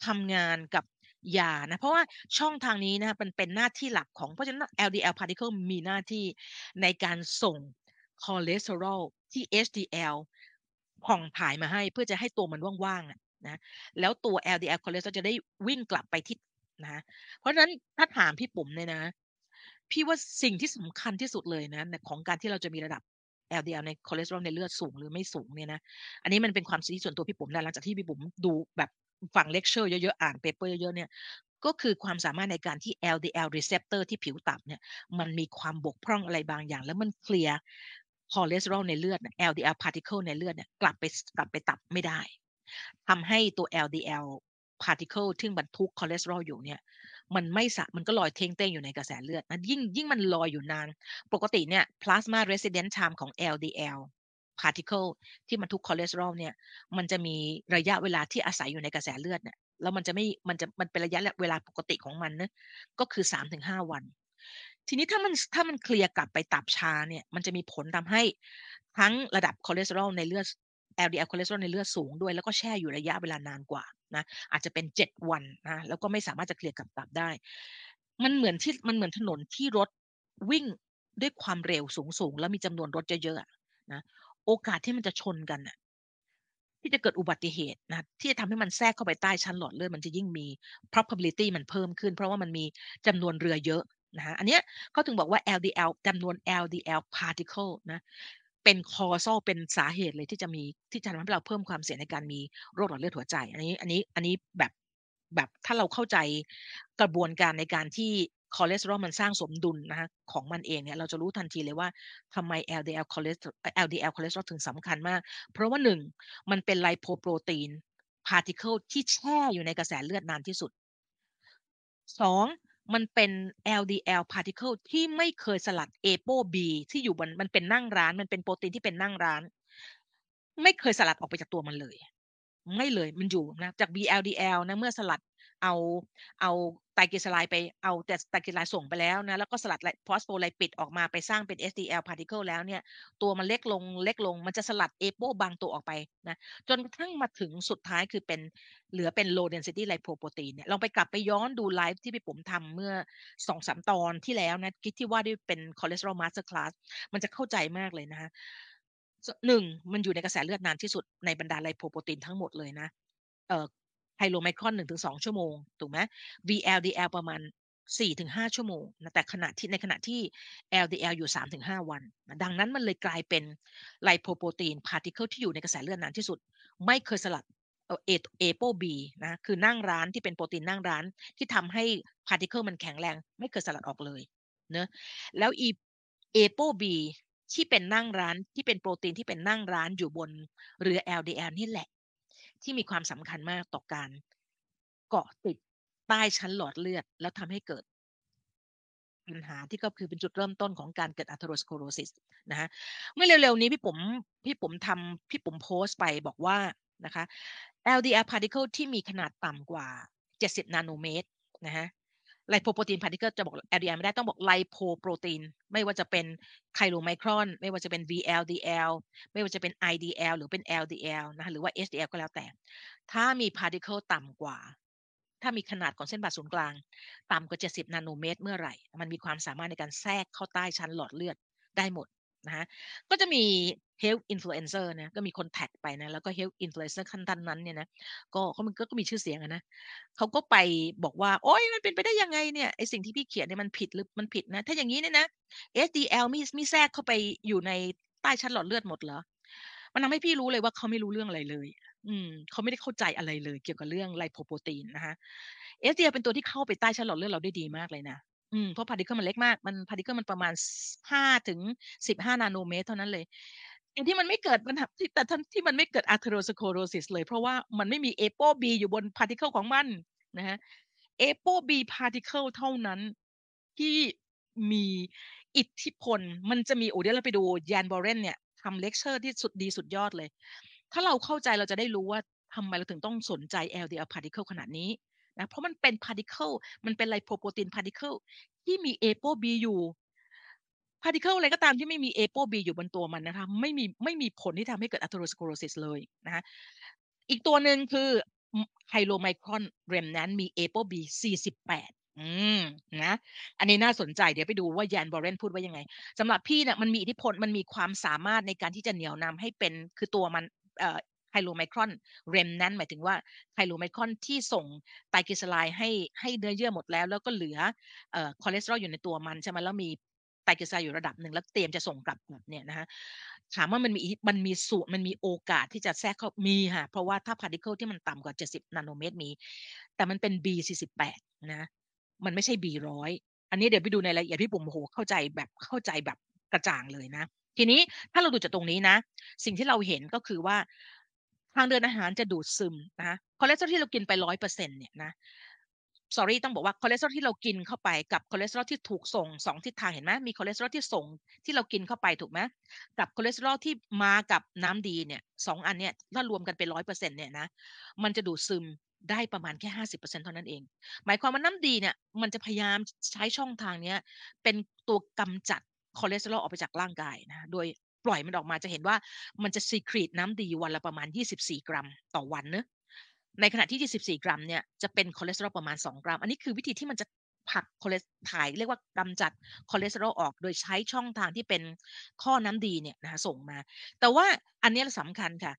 ทำงานกับยานะเพราะว่าช่องทางนี้นะมันเป็นหน้าที่หลักของเพราะฉะนั้น LDL particle มีหน้าที่ในการส่งคอเลสเตอรอลที่ HDLผ่องถ่ายมาให้เพื่อจะให้ตัวมันว่างๆนะแล้วตัว LDL คอเลสเตอรอลจะได้วิ่งกลับไปที่นะเพราะฉะนั้นถ้าถามพี่ปุ๋มเนี่ยนะพี่ว่าสิ่งที่สำคัญที่สุดเลยนะของการที่เราจะมีระดับ LDL ในคอเลสเตอรอลในเลือดสูงหรือไม่สูงเนี่ยนะอันนี้มันเป็นความคิดส่วนตัวพี่ปุ๋มนะหลังจากที่พี่ปุ๋มดูแบบฟังเลคเชอร์เยอะๆอ่านเปเปอร์เยอะๆเนี่ยก็คือความสามารถในการที่ LDL receptor ที่ผิวตับเนี่ยมันมีความบกพร่องอะไรบางอย่างแล้วมันเคลียร์คอเลสเตอรอลในเลือด LDL particle ในเลือดเนี่ยกลับไปตับไม่ได้ทำให้ตัว LDL particle ที่บรรทุกคอเลสเตอรอลอยู่เนี่ยมันก็ลอยเท่งๆอยู่ในกระแสเลือดนะยิ่งมันลอยอยู่นานปกติเนี่ย plasma residence time ของ LDL particle ที่บรรทุกคอเลสเตอรอลเนี่ยมันจะมีระยะเวลาที่อาศัยอยู่ในกระแสเลือดเนี่ยแล้วมันเป็นระยะเวลาปกติของมันนะก็คือ 3-5 วันทีนี้ถ้ามันเคลียร์กลับไปตับช้าเนี่ยมันจะมีผลทำให้ทั้งระดับคอเลสเตอรอลในเลือด LDL คอเลสเตอรอลในเลือดสูงด้วยแล้วก็แช่อยู่ระยะเวลานานกว่านะอาจจะเป็น7วันนะแล้วก็ไม่สามารถจะเคลียร์กลับตับได้มันเหมือนถนนที่รถวิ่งด้วยความเร็วสูงๆแล้วมีจำนวนรถเยอะๆนะโอกาสที่มันจะชนกันน่ะที่จะเกิดอุบัติเหตุนะที่จะทำให้มันแทรกเข้าไปใต้ชั้นหลอดเลือดมันจะยิ่งมี probability มันเพิ่มขึ้นเพราะว่ามันมีจำนวนเรือเยอะนะฮะอันเนี้ยเขาถึงบอกว่า LDL จำนวน LDL particle นะเป็น causal เป็นสาเหตุเลยที่จะทำให้เราเพิ่มความเสี่ยงในการมีโรคหลอดเลือดหัวใจอันนี้แบบถ้าเราเข้าใจกระบวนการในการที่คอเลสเตอรอลมันสร้างสมดุลนะฮะของมันเองเนี่ยเราจะรู้ทันทีเลยว่าทำไม LDL คอเลสเตอรอลถึงสำคัญมากเพราะว่า1มันเป็นไลโพโปรตีน particle ที่แช่อยู่ในกระแสเลือดนานที่สุด2มันเป็น LDL particle ที่ไม่เคยสลัด ApoB ที่อยู่บนมันเป็นนั่งร้านมันเป็นโปรตีนที่เป็นนั่งร้านไม่เคยสลัดออกไปจากตัวมันเลยไม่เลยมันอยู่นะจาก VLDL นะเมื่อสลัดเอาไตรกลีเซอไรด์ไปเอาแต่ไตรกลีเซอไรด์ส่งไปแล้วนะแล้วก็สลัดฟอสโฟไลปิดออกมาไปสร้างเป็น HDL particle แล้วเนี่ยตัวมันเล็กลงมันจะสลัด Apo บางตัวออกไปนะจนกระทั่งมาถึงสุดท้ายคือเป็นเหลือเป็น low density lipoprotein เนี่ยลองไปกลับไปย้อนดูไลฟ์ที่พี่ปุ๋มทำเมื่อ 2-3 ตอนที่แล้วนะคิดที่ว่าด้วยเป็น cholesterol master class มันจะเข้าใจมากเลยนะฮะ1มันอยู่ในกระแสเลือดนานที่สุดในบรรดา lipoprotein ทั้งหมดเลยนะไฮโลไมครอน 1-2 ชั่วโมงถูกไหม VLDL ประมาณ 4-5 ชั่วโมงนะแต่ในขณะที่ LDL อยู่ 3-5 วันดังนั้นมันเลยกลายเป็นไลโพโปรตีนพาร์ติเคิลที่อยู่ในกระแสเลือดนานที่สุดไม่เคยสลัดApoB นะคือนั่งร้านที่เป็นโปรตีนนั่งร้านที่ทำให้พาร์ติเคิลมันแข็งแรงไม่เคยสลัดออกเลยเนอะแล้ว ApoB ที่เป็นนั่งร้านที่เป็นโปรตีนที่เป็นนั่งร้านอยู่บนเรือ LDL นี่แหละที่มีความสำคัญมากต่อการเกาะติดใต้ชั้นหลอดเลือดแล้วทำให้เกิด ปัญหาที่ก็คือเป็นจุดเริ่มต้นของการเกิด atherosclerosis นะฮะเมื่อเร็วๆนี้พี่ผมโพสต์ไปบอกว่านะคะ LDL particle ที่มีขนาดต่ำกว่า70 นาโนเมตรนะฮะไลโพโปรตีนพาร์ติเคิลจะบอก LDL ไม่ได้ต้องบอกไลโพโปรตีนไม่ว่าจะเป็นไคโลไมครอนไม่ว่าจะเป็น VLDL ไม่ว่าจะเป็น IDL หรือเป็น LDL นะคะหรือว่า HDL ก็แล้วแต่ถ้ามีพาร์ติเคิลต่ำกว่าถ้ามีขนาดของเส้นผ่าศูนย์กลางต่ำกว่า70 นาโนเมตรเมื่อไหร่มันมีความสามารถในการแทรกเข้าใต้ชั้นหลอดเลือดได้หมดนะฮะก็จะมี health influencer นะก็มีคนแท็กไปนะแล้วก็ health influencer ขั้นต้นนั้นเนี่ยนะก็มีชื่อเสียงนะเขาก็ไปบอกว่าโอ๊ยมันเป็นไปได้ยังไงเนี่ยไอสิ่งที่พี่เขียนเนี่ยมันผิดนะถ้าอย่างนี้เนี่ยนะ HDL มีแทรกเข้าไปอยู่ในใต้ชั้นหลอดเลือดหมดเหรอมันทำให้พี่รู้เลยว่าเขาไม่รู้เรื่องอะไรเลยเขาไม่ได้เข้าใจอะไรเลยเกี่ยวกับเรื่องไลโพโปรตีนนะคะ HDL เป็นตัวที่เข้าไปใต้ชั้นหลอดเลือดเราได้ดีมากเลยนะเพราะพาร์ติเคิลมันเล็กมากมันพาร์ติเคิลมันประมาณ5ถึง15นาโนเมตรเท่านั้นเลยที่มันไม่เกิดปัญหาแต่ที่มันไม่เกิด atherosclerosis เลยเพราะว่ามันไม่มี ApoB อยู่บนพาร์ติเคิลของมันนะฮะ ApoB particle เท่านั้นที่มีอิทธิพลมันจะมีเดี๋ยวเราไปดู Jan Borén เนี่ยทำเลคเชอร์ที่สุดดีสุดยอดเลยถ้าเราเข้าใจเราจะได้รู้ว่าทำไมเราถึงต้องสนใจ LDL particle ขนาดนี้นะเพราะมันเป็นพาร์ติเคิลมันเป็นไลโพโปรตีนพาร์ติเคิลที่มี ApoB อยู่พาร์ติเคิลอะไรก็ตามที่ไม่มี ApoB อยู่บนตัวมันนะคะไม่มีผลที่ทำให้เกิด atherosclerosis เลยนะคะอีกตัวหนึ่งคือไคโลไมครอน remnant มี ApoB 48นะอันนี้น่าสนใจเดี๋ยวไปดูว่า Jan Borén พูดว่ายังไงสำหรับพี่เนี่ยมันมีอิทธิพลมันมีความสามารถในการที่จะเหนี่ยวนำให้เป็นคือตัวมันไคโลไมครอน remnant หมายถึงว่าไคโลไมครอนที่ส่งไตรกลีเซอไรด์ให้เนื้อเยื่อหมดแล้วแล้วก็เหลือคอเลสเตอรอลอยู่ในตัวมันใช่ไหมแล้วมีไตรกลีเซอไรด์อยู่ระดับหนึ่งแล้วเตรียมจะส่งกลับเนี่ยนะฮะถามว่ามันมีส่วนมันมีโอกาสที่จะแทรกเข้ามีค่ะเพราะว่าถ้าพาร์ติเคิลที่มันต่ำกว่า70นาโนเมตรมีแต่มันเป็น B48 นะมันไม่ใช่ B100 อันนี้เดี๋ยวไปดูในรายละเอียดพี่ปุ๋มโหเข้าใจแบบกระจ่างเลยนะทีนี้ถ้าเราดูจากตรงนี้นะสิ่งที่เราเห็นก็คือว่าทางเดินอาหารจะดูดซึมนะคอเลสเตอรอลที่เรากินไป 100% เนี่ยนะ sorry ต้องบอกว่าคอเลสเตอรอลที่เรากินเข้าไปกับคอเลสเตอรอลที่ถูกส่ง2ทิศทางเห็นไหมมีคอเลสเตอรอลที่ส่งที่เรากินเข้าไปถูกไหมกับคอเลสเตอรอลที่มากับน้ำดีเนี่ย2อันเนี่ยถ้ารวมกันเป็น 100% เนี่ยนะมันจะดูดซึมได้ประมาณแค่ 50% เท่านั้นเองหมายความว่าน้ำดีเนี่ยมันจะพยายามใช้ช่องทางเนี้ยเป็นตัวกำจัดคอเลสเตอรอลออกไปจากร่างกายนะโดยปล่อยมันออกมาจะเห็นว่ามันจะซีครีตน้ำดีวันละประมาณ24กรัมต่อวันนะในขณะที่24กรัมเนี่ยจะเป็นคอเลสเตอรอลประมาณ2กรัมอันนี้คือวิธีที่มันจะผลักถ่ายเรียกว่ากำจัดคอเลสเตอรอลออกโดยใช้ช่องทางที่เป็นข้อน้ำดีเนี่ยนะคะส่งมาแต่ว่าอันนี้สำคัญค่ะ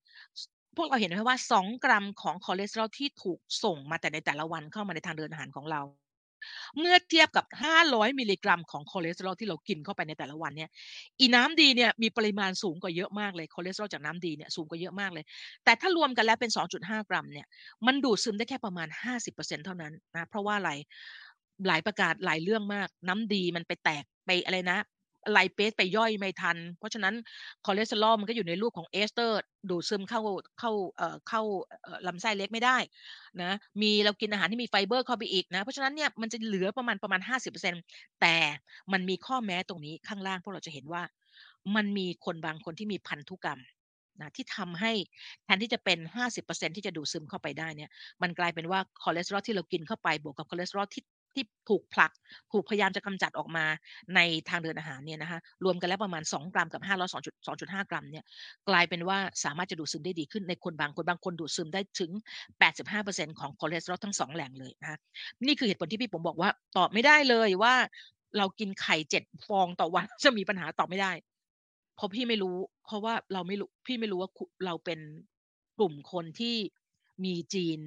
พวกเราเห็นไหมว่า2กรัมของคอเลสเตอรอลที่ถูกส่งมาแต่ในแต่ละวันเข้ามาในทางเดินอาหารของเราเมื่อเทียบกับ500มิลลิกรัมของคอเลสเตอรอลที่เรากินเข้าไปในแต่ละวันเนี่ยอีน้ำดีเนี่ยมีปริมาณสูงกว่าเยอะมากเลยคอเลสเตอรอลจากน้ำดีเนี่ยสูงกว่าเยอะมากเลยแต่ถ้ารวมกันแล้วเป็น 2.5 กรัมเนี่ยมันดูดซึมได้แค่ประมาณ 50% เท่านั้นนะเพราะว่าอะไรหลายประการหลายเรื่องมากน้ำดีมันไปแตกไปอะไรนะไลเปสไปย่อยไม่ทันเพราะฉะนั้นคอเลสเตอรอลมันก็อยู่ในรูปของเอสเตอร์ดูดซึมเข้าลำไส้เล็กไม่ได้นะมีเรากินอาหารที่มีไฟเบอร์เข้าไปอีกนะเพราะฉะนั้นเนี่ยมันจะเหลือประมาณ 50% แต่มันมีข้อแม้ตรงนี้ข้างล่างพวกเราจะเห็นว่ามันมีคนบางคนที่มีพันธุกรรมนะที่ทำให้แทนที่จะเป็น 50% ที่จะดูดซึมเข้าไปได้เนี่ยมันกลายเป็นว่าคอเลสเตอรอลที่เรากินเข้าไปบวกกับคอเลสเตอรอลที่ถูกผลักถูกพยายามจะกำจัดออกมาในทางเดินอาหารเนี่ยนะคะรวมกันแล้วประมาณ2กรัมกับ2.5 กรัมเนี่ยกลายเป็นว่าสามารถจะดูดซึมได้ดีขึ้นในคนบางคนดูดซึมได้ถึง 85% ของคอเลสเตอรอลทั้ง2แหล่งเลยนะคะนี่คือเหตุผลที่พี่ผมบอกว่าตอบไม่ได้เลยว่าเรากินไข่7ฟองต่อวันจะมีปัญหาตอบไม่ได้เพราะพี่ไม่รู้เพราะว่าเราไม่รู้พี่ไม่รู้ว่าเราเป็นกลุ่มคนที่มีจีน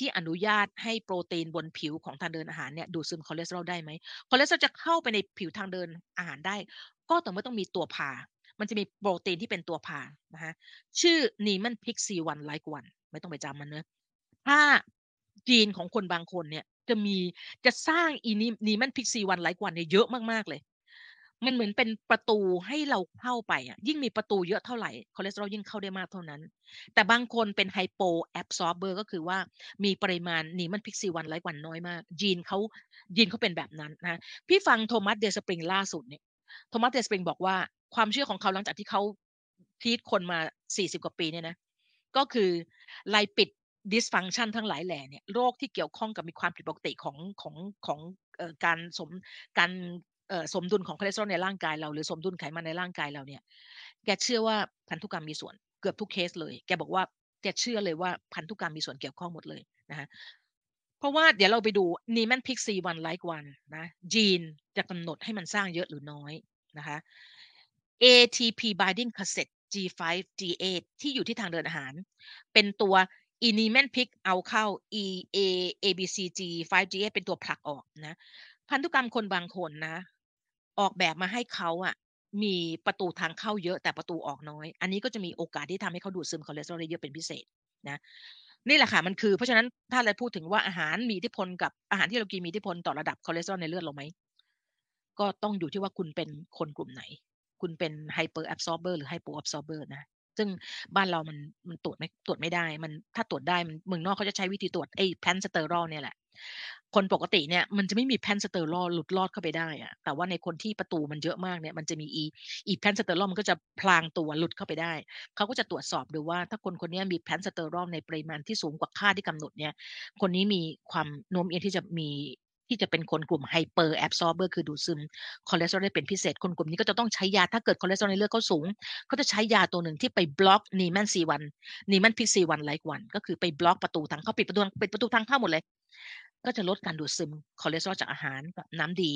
ที่อนุญาตให้โปรตีนบนผิวของทางเดินอาหารเนี่ยดูดซึมคอเลสเตอรอลได้ไหมคอเลสเตอรอลจะเข้าไปในผิวทางเดินอาหารได้ก็แต่ว่าต้องมีตัวพามันจะมีโปรตีนที่เป็นตัวพานะฮะชื่อนี่มันพิกซีวันไลค์วันไม่ต้องไปจำมันเนอะถ้ายีนของคนบางคนเนี่ยจะสร้างอีนี่มันพิกซีวันไลค์วันเนี่ยเยอะมากๆเลย มันเหมือนเป็นประตูให้เราเข้าไปอ่ะยิ่งมีประตูเยอะเท่าไหร่คอเลสเตอรอลยิ่งเข้าได้มากเท่านั้นแต่บางคนเป็นไฮโปแอบซอร์เบอร์ก็คือว่ามีปริมาณนี่มันพิกซีวันไร้วันน้อยมากยีนเขาเป็นแบบนั้นนะพี่ฟังโทมัสเดย์สปริงล่าสุดเนี่ยโทมัสเดย์สปริงบอกว่าความเชื่อของเขาหลังจากที่เขาทีทคนมา40กว่าปีเนี่ยนะก็คือไลปิดดิสฟังชันทั้งหลายแหล่เนี่ยโรคที่เกี่ยวข้องกับมีความผิดปกติของการสมดุลของคอเลสเตอรอลในร่างกายเราหรือสมดุลไขมันในร่างกายเราเนี่ยแกเชื่อว่าพันธุกรรมมีส่วนเกือบทุกเคสเลยแกบอกว่าแกเชื่อเลยว่าพันธุกรรมมีส่วนเกี่ยวข้องหมดเลยนะฮะเพราะว่าเดี๋ยวเราไปดูนีแมนพิกซีวันไลค์วันนะยีนจะกำหนดให้มันสร้างเยอะหรือน้อยนะคะ ATP binding cassette G5 G8 ที่อยู่ที่ทางเดินอาหารเป็นตัวอีนีแมนพิกเอาเข้า EA ABC G5 G8 เป็นตัวผลักออกนะพันธุกรรมคนบางคนนะออกแบบมาให้เขาอ่ะมีประตูทางเข้าเยอะแต่ประตูออกน้อยอันนี้ก็จะมีโอกาสที่ทำให้เขาดูดซึมคอเลสเตอรอลเยอะเป็นพิเศษนะนี่แหละค่ะมันคือเพราะฉะนั้นถ้าเราพูดถึงว่าอาหารมีอิทธิพลกับอาหารที่เรากินมีอิทธิพลต่อระดับคอเลสเตอรอลในเลือดเราไหมก็ต้องอยู่ที่ว่าคุณเป็นคนกลุ่มไหนคุณเป็นไฮเปอร์แอบซอร์เบอร์หรือไฮโปแอบซอร์เบอร์นะซึ่งบ้านเรามันตรวจไม่ได้มันถ้าตรวจได้เมืองนอกเขาจะใช้วิธีตรวจไอ้แพนสเตอรอลเนี่ยแหละคนปกติเนี่ยมันจะไม่มีแพนสเตอรอลหลุดลอดเข้าไปได้อะแต่ว่าในคนที่ประตูมันเยอะมากเนี่ยมันจะมีอีแพนสเตอรอลมันก็จะพลางตัวหลุดเข้าไปได้เขาก็จะตรวจสอบดูว่าถ้าคนนี้มีแพนสเตอรอลในปริมาณที่สูงกว่าค่าที่กำหนดเนี่ยคนนี้มีความโน้มเอียงที่จะเป็นคนกลุ่มไฮเปอร์แอบซอร์เบอร์คือดูดซึมคอเลสเตอรอลได้เป็นพิเศษคนกลุ่มนี้ก็จะต้องใช้ยาถ้าเกิดคอเลสเตอรอลในเลือดเขาสูงเขาจะใช้ยาตัวหนึ่งที่ไปบล็อกนีแมนซีวันนีแมนพิกซีวันไลค์วันก็คือไปบล็อกประตูทางเข้าปิดประตูทางเข้าหมดเลยก็จะลดการดูดซึมคอเลสเตอรอลจากอาหารกับน้ำดี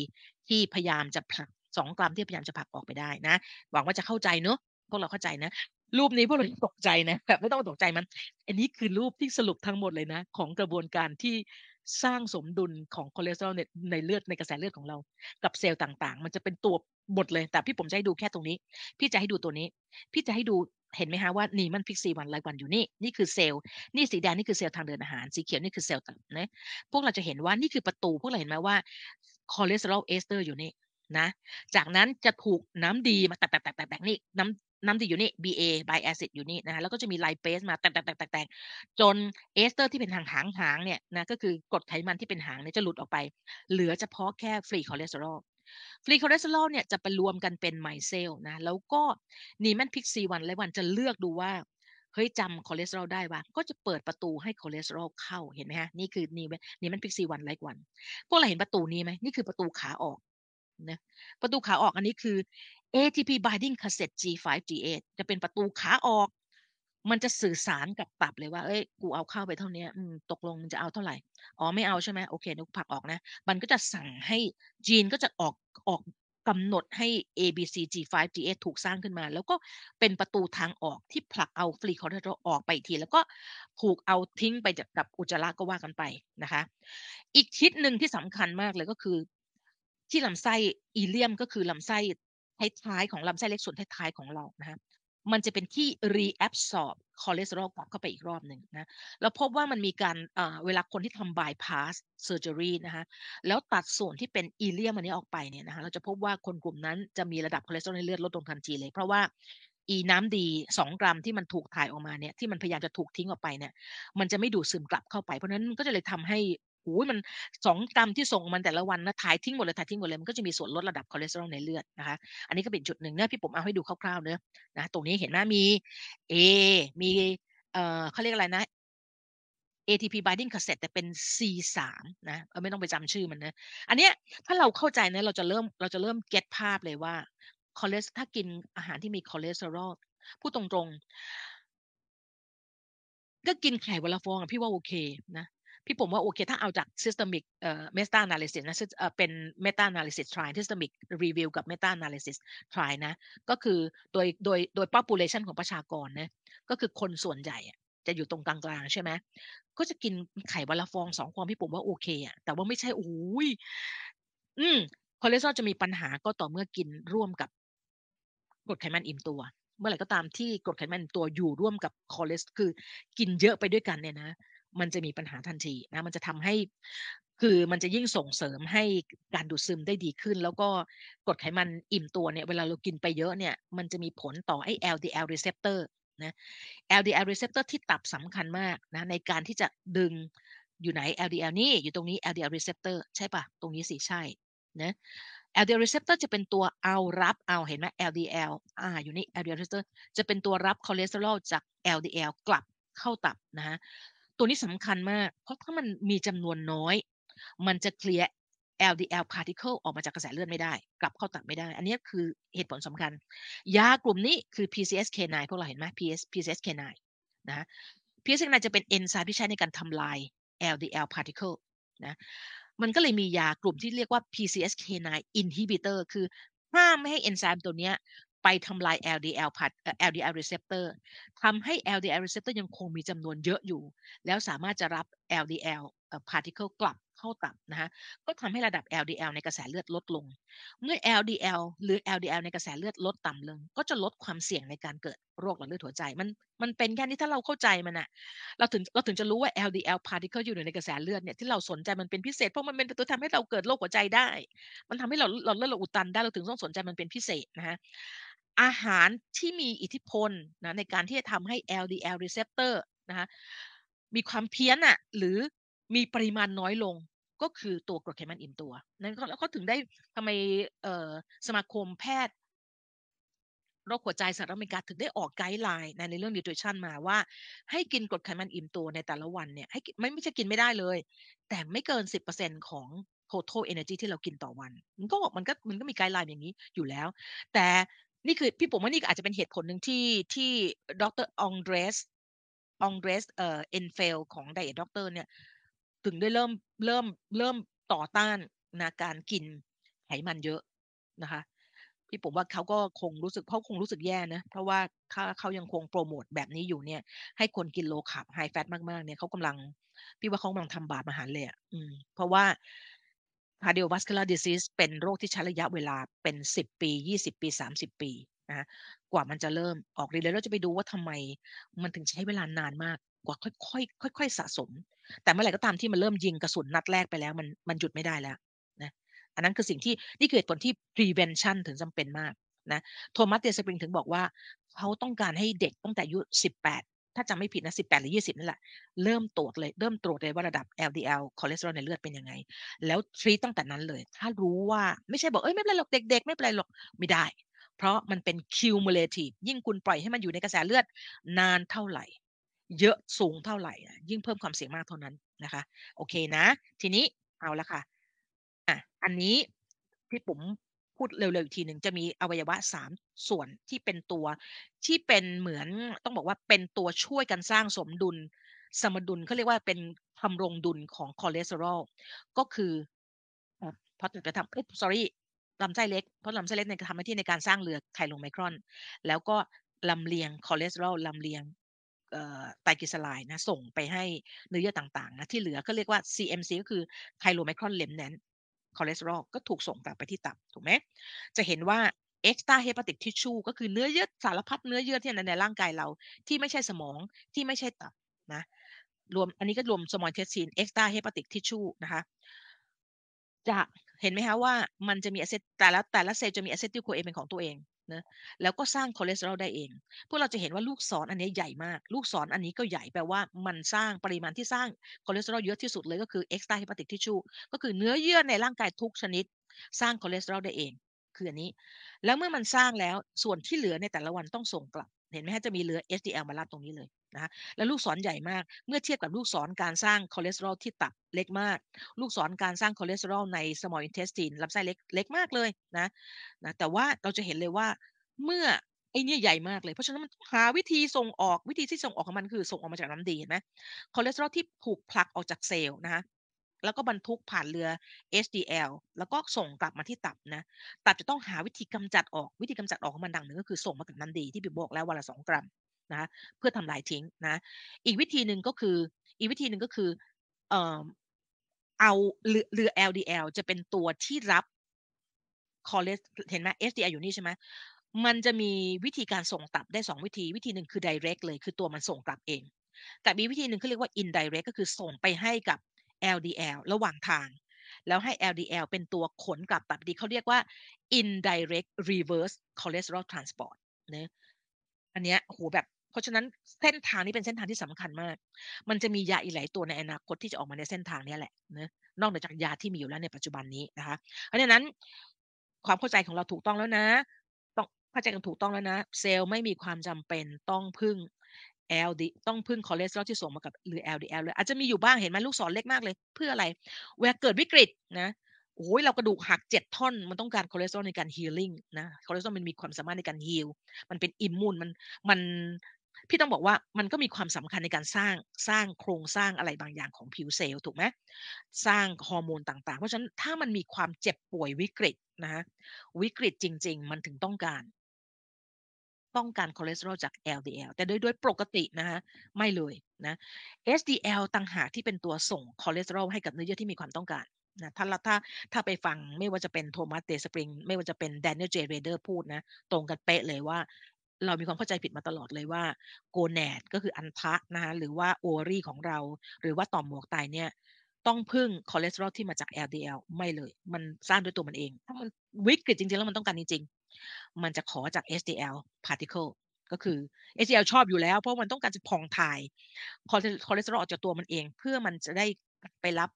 ที่พยายามจะผลัก2กรัมที่พยายามจะผลักออกไปได้นะหวังว่าจะเข้าใจเนอะพวกเราเข้าใจนะรูปนี้พวกเราตกใจนะแบบไม่ต้องตกใจมันอันนี้คือรูปที่สรุปทั้งหมดเลยนะของกระบวนการที่สร้างสมดุลของคอเลสเตอรอลในเลือดในกระแสเลือดของเรากับเซลล์ต่างๆมันจะเป็นตัวหมดเลยแต่พี่ผมจะให้ดูแค่ตรงนี้พี่จะให้ดูตัวนี้พี่จะให้ดูเห็นไหมฮะว่านี่มันพิกซีวันไลค์วันอยู่นี่คือเซลล์นี่สีแดงนี่คือเซลล์ทางเดินอาหารสีเขียวนี่คือเซลล์ตับนะพวกเราจะเห็นว่านี่คือประตูพวกเราเห็นไหมว่าคอเลสเตอรอลเอสเตอร์อยู่นี่นะจากนั้นจะถูกน้ำดีมาแตกนี่น้ำดีอยู่นี่ BA by acid อยู่นี่นะแล้วก็จะมีไลเปสมาแตกจนเอสเตอร์ที่เป็นหางเนี่ยนะก็คือกรดไขมันที่เป็นหางเนี่ยจะหลุดออกไปเหลือเฉพาะแค่ฟรีคอเลสเตอรอลเนี่ยจะไปรวมกันเป็นไมเซลนะแล้วก็นีแมนพิกซีวันไลค์วันจะเลือกดูว่าเฮ้ยจำคอเลสเตอรอลได้ว่าก็จะเปิดประตูให้คอเลสเตอรอลเข้าเห็นไหมฮะนี่คือนีแมนพิกซีวันไลค์วันพวกเราเห็นประตูนี้ไหมนี่คือประตูขาออกนะประตูขาออกอันนี้คือ ATP binding cassette G5 G8 จะเป็นประตูขาออกมันจะสื่อสารกับตับเลยว่าเอ้ยกูเอาเข้าไปเท่านี้ตกลงมันจะเอาเท่าไหร่อ๋อไม่เอาใช่ไหมโอเคนึกผักออกนะมันก็จะสั่งให้ยีนก็จะออกกำหนดให้ ABC G5 G8 ถูกสร้างขึ้นมาแล้วก็เป็นประตูทางออกที่ผลักเอาฟรีคอเลสเตอรอลออกไปทีแล้วก็ถูกเอาทิ้งไปกับอุจจาระก็ว่ากันไปนะคะอีกทิศหนึ่งที่สำคัญมากเลยก็คือที่ลำไส้อีเลียมก็คือลำไส้ท้ายๆของลำไส้เล็กส่วนท้ายๆของเรานะฮะมันจะเป็นที่ reabsorb คอเลสเตอรอลกลับเข้าไปอีกรอบหนึ่งนะแล้วพบว่ามันมีการเวลาคนที่ทำ bypass surgery นะฮะแล้วตัดส่วนที่เป็นอีเลียมอันนี้ออกไปเนี่ยนะฮะเราจะพบว่าคนกลุ่มนั้นจะมีระดับคอเลสเตอรอลในเลือดลดลงทันทีเลยเพราะว่าอีน้ำดี2กรัมที่มันถูกถ่ายออกมาเนี่ยที่มันพยายามจะถูกทิ้งออกไปเนี่ยมันจะไม่ดูดซึมกลับเข้าไปเพราะนั้นมันก็จะเลยทำให้มัน2กรัมที่ส่งมันแต่ละวันนะถ่ายทิ้งหมดเลยมันก็จะมีส่วนลดระดับคอเลสเตอรอลในเลือดนะคะอันนี้ก็เป็นจุดหนึ่งนะพี่ผมเอาให้ดูคร่าวๆเนอะนะตรงนี้เห็นไหมมี A มีเขาเรียกอะไรนะ ATP binding cassette แต่เป็น C3 นะไม่ต้องไปจำชื่อมันนะอันเนี้ยถ้าเราเข้าใจนะเราจะเริ่มเก็ตภาพเลยว่าคอเลสถ้ากินอาหารที่มีคอเลสเตอรอลพูดตรงๆก็กินไข่วันละฟองพี่ว่าโอเคนะพี่ผมว่าโอเคถ้าเอาจาก systemic meta analysis นะเป็น meta analysis trial systemic review กับ meta analysis trial นะก็คือโดย population ของประชากรนะก็คือคนส่วนใหญ่จะอยู่ตรงกลางๆใช่ไหมก็จะกินไข่วันละฟอง2ฟองพี่ผมว่าโอเคอ่ะแต่ว่าไม่ใช่โอ้ยคอเลสเตอรอลจะมีปัญหาก็ต่อเมื่อกินร่วมกับกรดไขมันอิ่มตัวเมื่อไหร่ก็ตามที่กรดไขมันตัวอยู่ร่วมกับคอเลสคือกินเยอะไปด้วยกันเนี่ยนะมันจะมีปัญหาทันทีนะมันจะทำให้ คือมันจะยิ่งส่งเสริมให้การดูดซึมได้ดีขึ้นแล้วก็กรดไขมันอิ่มตัวเนี่ยเวลาเรากินไปเยอะเนี่ยมันจะมีผลต่อไอ้ LDL receptor นะ LDL receptor ที่ตับสำคัญมากนะในการที่จะดึงอยู่ไหน LDL นี่อยู่ตรงนี้ LDL receptor ใช่ป่ะตรงนี้สิใช่นะ LDL receptor จะเป็นตัวเอารับเอาเห็นไหม LDL อยู่นี่ LDL receptor จะเป็นตัวรับคอเลสเตอรอลจาก LDL กลับเข้าตับนะฮะตัวนี้สำคัญมากเพราะถ้ามันมีจำนวนน้อยมันจะเคลียร์ LDL particle ออกมาจากกระแสเลือดไม่ได้กลับเข้าตับไม่ได้อันนี้คือเหตุผลสำคัญยากลุ่มนี้คือ PCSK9 พวกเราเห็นไหม PCSK9 นะ PCSK9 จะเป็นเอนไซม์ที่ใช้ในการทำลาย LDL particle นะมันก็เลยมียากลุ่มที่เรียกว่า PCSK9 inhibitor คือห้ามไม่ให้เอนไซม์ตัวนี้ไปทำลาย LDL receptor ทำให้ LDL receptor ยังคงมีจำนวนเยอะอยู่แล้วสามารถจะรับ LDL particle กลับเข้าตับนะฮะก็ทำให้ระดับ LDL ในกระแสเลือดลดลงเมื่อ LDL หรือ LDL ในกระแสเลือดลดต่ำลงก็จะลดความเสี่ยงในการเกิดโรคหลอดเลือดหัวใจมันเป็นแค่นี้ถ้าเราเข้าใจมันน่ะเราถึงจะรู้ว่า LDL particle อยู่ในกระแสเลือดเนี่ยที่เราสนใจมันเป็นพิเศษเพราะมันเป็นตัวทำให้เราเกิดโรคหัวใจได้มันทำให้เราเลือดเราอุดตันได้เราถึงต้องสนใจมันเป็นพิเศษนะฮะอาหารที่มีอิทธิพลนะในการที่จะทำให้ LDL receptor นะฮะมีความเพี้ยนน่ะหรือมีปริมาณน้อยลงก็คือตัวกรดไขมันอิ่มตัวนั้นแล้วก็ถึงได้ทำไมสมาคมแพทย์โรคหัวใจสหรัฐอเมริกาถึงได้ออกไกด์ไลน์ในเรื่อง nutrition มาว่าให้กินกรดไขมันอิ่มตัวในแต่ละวันเนี่ยให้ไม่ใช่กินไม่ได้เลยแต่ไม่เกิน 10% ของ total energy ที่เรากินต่อวันมันก็มีไกด์ไลน์อย่างนี้อยู่แล้วแต่นี่คือพี่ผมว่านี่อาจจะเป็นเหตุผลหนึ่งที่ดร.องเดรสเอ็นเฟลของ Diet Doctor เนี่ยถึงได้เริ่มต่อต้านนะการกินไขมันเยอะนะคะพี่ผมว่าเขาก็คงรู้สึกแย่นะเพราะว่าถ้าเขายังคงโปรโมทแบบนี้อยู่เนี่ยให้คนกินโลคาร์บไฮแฟตมากๆเนี่ยพี่ว่าเขากำลังทำบาปมหาเลยอ่ะเพราะว่า cardiovascular disease เป็นโรคที่ใช้ระยะเวลาเป็น10ปี20ปี30ปีนะกว่ามันจะเริ่มออกฤทธิ์แล้วเราจะไปดูว่าทำไมมันถึงใช้เวลานานมากกว่าค่อยๆสะสมแต่เมื่อไหร่ก็ตามที่มันเริ่มยิงกระสุนนัดแรกไปแล้วมันหยุดไม่ได้แล้วนะอันนั้นคือสิ่งที่นี่คือเหตุผลที่ prevention ถึงจำเป็นมากนะโทมัส เดย์สปริงถึงบอกว่าเขาต้องการให้เด็กตั้งแต่อายุ18ถ้าจำไม่ผิดนะ18หรือ20นั่นแหละเริ่มตรวจเลยว่าระดับ LDL คอเลสเตอรอลในเลือดเป็นยังไงแล้ว treat ตั้งแต่นั้นเลยถ้ารู้ว่าไม่ใช่บอกไม่เป็นไรหรอกเด็กๆไม่เป็นไรหรอกไม่ได้เพราะมันเป็น cumulative ยิ่งคุณปล่อยให้มันอยู่ในกระแสเลือดนานเท่าไหร่เยอะสูงเท่าไหร่ยิ่งเพิ่มความเสี่ยงมากเท่านั้นนะคะโอเคนะทีนี้เอาละค่ะอันนี้ที่ผมพูดเร็วๆอีกทีหนึ่งจะมีอวัยวะ3ส่วนที่เป็นตัวที่เป็นเหมือนต้องบอกว่าเป็นตัวช่วยกันสร้างสมดุลเขาเรียกว่าเป็นทำรงดุลของคอเลสเตอรอลก็คือพอจะทำลำไส้เล็กเพราะลำไส้เล็กในการทำหน้าที่ในการสร้างเรือไคโลไมครอนแล้วก็ลำเลียงคอเลสเตอรอลลำเลียงไตรกลีเซอไรด์นะส่งไปให้เนื้อเยื่อต่างๆนะที่เหลือก็เรียกว่า CMC ก็คือไคโลไมครอนเลมแนนท์คอเลสเตอรอลก็ถูกส่งกลับไปที่ตับถูกไหมจะเห็นว่า extra hepatic tissue ก็คือเนื้อเยื่อสารพัดเนื้อเยื่อที่ในร่างกายเราที่ไม่ใช่สมองที่ไม่ใช่ตับนะรวมอันนี้ก็รวม small intestine extra hepatic tissue นะคะจะเห็นไหมคะว่ามันจะมีแต่ละเซลล์จะมี acetyl CoA เป็นของตัวเองนะแล้วก็สร้างคอเลสเตอรอลได้เองพวกเราจะเห็นว่าลูกศรอันนี้ใหญ่มากลูกศรอันนี้ก็ใหญ่แปลว่ามันสร้างปริมาณที่สร้างคอเลสเตอรอลเยอะที่สุดเลยก็คือ extra hepatic tissue ก็คือเนื้อเยื่อในร่างกายทุกชนิดสร้างคอเลสเตอรอลได้เองคืออันนี้แล้วเมื่อมันสร้างแล้วส่วนที่เหลือในแต่ละวันต้องส่งกลับเห็นไหมฮะจะมีเหลือ HDL มารับตรงนี้เลยนะแล้วลูกศรใหญ่มากเมื่อเทียบกับลูกศรการสร้างคอเลสเตอรอลที่ตับเล็กมากลูกศรการสร้างคอเลสเตอรอลใน small intestine ลำไส้เล็กมากเลยนะแต่ว่าเราจะเห็นเลยว่าเมื่อไอ้นี่ใหญ่มากเลยเพราะฉะนั้นมันหาวิธีส่งออกวิธีที่ส่งออกของมันคือส่งออกมาจากน้ำดีเห็นไหมคอเลสเตอรอลที่ถูกผลักออกจากเซลล์นะแล้วก็บรรทุกผ่านเรือ HDL แล้วก็ส่งกลับมาที่ตับนะตับจะต้องหาวิธีกำจัดออกวิธีกำจัดออกของมันดังหนึ่งก็คือส่งมากับน้ำดีที่พี่บอกแล้ววันละ2 กรัมนะเพื่อทำลายทิ้งนะอีกวิธีหนึ่งก็คือเอาเรือ LDL จะเป็นตัวที่รับคอเลสเห็นไหม HDL อยู่นี่ใช่ไหมมันจะมีวิธีการส่งตับได้2วิธีวิธีหนึ่งคือ direct เลยคือตัวมันส่งกลับเองแต่มีวิธีหนึ่งเขาเรียกว่า indirect ก็คือส่งไปให้กับ LDL ระหว่างทางแล้วให้ LDL เป็นตัวขนกลับตับดีเขาเรียกว่า indirect reverse cholesterol transport นะอันเนี้ยโหแบบเพราะฉะนั้นเส้นทางนี้เป็นเส้นทางที่สำคัญมากมันจะมียาอีกหลายตัวในอนาคตที่จะออกมาในเส้นทางนี้แหละนะนอกจากยาที่มีอยู่แล้วในปัจจุบันนี้นะคะเพราะฉะนั้นความเข้าใจของเราถูกต้องแล้วนะต้องเข้าใจกันถูกต้องแล้วนะเซลล์ไม่มีความจำเป็นต้องพึ่ง LDL ต้องพึ่งคอเลสเตอรอลที่ส่งมากับหรือ LDL เลยอาจจะมีอยู่บ้างเห็นไหมลูกศรเล็กมากเลยเพื่ออะไรเวลาเกิดวิกฤตนะโอ้ยเรากระดูกหัก7ท่อนมันต้องการคอเลสเตอรอลในการฮีลิ่งนะคอเลสเตอรอลมันมีความสามารถในการฮีลมันเป็นอิมมูนมันพี่ต้องบอกว่ามันก็มีความสำคัญในการสร้างโครงสร้างอะไรบางอย่างของผิวเซลล์ถูกไหมสร้างฮอร์โมนต่างๆเพราะฉะนั้นถ้ามันมีความเจ็บป่วยวิกฤตนะฮะวิกฤตจริงๆมันถึงต้องการคอเลสเตอรอลจาก LDL แต่โดยปกตินะฮะไม่เลยนะ HDL ต่างหากที่เป็นตัวส่งคอเลสเตอรอลให้กับเนื้อเยื่อที่มีความต้องการนะถ้าไปฟังไม่ว่าจะเป็น Thomas Dayspring ไม่ว่าจะเป็น Daniel J. Rader พูดนะตรงกันเป๊ะเลยว่าเรามีความเข้าใจผิดมาตลอดเลยว่าโกแนดก็คืออันทะนะฮะหรือว่าโอวารีของเราหรือว่าต่อมหมวกไตเนี่ยต้องพึ่งคอเลสเตอรอลที่มาจาก LDL ไม่เลยมันสร้างด้วยตัวมันเองถ้ามันวิกฤตจริงๆแล้วมันต้องการจริงๆมันจะขอจาก HDL particle ก็คือ HDL ชอบอยู่แล้วเพราะมันต้องการจะพองถ่ายคอเลสเตอรอลออกจากตัวมันเองเพื่อมันจะได้ไปรับ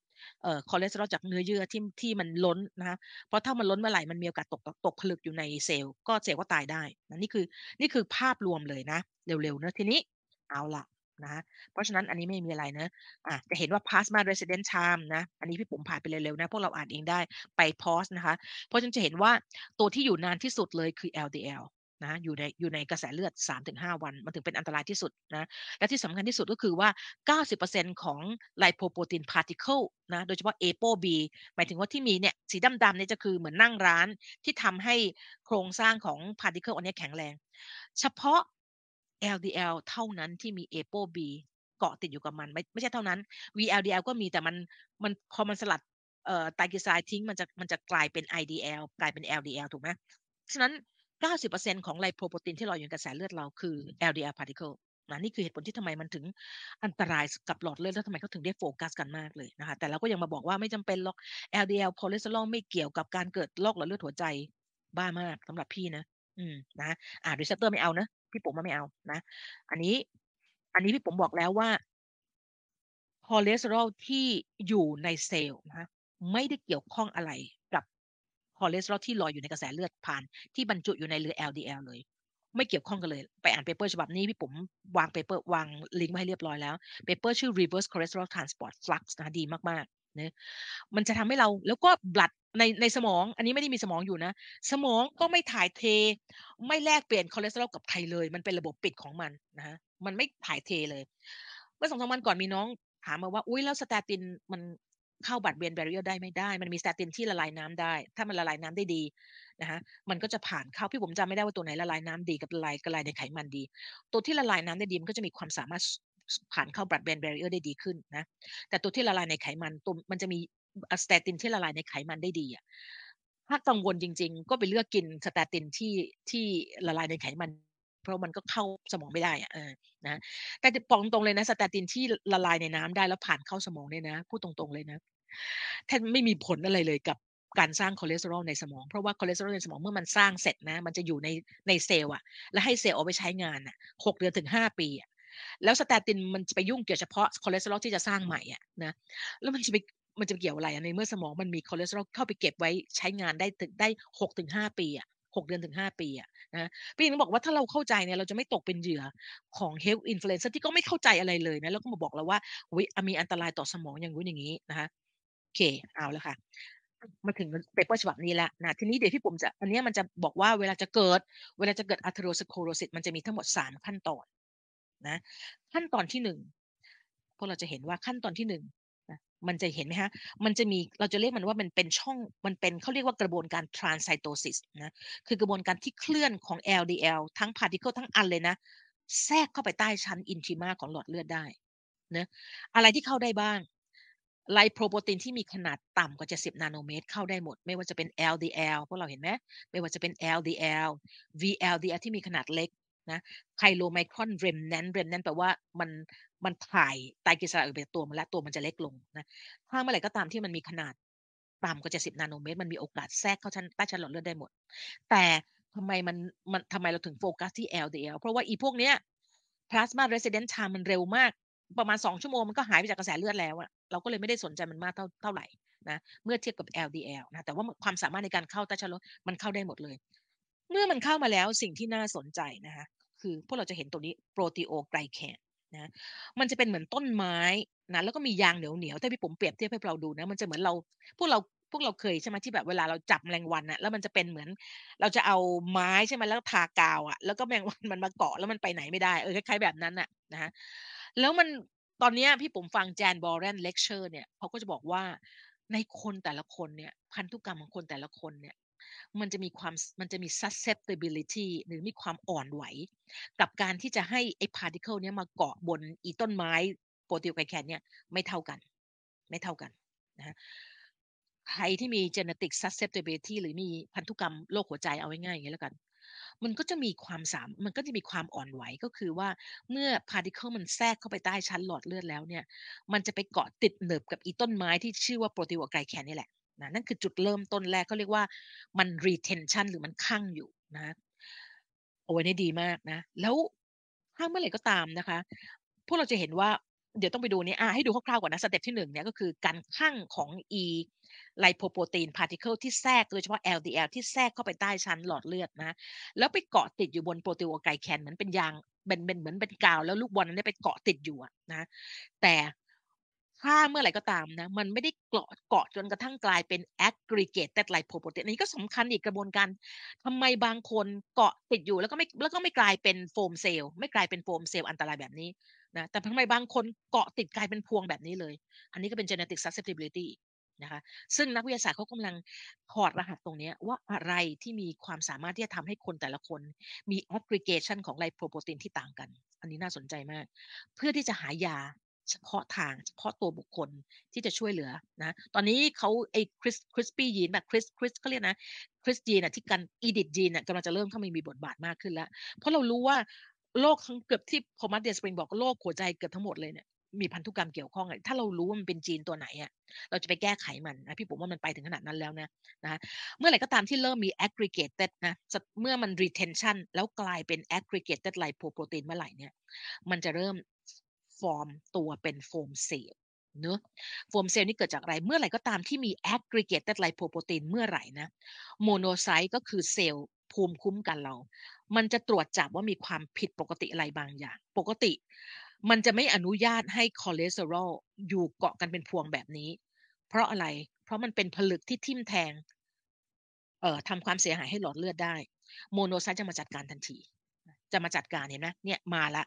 คอเลสเตอรอลจากเนื้อเยื่อที่มันล้นนะฮะเพราะถ้ามันล้นเมื่อไหร่มันมีโอกาสตกผลึกอยู่ในเซลล์ก็เซลล์ก็ตายได้นะนี่คือภาพรวมเลยนะเร็วๆนะทีนี้เอาละนะเพราะฉะนั้นอันนี้ไม่มีอะไรนะจะเห็นว่า plasma resident time นะอันนี้พี่ปุ๋มผ่านไปเร็วๆนะพวกเราอ่านเองได้ไป pause นะคะเพราะฉะนั้นจะเห็นว่าตัวที่อยู่นานที่สุดเลยคือ LDL นะอยู่ในกระแสเลือด 3-5 วันมันถึงเป็นอันตรายที่สุดนะและที่สำคัญที่สุดก็คือว่า 90% ของ lipoprotein particle นะโดยเฉพาะ ApoB หมายถึงว่าที่มีเนี่ยสีดำๆเนี่ยจะคือเหมือนนั่งร้านที่ทำให้โครงสร้างของ particle อันนี้แข็งแรงเฉพาะLDL เท่านั้นที่มี ApoB เกาะติดอยู่กับมันไม่ใช่เท่านั้น VLDL ก็มีแต่มันพอมันสลัดไตรกลีเซอไรด์ทิ้งมันจะกลายเป็น IDL กลายเป็น LDL ถูกไหมฉะนั้น 90% ของไลโปรโปรตีนที่ลอยอยู่ในกระแสเลือดเราคือ LDL particle นะนี่คือเหตุผลที่ทำไมมันถึงอันตรายกับหลอดเลือดแล้วทำไมเขาถึงได้โฟกัสกันมากเลยนะคะแต่เราก็ยังมาบอกว่าไม่จำเป็นหรอก LDL คอเลสเตอรอลไม่เกี่ยวกับการเกิดโรคหลอดเลือดหัวใจบ้ามากสำหรับพี่นะนะรีเซปเตอร์ไม่เอานะพี่ผมไม่เอานะอันนี้พี่ผมบอกแล้วว่าคอเลสเตอรอลที่อยู่ในเซลล์นะไม่ได้เกี่ยวข้องอะไรกับคอเลสเตอรอลที่ลอยอยู่ในกระแสเลือดผ่านที่บรรจุอยู่ในเรือ LDL เลยไม่เกี่ยวข้องกันเลยไปอ่านเปเปอร์ฉบับนี้พี่ผมวางลิงก์ไว้ให้เรียบร้อยแล้วเปเปอร์ชื่อ Reverse Cholesterol Transport Flux นะดีมากๆนะมันจะทำให้เราแล้วก็bloodในสมองอันนี้ไม่ได้มีสมองอยู่นะสมองก็ไม่ถ่ายเทไม่แลกเปลี่ยนคอเลสเตอรอลกับใครเลยมันเป็นระบบปิดของมันนะฮะมันไม่ถ่ายเทเลยเมื่อ 2-3 วันก่อนมีน้องถามมาว่าอุ๊ยแล้วสแตตินมันเข้าบลัดเบรนแบเรียร์ได้ไม่ได้มันมีสแตตินที่ละลายน้ำได้ถ้ามันละลายน้ำได้ดีนะฮะมันก็จะผ่านเข้าพี่ผมจำไม่ได้ว่าตัวไหนละลายน้ำดีกับละลายในไขมันดีตัวที่ละลายน้ำได้ดีมันก็จะมีความสามารถผ่านเข้าบลัดเบรนแบเรียร์ได้ดีขึ้นนะแต่ตัวที่ละลายในไขมันตัวมันจะมีสแตตินที่ละลายในไขมันได้ดีอ่ะถ้ากังวลจริงๆก็ไปเลือกกินสแตตินที่ละลายในไขมันเพราะมันก็เข้าสมองไม่ได้อ่ะนะแต่บอกตรงๆเลยนะสแตตินที่ละลายในน้ำได้แล้วผ่านเข้าสมองเนี่ยนะพูดตรงๆเลยนะแทบไม่มีผลอะไรเลยกับการสร้างคอเลสเตอรอลในสมองเพราะว่าคอเลสเตอรอลในสมองเมื่อมันสร้างเสร็จนะมันจะอยู่ในเซลล์อ่ะและให้เซลล์เอาไปใช้งานอ่ะ6 เดือนถึง 5 ปีอ่ะแล้วสแตตินมันจะไปยุ่งเกี่ยวเฉพาะคอเลสเตอรอลที่จะสร้างใหม่อ่ะนะแล้วมันจะเกี่ยวอะไรในเมื่อสมองมันมีคอเลสเตอรอลเข้าไปเก็บไว้ใช้งานได้ได้6 ถึง 5 ปีอ่ะ6 เดือนถึง 5 ปีอ่ะนะพี่นึกบอกว่าถ้าเราเข้าใจเนี่ยเราจะไม่ตกเป็นเหยื่อของ health influencer ที่ก็ไม่เข้าใจอะไรเลยนะแล้วก็มาบอกเราว่ามีอันตรายต่อสมองอย่างงู้นอย่างนี้นะคะโอเคเอาแล้วค่ะมาถึงเปเปอร์ฉบับนี้แล้วนะทีนี้เดี๋ยวพี่ผมจะอันนี้มันจะบอกว่าเวลาจะเกิด atherosclerosis มันจะมีทั้งหมด3ขั้นตอนนะขั้นตอนที่1พวกเราจะเห็นว่าขั้นตอนที่1มันจะเห็นไหมฮะมันจะมีเราจะเรียกมันว่ามันเป็นช่องมันเป็นเขาเรียกว่ากระบวนการ transcytosis นะคือกระบวนการที่เคลื่อนของ LDL ทั้ง particle ทั้งอันเลยนะแทรกเข้าไปใต้ชั้น intima ของหลอดเลือดได้นะอะไรที่เข้าได้บ้างไลโปรโปรตีนที่มีขนาดต่ำกว่า70 นาโนเมตรเข้าได้หมดไม่ว่าจะเป็น LDL พวกเราเห็นไหมไม่ว่าจะเป็น LDL VLDL ที่มีขนาดเล็กนะไคโลไมครอน remnant แปลว่ามัน มันถ่ายไตรกลีเซอไรด์ออกไปจากตัวมันและตัวมันจะเล็กลงนะถ้าเมื่อไหร่ก็ตามที่มันมีขนาดต่ำกว่า70นาโนเมตรมันมีโอกาสแทรกเข้าชั้นใต้ชั้นหลอดเลือดได้หมดแต่ทำไมมันทำไมเราถึงโฟกัสที่ LDL เพราะว่าอีพวกเนี้ย plasma residence time มันเร็วมากประมาณ2ชั่วโมงมันก็หายไปจากกระแสเลือดแล้วอะเราก็เลยไม่ได้สนใจมันมากเท่าไหร่นะเมื่อเทียบกับ LDL นะแต่ว่าความสามารถในการเข้าใต้ชั้นหลอดมันเข้าได้หมดเลยเมื่อมันเข้ามาแล้วสิ่งที่น่าสนใจนะคะคือพวกเราจะเห็นตัวนี้โปรตีโอไกลแคนนะมันจะเป็นเหมือนต้นไม้นะแล้วก็มียางเหนียวถ้าพี่ผมเปรียบเทียบให้เราดูนะมันจะเหมือนพวกเราเคยใช่ไหมที่แบบเวลาเราจับแมลงวันน่ะแล้วมันจะเป็นเหมือนเราจะเอาไม้ใช่ไหมแล้วทากาวอ่ะแล้วก็แมลงวันมันมาเกาะแล้วมันไปไหนไม่ได้คล้ายๆแบบนั้นน่ะนะฮะแล้วมันตอนนี้พี่ผมฟังJan Borén lectureเนี่ยเขาก็จะบอกว่าในคนแต่ละคนเนี่ยพันธุกรรมของคนแต่ละคนเนี่ยมันจะมี susceptibility หรือมีความอ่อนไหวกับการที่จะให้ไอ้ particle เนี้ยมาเกาะบนอีต้นไม้โปรตีโอไกลแคนเนี่ยไม่เท่ากันนะใครที่มี genetic susceptibility หรือมีพันธุกรรมโรคหัวใจเอาง่ายๆอย่างนี้แล้วกันมันก็จะมีความอ่อนไหวก็คือว่าเมื่อ particle มันแทรกเข้าไปใต้ชั้นหลอดเลือดแล้วเนี่ยมันจะไปเกาะติดเหนิบกับอีต้นไม้ที่ชื่อว่าโปรตีโอไกลแคนนี่แหละนะนั่นคือจุดเริ่มต้นแรกเขาเรียกว่ามัน retention หรือมันคั่งอยู่นะเอาไว้ได้ดีมากนะแล้วถ้าเมื่อไหร่ก็ตามนะคะพวกเราจะเห็นว่าเดี๋ยวต้องไปดูเนี่ยให้ดูคร่าวๆก่อนนะสเต็ปที่1เนี่ยก็คือการคั่งของ e lipoprotein particle ที่แทรกโดยเฉพาะ LDL ที่แทรกเข้าไปใต้ชั้นหลอดเลือดนะแล้วไปเกาะติดอยู่บนโปรตีโอไกลแคนเหมือนเป็นยางเป็นเหมือนเป็นกาวแล้วลูกบอลนั้นได้ไปเกาะติดอยู่นะแต่ถ้าเมื่อไหร่ก็ตามนะมันไม่ได้เกาะจนกระทั่งกลายเป็น aggregated lipoprotein อันนี้ก็สำคัญอีกกระบวนการทำไมบางคนเกาะติดอยู่แล้วก็ไม่กลายเป็นโฟมเซลล์อันตรายแบบนี้นะแต่ทำไมบางคนเกาะติดกลายเป็นพวงแบบนี้เลยอันนี้ก็เป็น genetic susceptibility นะคะซึ่งนักวิทยาศาสตร์เขากำลังถอดรหัสตรงนี้ว่าอะไรที่มีความสามารถที่จะทำให้คนแต่ละคนมี aggregation ของ lipoprotein ที่ต่างกันอันนี้น่าสนใจมากเพื่อที่จะหายาเฉพาะตัวบุคคลที่จะช่วยเหลือนะตอนนี้เขาไอ้crispy ยีนแบบคริสเขาเรียกนะคริสยีนที่การ edit ยีนกำลังจะเริ่มเข้ามามีบทบาทมากขึ้นแล้วเพราะเรารู้ว่าโรคทั้งเกือบที่Thomas Dayspringบอกโรคหัวใจเกือบทั้งหมดเลยเนี่ยมีพันธุกรรมเกี่ยวข้องถ้าเรารู้ว่ามันเป็นยีนตัวไหนอ่ะเราจะไปแก้ไขมันนะพี่ผมว่ามันไปถึงขนาดนั้นแล้วนะเมื่อไหร่ก็ตามที่เริ่มมี aggregated นะเมื่อมัน retention แล้วกลายเป็น aggregated lipoprotein เมื่อไหร่เนี่ยมันจะเริ่มฟอร์มตัวเป็นโฟมเซลล์เนอะโฟมเซลล์นี่เกิดจากอะไรเมื่อไหร่ก็ตามที่มี aggregated lipoprotein เมื่อไหร่นะโมโนไซต์ก็คือเซลล์ภูมิคุ้มกันเรามันจะตรวจจับว่ามีความผิดปกติอะไรบางอย่างปกติมันจะไม่อนุญาตให้คอเลสเตอรอลอยู่เกาะกันเป็นพวงแบบนี้เพราะอะไรเพราะมันเป็นผลึกที่ทิ่มแทงทำความเสียหายให้หลอดเลือดได้โมโนไซต์จะมาจัดการทันทีจะมาจัดการเห็นไหมเนี่ยมาละ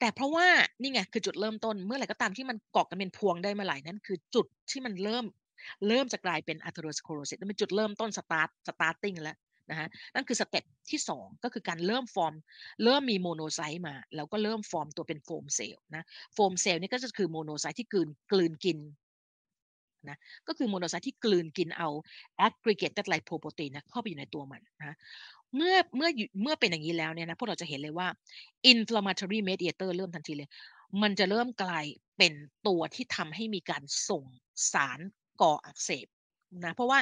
แต่เพราะว่านี่ไงคือจุดเริ่มต้นเมื่อไหร่ก็ตามที่มันเกาะกันเป็นพวงได้เมื่อไหร่นั่นคือจุดที่มันเริ่มจะกลายเป็น atherosclerosis นั่นเป็นจุดเริ่มต้น starting แล้วนะฮะนั่นคือสเต็ปที่2ก็คือการเริ่มฟอร์มเริ่มมีโมโนไซต์มาแล้วก็เริ่มฟอร์มตัวเป็นโฟมเซลล์นะโฟมเซลล์นี่ก็จะคือโมโนไซต์ที่กลืนกินนะก็คือโมโนไซต์ที่กลืนกินเอา aggregated lipoprotein นะเข้าไปอยู่ในตัวมันนะเมื่อเป็นอย่างนี้แล้วเนี่ยนะพวกเราจะเห็นเลยว่า inflammatory mediator เริ่มทันทีเลยมันจะเริ่มกลายเป็นตัวที่ทำให้มีการส่งสารก่ออักเสบนะเพราะว่า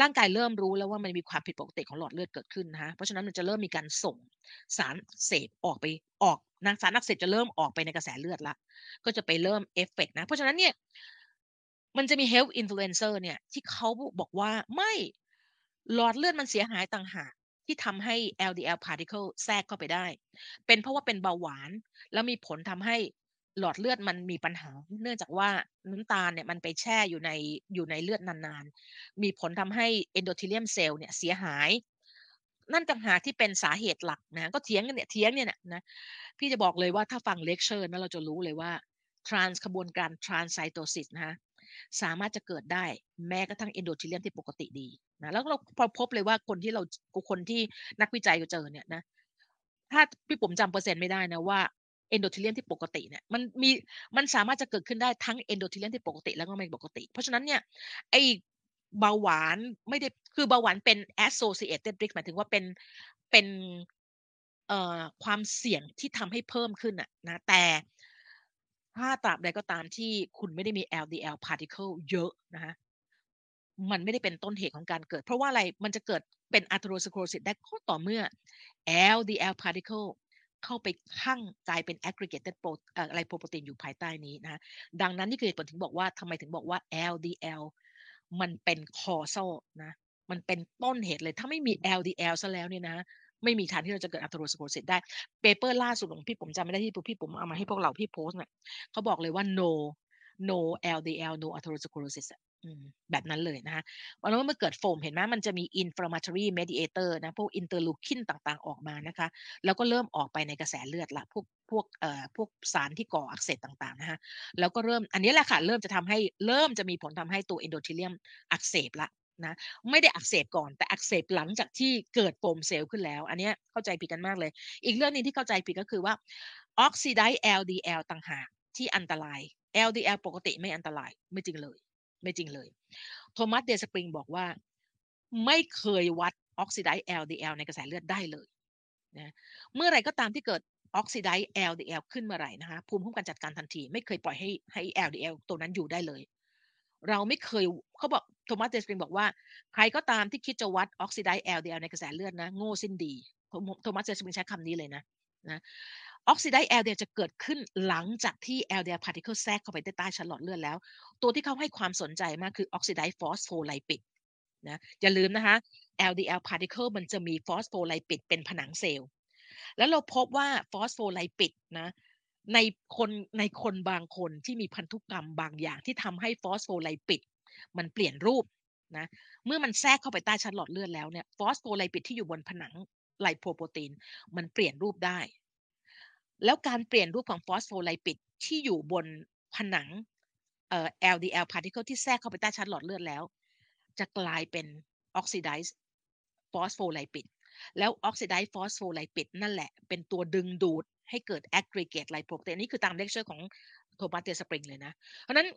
ร่างกายเริ่มรู้แล้วว่ามันมีความผิดปกติของหลอดเลือดเกิดขึ้นนะฮะเพราะฉะนั้นมันจะเริ่มมีการส่งสารอักเสบออกนะสารอักเสบจะเริ่มออกไปในกระแสเลือดละก็จะไปเริ่มเอฟเฟคนะเพราะฉะนั้นเนี่ยมันจะมี health influencer เนี่ยที่เขาบอกว่าไม่หลอดเลือดมันเสียหายต่างหากที่ทำให้ LDL particle แทรกเข้าไปได้เป็นเพราะว่าเป็นเบาหวานแล้วมีผลทำให้หลอดเลือดมันมีปัญหาเนื่องจากว่าน้ำตาลเนี่ยมันไปแช่อยู่ในเลือดนานๆมีผลทำให้ endothelium cell เนี่ยเสียหายนั่นต่างหากที่เป็นสาเหตุหลักนะก็เถียงกันนะพี่จะบอกเลยว่าถ้าฟังเลคเชอร์นะเราจะรู้เลยว่า ขบวนการ transcytosis นะฮะสามารถจะเกิดได้แม้กระทั่ง endothelium ที่ปกติดีนะแล้วเราพบเลยว่าคนที่นักวิจัยเจอเนี่ยนะถ้าพี่ผมจำเปอร์เซ็นต์ไม่ได้นะว่าendothelium ที่ปกติเนี่ยมันสามารถจะเกิดขึ้นได้ทั้ง endothelium ที่ปกติแล้วก็ไม่ปกติเพราะฉะนั้นเนี่ยไอ้เบาหวานไม่ได้คือเบาหวานเป็น associated risk หมายถึงว่าเป็นความเสี่ยงที่ทำให้เพิ่มขึ้นนะแต่ ถ้าตราบใดก็ตามที่คุณไม่ได้มี LDL particle เยอะนะฮะมันไม่ได้เป็นต้นเหตุของการเกิดเพราะว่าอะไรมันจะเกิดเป็น atherosclerosis ได้ก็ต่อเมื่อ LDL particle เข้าไปคั่งกลายเป็น aggregated lipoprotein อยู่ภายใต้นี้นะดังนั้นนี่คือผลถึงบอกว่าทำไมถึงบอกว่า LDL มันเป็น causal นะมันเป็นต้นเหตุเลยถ้าไม่มี LDL ซะแล้วเนี่ยนะไม่มีทางที่เราจะเกิด atherosclerosis ได้เปเปอร์ล่าสุดของพี่ผมจำไม่ได้ที่พี่ผมเอามาให้พวกเราพี่โพสเนี่ยเขาบอกเลยว่า no LDL no atherosclerosis แบบนั้นเลยนะฮะวันนั้นเมื่อเกิดโฟมเห็นไหมมันจะมี inflammatory mediator นะพวก interleukin ต่างๆออกมานะคะแล้วก็เริ่มออกไปในกระแสเลือดละพวกสารที่ก่ออักเสบต่างๆนะฮะแล้วก็เริ่มอันนี้แหละค่ะเริ่มจะทำให้เริ่มจะมีผลทำให้ตัว endothelium อักเสบละนะไม่ได้อักเสบก่อนแต่อักเสบหลังจากที่เกิดโฟมเซลล์ขึ้นแล้วอันนี้เข้าใจผิดกันมากเลยอีกเรื่องนึงที่เข้าใจผิดก็คือว่า oxidize LDL ต่างหากที่อันตราย LDL ปกติไม่อันตรายไม่จริงเลยโทมัสเดย์สปริงบอกว่าไม่เคยวัด oxidize LDL ในกระแสเลือดได้เลยนะเมื่อไรก็ตามที่เกิด oxidize LDL ขึ้นเมื่อไหร่นะคะภูมิคุ้มกันจัดการทันทีไม่เคยปล่อยให้ LDL ตัวนั้นอยู่ได้เลยเราไม่เคยเขาบอกโทมัสเดย์สปริงบอกว่าใครก็ตามที่คิดจะวัด oxidize LDL ในกระแสเลือดนะโง่สิ้นดีโทมัสเดย์สปริงใช้คำนี้เลยนะoxidize LDL จะเกิดขึ้นหลังจากที่ LDL particle แทรกเข้าไปใต้ชั้นหลอดเลือดแล้วตัวที่เขาให้ความสนใจมากคือ oxidize phospholipid นะอย่าลืมนะคะ LDL particle มันจะมี phospholipid เป็นผนังเซลล์แล้วเราพบว่า phospholipid นะในคนบางคนที่มีพันธุกรรมบางอย่างที่ทำให้ phospholipid มันเปลี่ยนรูปนะเมื่อมันแทรกเข้าไปใต้ชั้นหลอดเลือดแล้วเนี่ย phospholipid ที่อยู่บนผนัง lipoprotein มันเปลี่ยนรูปได้แล้วการเปลี่ยนรูปของฟอสโฟไลปิดที่อยู่บนผนังLDL particle ที่แทรกเข้าไปใต้ชั้นหลอดเลือดแล้วจะกลายเป็น oxidized phospholipid แล้ว oxidized phospholipid นั่นแหละเป็นตัวดึงดูดให้เกิด aggregate lipoprotein อันนี้คือตามเลคเชอร์ของโทมัส เดย์สปริงเลยนะเพราะนั้น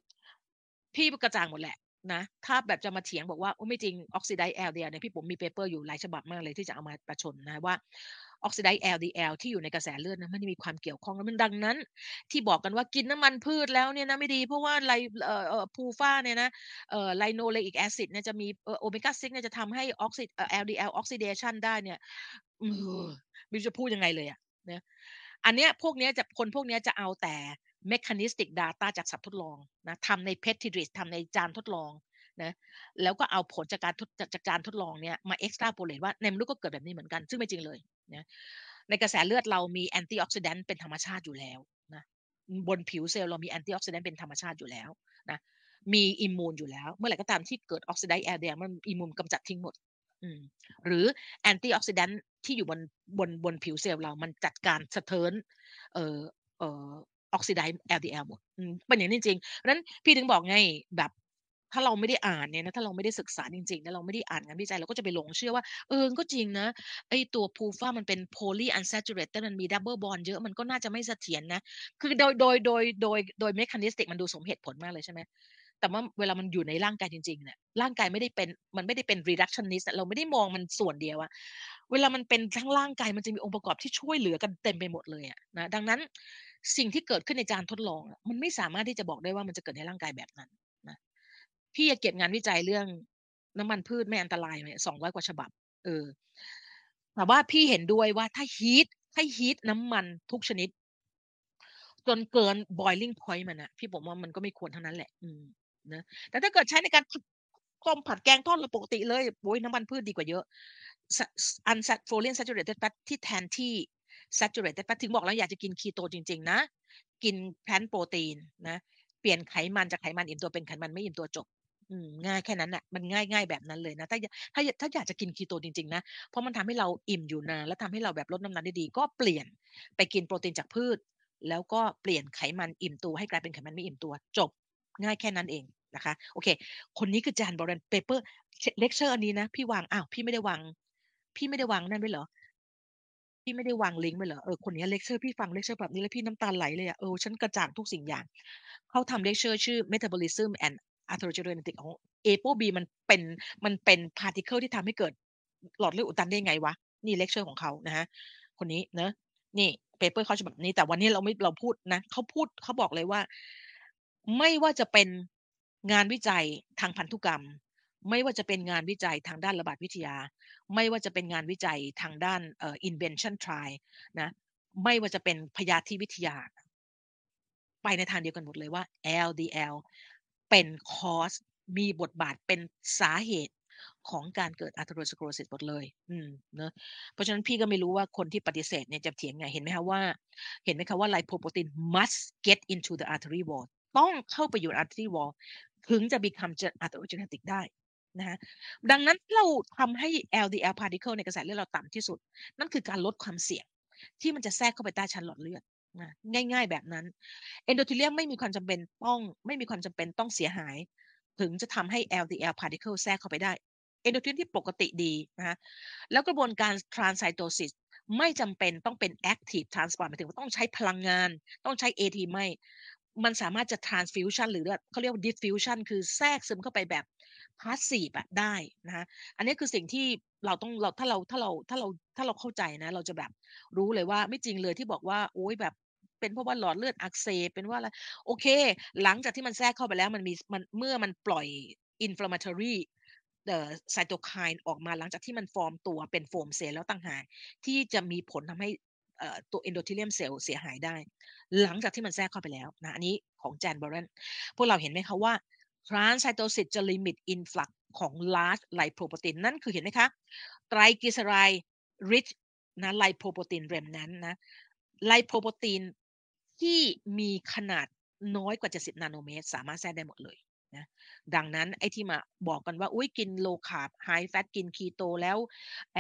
พี่กระจ่างหมดแหละนะถ้าแบบจะมาเถียงบอกว่าไม่จริง oxidized LDL เนี่ยพี่ผมมีเปเปอร์อยู่หลายฉบับมากเลยที่จะเอามาประชนนะว่าoxidize LDL ที่อยู่ในกระแสเลือดนะมันมีความเกี่ยวข้องแล้วมันดังนั้นที่บอกกันว่ากินน้ำมันพืชแล้วเนี่ยนะไม่ดีเพราะว่าพูฟ้าเนี่ยนะไลโนเลอิกแอซิดเนี่ยจะมีโอเมก้า6เนี่ยจะทำให้ LDL oxidation ได้เนี่ยไม่รู้จะพูดยังไงเลยอ่ะนะอันเนี้ยพวกเนี้ยจะคนพวกเนี้ยจะเอาแต่ mechanistic data จากสัตว์ทดลองนะทำใน petri dish ทำในจานทดลองนะแล้วก็เอาผลจากการทดลองเนี่ยมา extrapolate ว่าในมนุษย์ก็เกิดแบบนี้เหมือนกันซึ่งไม่จริงเลยนะในกระแสเลือดเรามีแอนตี้ออกซิแดนต์เป็นธรรมชาติอยู่แล้วนะบนผิวเซลล์เรามีแอนตี้ออกซิแดนต์เป็นธรรมชาติอยู่แล้วนะมีอิมมูนอยู่แล้วเมื่อไหร่ก็ตามที่เกิดออกซิไดซ์แอลเดียมันอิมมูนกำจัดทิ้งหมดหรือแอนตี้ออกซิแดนต์ที่อยู่บนผิวเซลล์เรามันจัดการสะเทินออกซิไดซ์แอลเดียหมดเป็นอย่างนี้จริงเพราะฉะนั้นพี่ถึงบอกไงแบบถ้าเราไม่ได้อ่านเนี่ยนะถ้าเราไม่ได้ศึกษาจริงๆนะเราไม่ได้อ่านงานวิจัยเราก็จะไปหลงเชื่อว่าก็จริงนะไอตัวพูฟ้ามันเป็น poly unsaturated มันมี double bond เยอะมันก็น่าจะไม่เสถียรนะคือโดย mechanistic มันดูสมเหตุผลมากเลยใช่ไหมแต่ว่าเวลามันอยู่ในร่างกายจริงๆเนี่ยร่างกายมันไม่ได้เป็น reductionist เราไม่ได้มองมันส่วนเดียวอะเวลามันเป็นทั้งร่างกายมันจะมีองค์ประกอบที่ช่วยเหลือกันเต็มไปหมดเลยอะนะดังนั้นสิ่งที่เกิดขึ้นในจานทดลองมันไม่สามารถที่จะบอกได้ว่ามันจะเกิดในร่างกายแบบนั้นพี่อยากเก็บงานวิจัยเรื่องน้ำมันพืชไม่อันตรายเนี่ย200กว่าฉบับแต่ว่าพี่เห็นด้วยว่าถ้าฮีทน้ำมันทุกชนิดจนเกิน boiling point มันนะพี่บอกว่ามันก็ไม่ควรเท่านั้นแหละนะแต่ถ้าเกิดใช้ในการต้มผัดแกงทอดเราปกติเลยโอ้ยน้ำมันพืชดีกว่าเยอะ unsaturated fat ที่แทนที่ saturated fat ถึงบอกแล้วอยากจะกินคีโตจริงๆนะกิน plant protein นะเปลี่ยนไขมันจากไขมันอิ่มตัวเป็นไขมันไม่อิ่มตัวจบง่ายแค่นั้นน่ะมันง่ายๆแบบนั้นเลยนะถ้าอยากจะกินคีโตจริงๆนะเพราะมันทำให้เราอิ่มอยู่นานและทำให้เราแบบลดน้ำหนักได้ดีก็เปลี่ยนไปกินโปรตีนจากพืชแล้วก็เปลี่ยนไขมันอิ่มตัวให้กลายเป็นไขมันไม่อิ่มตัวจบง่ายแค่นั้นเองนะคะโอเคคนนี้คือJan Borénเปเปอร์เลคเชอร์อันนี้นะพี่วางพี่ไม่ได้วางนั่นไว้เหรอพี่ไม่ได้วางลิงก์ไปเหรอคนนี้เลคเชอร์พี่ฟังเลคเชอร์แบบนี้แล้วพี่น้ำตาไหลเลยอ่ะฉันกระจ่างทุกสิ่งอย่างเขาทำเลคเชอร์ชื่อ Metabolism and Atherosclerosis ของ ApoB มันเป็น particle ที่ทำให้เกิดหลอดเลือดอุดตันได้ไงวะนี่เลคเชอร์ของเขานะฮะคนนี้เนอะนี่ เปเปอร์เขาฉบับนี้แต่วันนี้เราพูดนะเขาบอกเลยว่าไม่ว่าจะเป็นงานวิจัยทางพันธุกรรมไม่ว่าจะเป็นงานวิจัยทางด้านระบาดวิทยาไม่ว่าจะเป็นงานวิจัยทางด้านinvention trial นะไม่ว่าจะเป็นพยาธิวิทยาไปในทางเดียวกันหมดเลยว่า LDL เป็น cause มีบทบาทเป็นสาเหตุของการเกิด atherosclerosis หมดเลยนะเพราะฉะนั้นพี่ก็ไม่รู้ว่าคนที่ปฏิเสธเนี่ยจะเถียงไงเห็นไหมคะว่า lipoprotein must get into the artery wall ต้องเข้าไปอยู่ artery wall ถึงจะ become atherogenic ได้นะฮะดังนั้นเราทำให้ LDL particle ในกระแสเลือดเราต่ำที่สุดนั่นคือการลดความเสี่ยงที่มันจะแทรกเข้าไปใต้ชั้นหลอดเลือดนะง่ายๆแบบนั้น endothelium ไม่มีความจำเป็นต้องเสียหายถึงจะทำให้ LDL particle แทรกเข้าไปได้ endothelium ที่ปกติดีนะฮะแล้วกระบวนการ transcytosis ไม่จำเป็นต้องเป็น active transport หมายถึงว่าต้องใช้พลังงานต้องใช้ AT ไม่มันสามารถจะ transfusion หรือเขาเรียกว่า diffusion คือแทรกซึมเข้าไปแบบ passive แบบได้นะฮะอันนี้คือสิ่งที่เราต้องถ้าเราเข้าใจนะเราจะแบบรู้เลยว่าไม่จริงเลยที่บอกว่าโอ๊ยแบบเป็นเพราะว่าหลอดเลือดอักเสบเป็นว่าอะไรโอเคหลังจากที่มันแทรกเข้าไปแล้วมันเมื่อมันปล่อย inflammatory cytokine ออกมาหลังจากที่มันฟอร์มตัวเป็นโฟมเซลล์แล้วต่างหากที่จะมีผลทำให้ตัว endothelium cell เสียหายได้หลังจากที่มันแทรกเข้าไปแล้วนะอันนี้ของ Jan Borén พวกเราเห็นไหมคะว่า transcytosis จะ limit influx ของ large lipoprotein นั่นคือเห็นไหมคะ triglyceride rich นะ lipoprotein remnant นะ lipoprotein ที่มีขนาดน้อยกว่า70นาโนเมตรสามารถแทรกได้หมดเลยนะดังนั้นไอ้ที่มาบอกกันว่าอุ๊ยกินโลคาร์บไฮแฟตกินคีโตแล้ว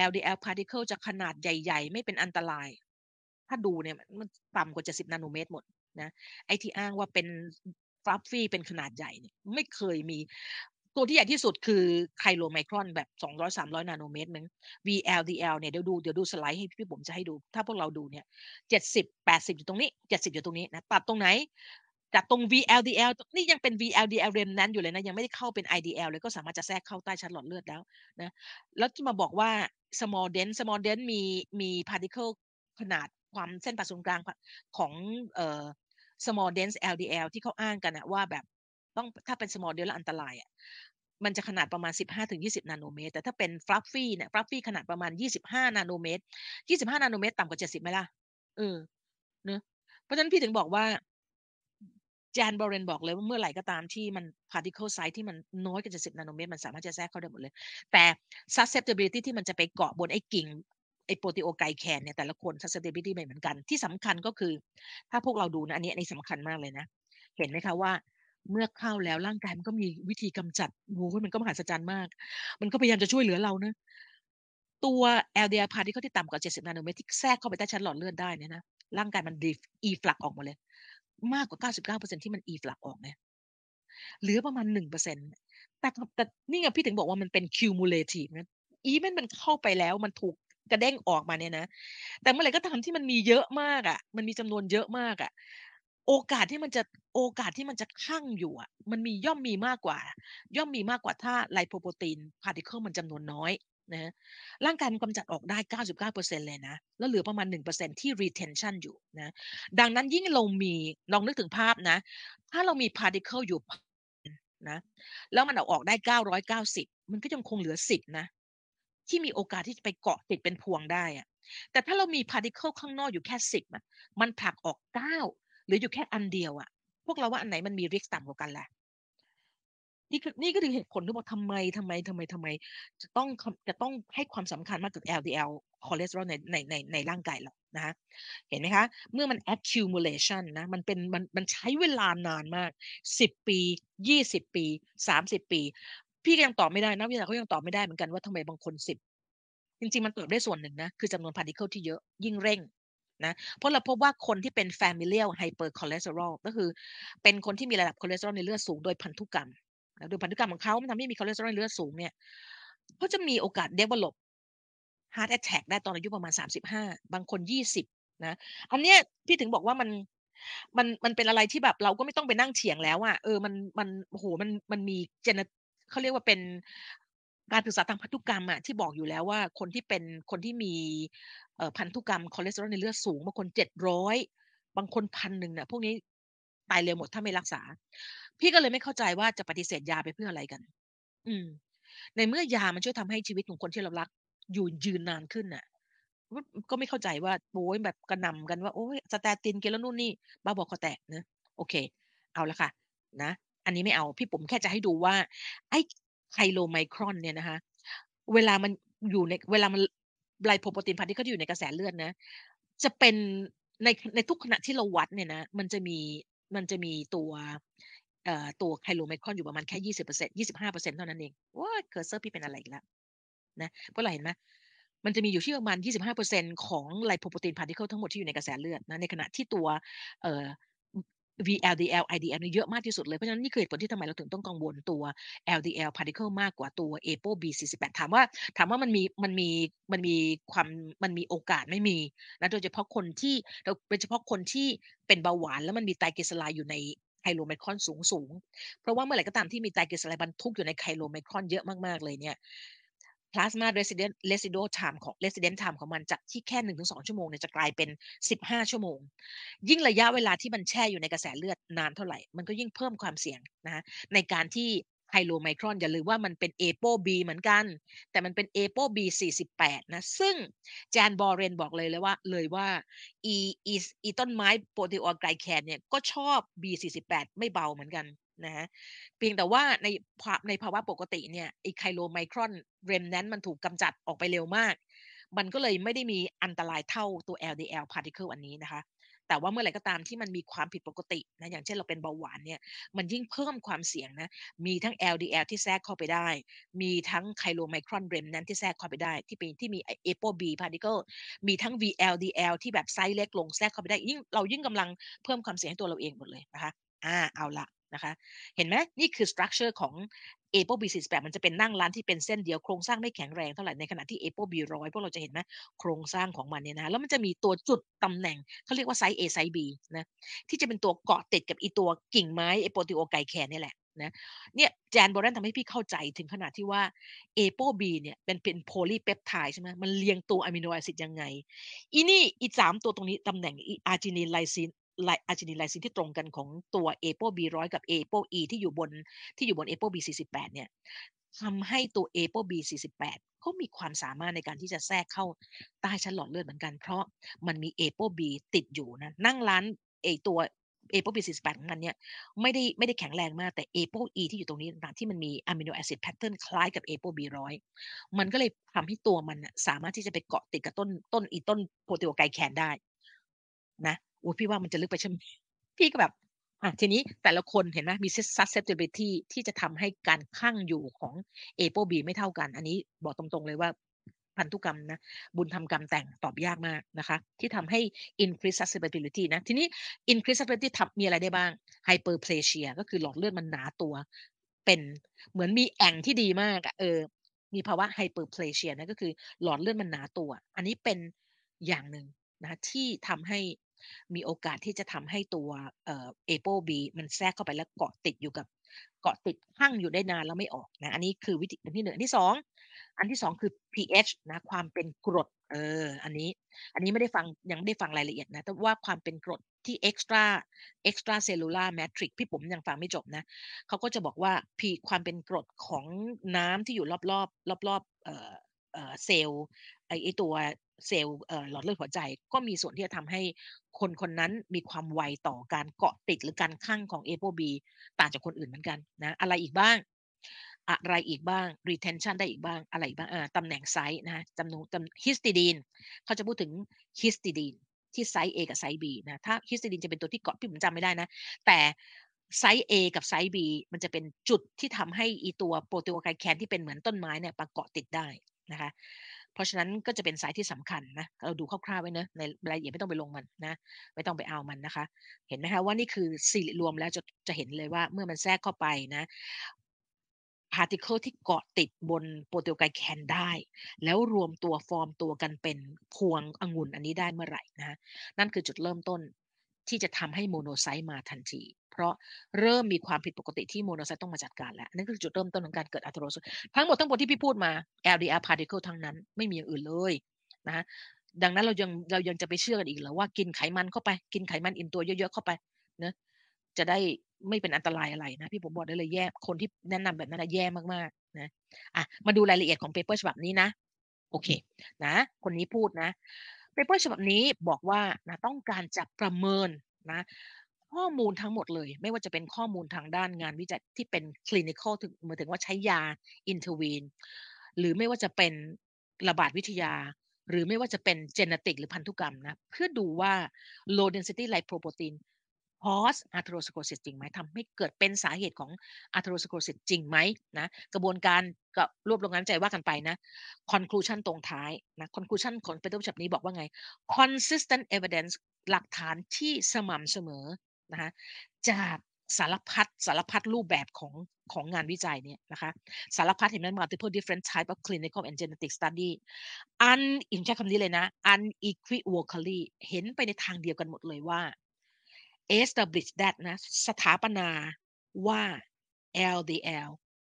LDL particle จะขนาดใหญ่ๆไม่เป็นอันตรายถ้าดูเนี่ยมันต่ำกว่า70นาโนเมตรหมดนะไอ้ที่อ้างว่าเป็นฟลัฟฟี่เป็นขนาดใหญ่เนี่ยไม่เคยมีตัวที่ใหญ่ที่สุดคือไคโลไมครอนแบบ200 300นาโนเมตรนึง VLDL เนี่ยเดี๋ยวดูสไลด์ให้พี่ผมจะให้ดูถ้าพวกเราดูเนี่ย70 80อยู่ตรงนี้70อยู่ตรงนี้นะปรับตรงไหนจากตรง VLDL นี่ยังเป็น VLDL-remnants อยู่เลยนะยังไม่ได้เข้าเป็น IDL เลยก็สามารถจะแทรกเข้าใต้ชั้นหลอดเลือดแล้วนะแล้วที่มาบอกว่า small dense มี particle ขนาดความเส้นผ่าศูนย์กลางของsmall dense LDL ที่เขาอ้างกันนะว่าแบบต้องถ้าเป็น small dense แล้วอันตรายอ่ะมันจะขนาดประมาณ 15-20 นาโนเมตรแต่ถ้าเป็น fluffy เนี่ย fluffy ขนาดประมาณ25นาโนเมตร25นาโนเมตรต่ำกว่า70มั้ยล่ะนะเพราะฉะนั้นพี่ถึงบอกว่า Jan Borén บอกเลยว่าเมื่อไหร่ก็ตามที่มัน particle size ที่มันน้อยกว่า70นาโนเมตรมันสามารถจะแทรกเข้าได้หมดเลยแต่ susceptibility ที่มันจะไปเกาะบนไอ้กิ่งไอ้โปรตีโอไกแคนเนี่ยแต่ละคน susceptibility ไม่เหมือนกันที่สำคัญก็คือถ้าพวกเราดูนะอันนี้สำคัญมากเลยนะเห็นไหมคะว่าเมื่อเข้าแล้วร่างกายมันก็มีวิธีกำจัดงูมันก็มหัศจรรย์มากมันก็พยายามจะช่วยเหลือเรานะตัว LDL particle ที่ต่ำกว่า70นาโนเมตรที่แทรกเข้าไปใต้ชั้นหลอดเลือดได้เนี่ยนะร่างกายมัน efflux ออกหมดเลยมากกว่า 99% ที่มัน efflux ออกเนี่ยเหลือประมาณ 1% แต่นี่ไงพี่ถึงบอกว่ามันเป็น cumulative นะมันเข้าไปแล้วมันถูกกระเด้งออกมาเนี่ยนะแต่เมื่อไหร่ก็ตามที่มันมีเยอะมากอ่ะมันมีจำนวนเยอะมากอ่ะโอกาสที่มันจะคั่งอยู่อ่ะมันมีย่อมมีมากกว่าถ้าไลโพโปรตีนพาร์ติเคิลมันจำนวนน้อยนะร่างกายมันกำจัดออกได้ 99% เลยนะแล้วเหลือประมาณ 1% ที่ retention อยู่นะดังนั้นยิ่งเรามีลองนึกถึงภาพนะถ้าเรามีพาร์ติเคิลอยู่นะแล้วมันออกได้990มันก็ยังคงเหลือ10นะที่มีโอกาสที่จะไปเกาะติดเป็นพวงได้อะแต่ถ้าเรามี particle ข้างนอกอยู่แค่10อะมันผลักออก9หรืออยู่แค่อันเดียวอะพวกเราว่าอันไหนมันมี risk ต่ำกว่ากันล่ะนี่ก็คือเหตุผลที่บอกทำไมจะต้องให้ความสำคัญมากกับ LDL cholesterol ในร่างกายเรานะฮะเห็นไหมคะเมื่อมัน accumulation นะมันใช้เวลานานมาก10ปี20ปี30ปีพี่ยังตอบไม่ได้นะวิทยาศาสตร์เขายังตอบไม่ได้เหมือนกันว่าทำไมบางคน10จริงๆมันตอบได้ส่วนหนึ่งนะคือจำนวนพาร์ติเคิลที่เยอะยิ่งเร่งนะเพราะเราพบว่าคนที่เป็น familial hypercholesterol ก็คือเป็นคนที่มีระดับคอเลสเตอรอลในเลือดสูงโดยพันธุกรรมแล้วโดยพันธุกรรมของเขามันทำให้มีคอเลสเตอรอลในเลือดสูงเนี่ยเขาจะมีโอกาส develop heart attack ได้ตอนอายุประมาณ35บางคน20นะอันเนี้ยพี่ถึงบอกว่ามันเป็นอะไรที่แบบเราก็ไม่ต้องไปนั่งเถียงแล้วอ่ะมันโอ้โหมันมีเจเนเขาเรียกว่าเป็น การศึกษาทางพันธุกรรมอ่ะที่บอกอยู่แล้วว่าคนที่มีพันธุกรรมคอเลสเตอรอลในเลือดสูงบางคน700บางคน1,000น่ะพวกนี้ตายเร็วหมดถ้าไม่รักษาพี่ก็เลยไม่เข้าใจว่าจะปฏิเสธยาไปเพื่ออะไรกันในเมื่อยามันช่วยทำให้ชีวิตของคนที่เรารักอยู่ยืนนานขึ้นน่ะก็ไม่เข้าใจว่าโวยแบบกระหน่ำกันว่าโอ้ยสเตตินกินแล้วนู่นนี่บ้าบอคอแตกนะโอเคเอาละค่ะนะอันนี้ไม่เอาพี่ผมแค่จะให้ดูว่าไอ้ไคโลไมครอนเนี่ยนะคะเวลามันไลโพโปรตีนพาร์ที่เขาอยู่ในกระแสเลือดนะจะเป็นในทุกขณะที่เราวัดเนี่ยนะมันจะมีตัวไคโลไมครอนอยู่ประมาณแค่ 20% 25% เท่านั้นเองว่าเคอร์เซอร์พี่เป็นอะไรอีกแล้วนะเพราะอะไรเห็นไหมมันจะมีอยู่ที่ประมาณ 25% ของไลโพโปรตีนพาร์ติเคิลทั้งหมดที่อยู่ในกระแสเลือดนะในขณะที่ตัวVLDL IDL นี่เยอะมากที่สุดเลยเพราะฉะนั้นนี่คือเหตุผลที่ทำไมเราถึงต้องกังวลตัว LDL particle มากกว่าตัว ApoB48 ถามว่ามันมีโอกาสไม่มีนะโดยเฉพาะคนที่เป็นเบาหวานแล้วมันมีไตรกลีเซอไรด์อยู่ในไคโลไมครอนสูงเพราะว่าเมื่อไหร่ก็ตามที่มีไตรกลีเซอไรด์บรรทุกอยู่ในไคโลไมครอนเยอะมากๆเลยเนี่ย plasma residence time ของมันจากที่แค่ 1-2 ชั่วโมงเนี่ยจะกลายเป็น15ชั่วโมงยิ่งระยะเวลาที่มันแช่อยู่ในกระแสเลือดนานเท่าไหร่มันก็ยิ่งเพิ่มความเสี่ยงนะในการที่ไคโลไมครอนอย่าลืมว่ามันเป็น ApoB เหมือนกันแต่มันเป็น ApoB48 นะซึ่ง Jan Borén บอกเลยว่าอีต้นไม้โปรตีโอไกลแคนเนี่ยก็ชอบ B48 ไม่เบาเหมือนกันนะฮะเพียงแต่ว่าในภาวะปกติเนี่ยไอ้ไคโลไมครอนเรมแนนท์มันถูกกำจัดออกไปเร็วมากมันก็เลยไม่ได้มีอันตรายเท่าตัว LDL particle อันนี้นะคะแต่ว่าเมื่อไหร่ก็ตามที่มันมีความผิดปกตินะอย่างเช่นเราเป็นเบาหวานเนี่ยมันยิ่งเพิ่มความเสี่ยงนะมีทั้ง LDL ที่แทรกเข้าไปได้มีทั้งไคโลไมครอนเรมแนนท์ที่แทรกเข้าไปได้ที่มี ApoB particle มีทั้ง VLDL ที่แบบไซส์เล็กลงแทรกเข้าไปได้ยิ่งกำลังเพิ่มความเสี่ยงให้ตัวเราเองหมดเลยนะคะเอาละนะคะเห็นไหมนี่คือ structure ของ ApoB48 มันจะเป็นนั่งร้านที่เป็นเส้นเดียวโครงสร้างไม่แข็งแรงเท่าไหร่ในขณะที่ ApoB100 พวกเราจะเห็นไหมโครงสร้างของมันเนี่ยนะแล้วมันจะมีตัวจุดตำแหน่งเขาเรียกว่าไซส์ A ไซส์ B นะที่จะเป็นตัวเกาะติดกับอีตัวกิ่งไม้ไอโปรตีโอไกลแคนนี่แหละนะเนี่ยแจนโบแรนทำให้พี่เข้าใจถึงขนาดที่ว่า ApoB เนี่ยเป็นโพลีเปปไทด์ใช่ไหมมันเรียงตัวอะมิโนแอซิดยังไงอีนี่อีสามตัวตรงนี้ตำแหน่งอีอาร์จินินไลซินอาร์จินินไลซินที่ตรงกันของตัว ApoB100 กับ ApoE ที่อยู่บน ApoB48 เนี่ยทำให้ตัว ApoB48 ก็มีความสามารถในการที่จะแทรกเข้าใต้ชั้นหลอดเลือดเหมือนกันเพราะมันมี ApoB ติดอยู่นะนั่งร้านไอ้ตัว ApoB48 ของมันเนี่ยไม่ได้แข็งแรงมากแต่ ApoE ที่อยู่ตรงนี้ที่มันมีอะมิโนแอซิดแพทเทิร์นคล้ายกับ ApoB100 มันก็เลยทำให้ตัวมันสามารถที่จะไปเกาะติดกับต้นโปรตีโอไกลแคนได้นะโอ้พี่ว่ามันจะลึกไปใช่ไหมพี่ก็แบบทีนี้แต่ละคนเห็นไหมมี susceptibility ที่จะทำให้การคลั่งอยู่ของ ApoB ไม่เท่ากันอันนี้บอกตรงๆเลยว่าพันธุกรรมนะบุญทำกรรมแต่งตอบยากมากนะคะที่ทำให้ increase susceptibility นะทีนี้ increase susceptibility มีอะไรได้บ้าง hyperplasia ก็คือหลอดเลือดมันหนาตัวเป็นเหมือนมีแอ่งที่ดีมากมีภาวะ hyperplasia นะก็คือหลอดเลือดมันหนาตัวอันนี้เป็นอย่างหนึ่งนะที่ทำให้มีโอกาสที่จะทำให้ตัวApoB มันแทรกเข้าไปแล้วเกาะติดคั่งอยู่ได้นานแล้วไม่ออกนะอันนี้คือวิธีที่หนึ่งอันที่สองคือ pH นะความเป็นกรดอันนี้ยังไม่ได้ฟังรายละเอียดนะแต่ว่าความเป็นกรดที่ extra cellular matrix พี่ผมยังฟังไม่จบนะเขาก็จะบอกว่า p ความเป็นกรดของน้ำที่อยู่รอบเซลล์ไอ้ตัวเซลล์หลอดเลือดหัวใจก็มีส่วนที่จะทำให้คนๆนั้นมีความไวต่อการเกาะติดหรือการคั่งของ ApoB ต่างจากคนอื่นเหมือนกันนะอะไรอีกบ้าง retention ได้อีกบ้างอะไรบ้างตำแหน่งไซส์นะจำนวนhistidine เขาจะพูดถึง histidine ที่ไซส์ A กับไซส์ B นะถ้า histidine จะเป็นตัวที่เกาะพี่ผมจำไม่ได้นะแต่ไซส์ A กับไซส์ B มันจะเป็นจุดที่ทำให้อีตัวโปรตีโอไกลแคนที่เป็นเหมือนต้นไม้เนี่ยเกาะติดได้นะคะเพราะฉะนั้นก็จะเป็นสายที่สำคัญนะเราดูคร่าวๆไว้นะในรายละเอียดไม่ต้องไปลงมันนะไม่ต้องไปเอามันนะคะเห็นไหมคะว่านี่คือสี่รวมแล้วจะเห็นเลยว่าเมื่อมันแทรกเข้าไปนะพาร์ติเคิลที่เกาะติดบนโปรตีโอไกลแคนได้แล้วรวมตัวฟอร์มตัวกันเป็นพวงองุ่นอันนี้ได้เมื่อไหร่นะนั่นคือจุดเริ่มต้น ที่จะทำให้โมโนไซต์มาทันทีเพราะเริ่มมีความผิดปกติที่โมโนไซต์ต้องมาจัดการแล้วนั่นคือจุดเริ่มต้นของการเกิดอาร์เทโรสทั้งหมดทั้งปวงที่พี่พูดมา LDL particle ทั้งนั้นไม่มีอย่างอื่นเลยนะดังนั้นเรายังจะไปเชื่อกันอีกเหรอว่ากินไขมันเข้าไปกินไขมันอิ่มตัวเยอะๆเข้าไปนะจะได้ไม่เป็นอันตรายอะไรนะพี่ผมบอกได้เลยแย่คนที่แนะนำแบบนั้นแย่มากๆนะอ่ะมาดูรายละเอียดของเปเปอร์ฉบับนี้นะโอเคนะคนนี้พูดนะเปเปอร์ฉบับนี้บอกว่านะต้องการจะประเมินนะข้อมูลทั้งหมดเลยไม่ว่าจะเป็นข้อมูลทางด้านงานวิจัยที่เป็นคลินิคอลถึงว่าใช้ยาอินเทอร์วีนหรือไม่ว่าจะเป็นระบาดวิทยาหรือไม่ว่าจะเป็นเจเนติกหรือพันธุกรรมนะเพื่อดูว่า low density lipoprotein cause atherosclerosis จริงไหมทำให้เกิดเป็นสาเหตุของ atherosclerosis จริงไหมนะกระบวนการก็รวบรวมงานวิจัยว่ากันไปนะ conclusion ตรงท้ายนะ conclusion ของเปเปอร์ฉบับนี้บอกว่าไง consistent evidence หลักฐานที่สม่ำเสมอนะคะจากสารพัดรูปแบบของงานวิจัยเนี่ยนะคะสารพัดเห็นไหม multiple different type of clinical and genetic study ใช้คำนี้เลยนะ unequivocally เห็นไปในทางเดียวกันหมดเลยว่า establish that นะสถาปนาว่า LDL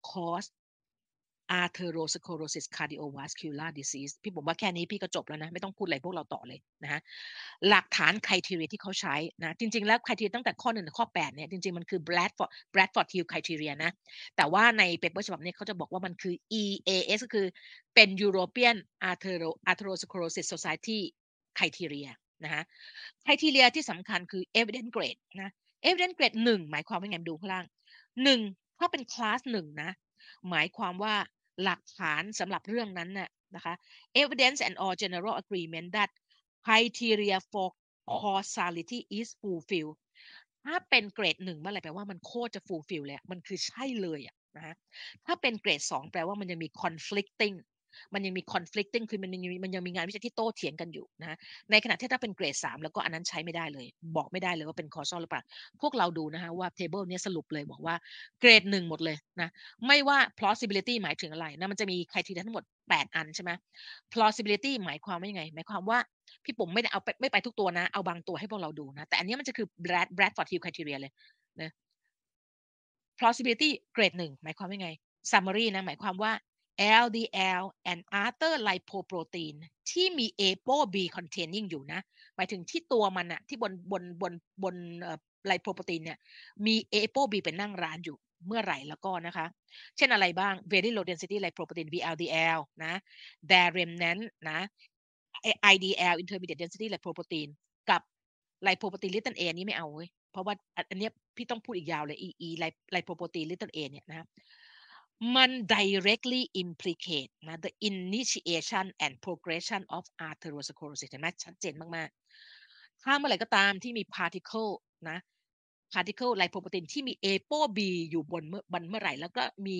cause atherosclerosis cardiovascular disease พี่บอกว่าแค่นี้พี่ก็จบแล้วนะไม่ต้องพูดอะไรพวกเราต่อเลยนะฮะหลักฐานcriteriaที่เขาใช้นะจริงๆแล้วcriteriaตั้งแต่ข้อ1ถึงข้อ8เนี่ยจริงๆมันคือ Bradford Hill criteria นะแต่ว่าในเปเปอร์ฉบับนี้เขาจะบอกว่ามันคือ EAS ก็คือเป็น European Atherosclerosis Society criteria นะฮะ criteria ที่สำคัญคือ evidence grade นะ evidence grade 1หมายความว่าไงดูข้างล่าง1ถ้าเป็น class 1นะหมายความว่าหลักฐานสำหรับเรื่องนั้นน่ะนะคะ evidence and all general agreement that criteria for causality is fulfilled ถ้าเป็นเกรด1เมื่อไหร่แปลว่ามันโคตรจะ fulfill เลยมันคือใช่เลยอ่ะนะฮะถ้าเป็นเกรด2แปลว่ามันยังมี conflicting คือมันยังมีงานวิจัยที่โต้เถียงกันอยู่นะในขณะที่ถ้าเป็นเกรด3แล้วก็อันนั้นใช้ไม่ได้เลยบอกไม่ได้เลยว่าเป็น causal หรือเปล่าพวกเราดูนะฮะว่าเทเบิลนี้สรุปเลยบอกว่าเกรด1หมดเลยนะไม่ว่า plausibility หมายถึงอะไรนะมันจะมี criteria ทั้งหมด8อันใช่ไหม plausibility หมายความว่ายังไงหมายความว่าพี่ผมไม่ได้เอาไม่ไปทุกตัวนะเอาบางตัวให้พวกเราดูนะแต่อันนี้มันจะคือ Bradford Hill criteria เลยนะ plausibility เกรด1หมายความว่ายังไง summary นะหมายความว่าLDL and other lipoprotein ที่มี ApoB containing อยู่นะหมายถึงที่ตัวมันน่ะที่บน lipoprotein เนี่ยมี ApoB เป็นนั่งร้านอยู่เมื่อไหร่แล้วก็นะคะเช่นอะไรบ้าง very low density lipoprotein VLDL นะ VLDL-remnant นะ IDL intermediate density lipoprotein กับ lipoprotein little a นี้ไม่เอาเว้ยเพราะว่าอันเนี้ยพี่ต้องพูดอีกยาวเลย EE lipoprotein little a เนี่ยนะมัน directly implicate นะ the initiation and progression of atherosclerosis เห็นไหมชัดเจนมากๆถ้าเมื่อไหร่ก็ตามที่มี particle นะ particle lipoprotein ที่มี ApoB อยู่บนเมื่อไหร่แล้วก็มี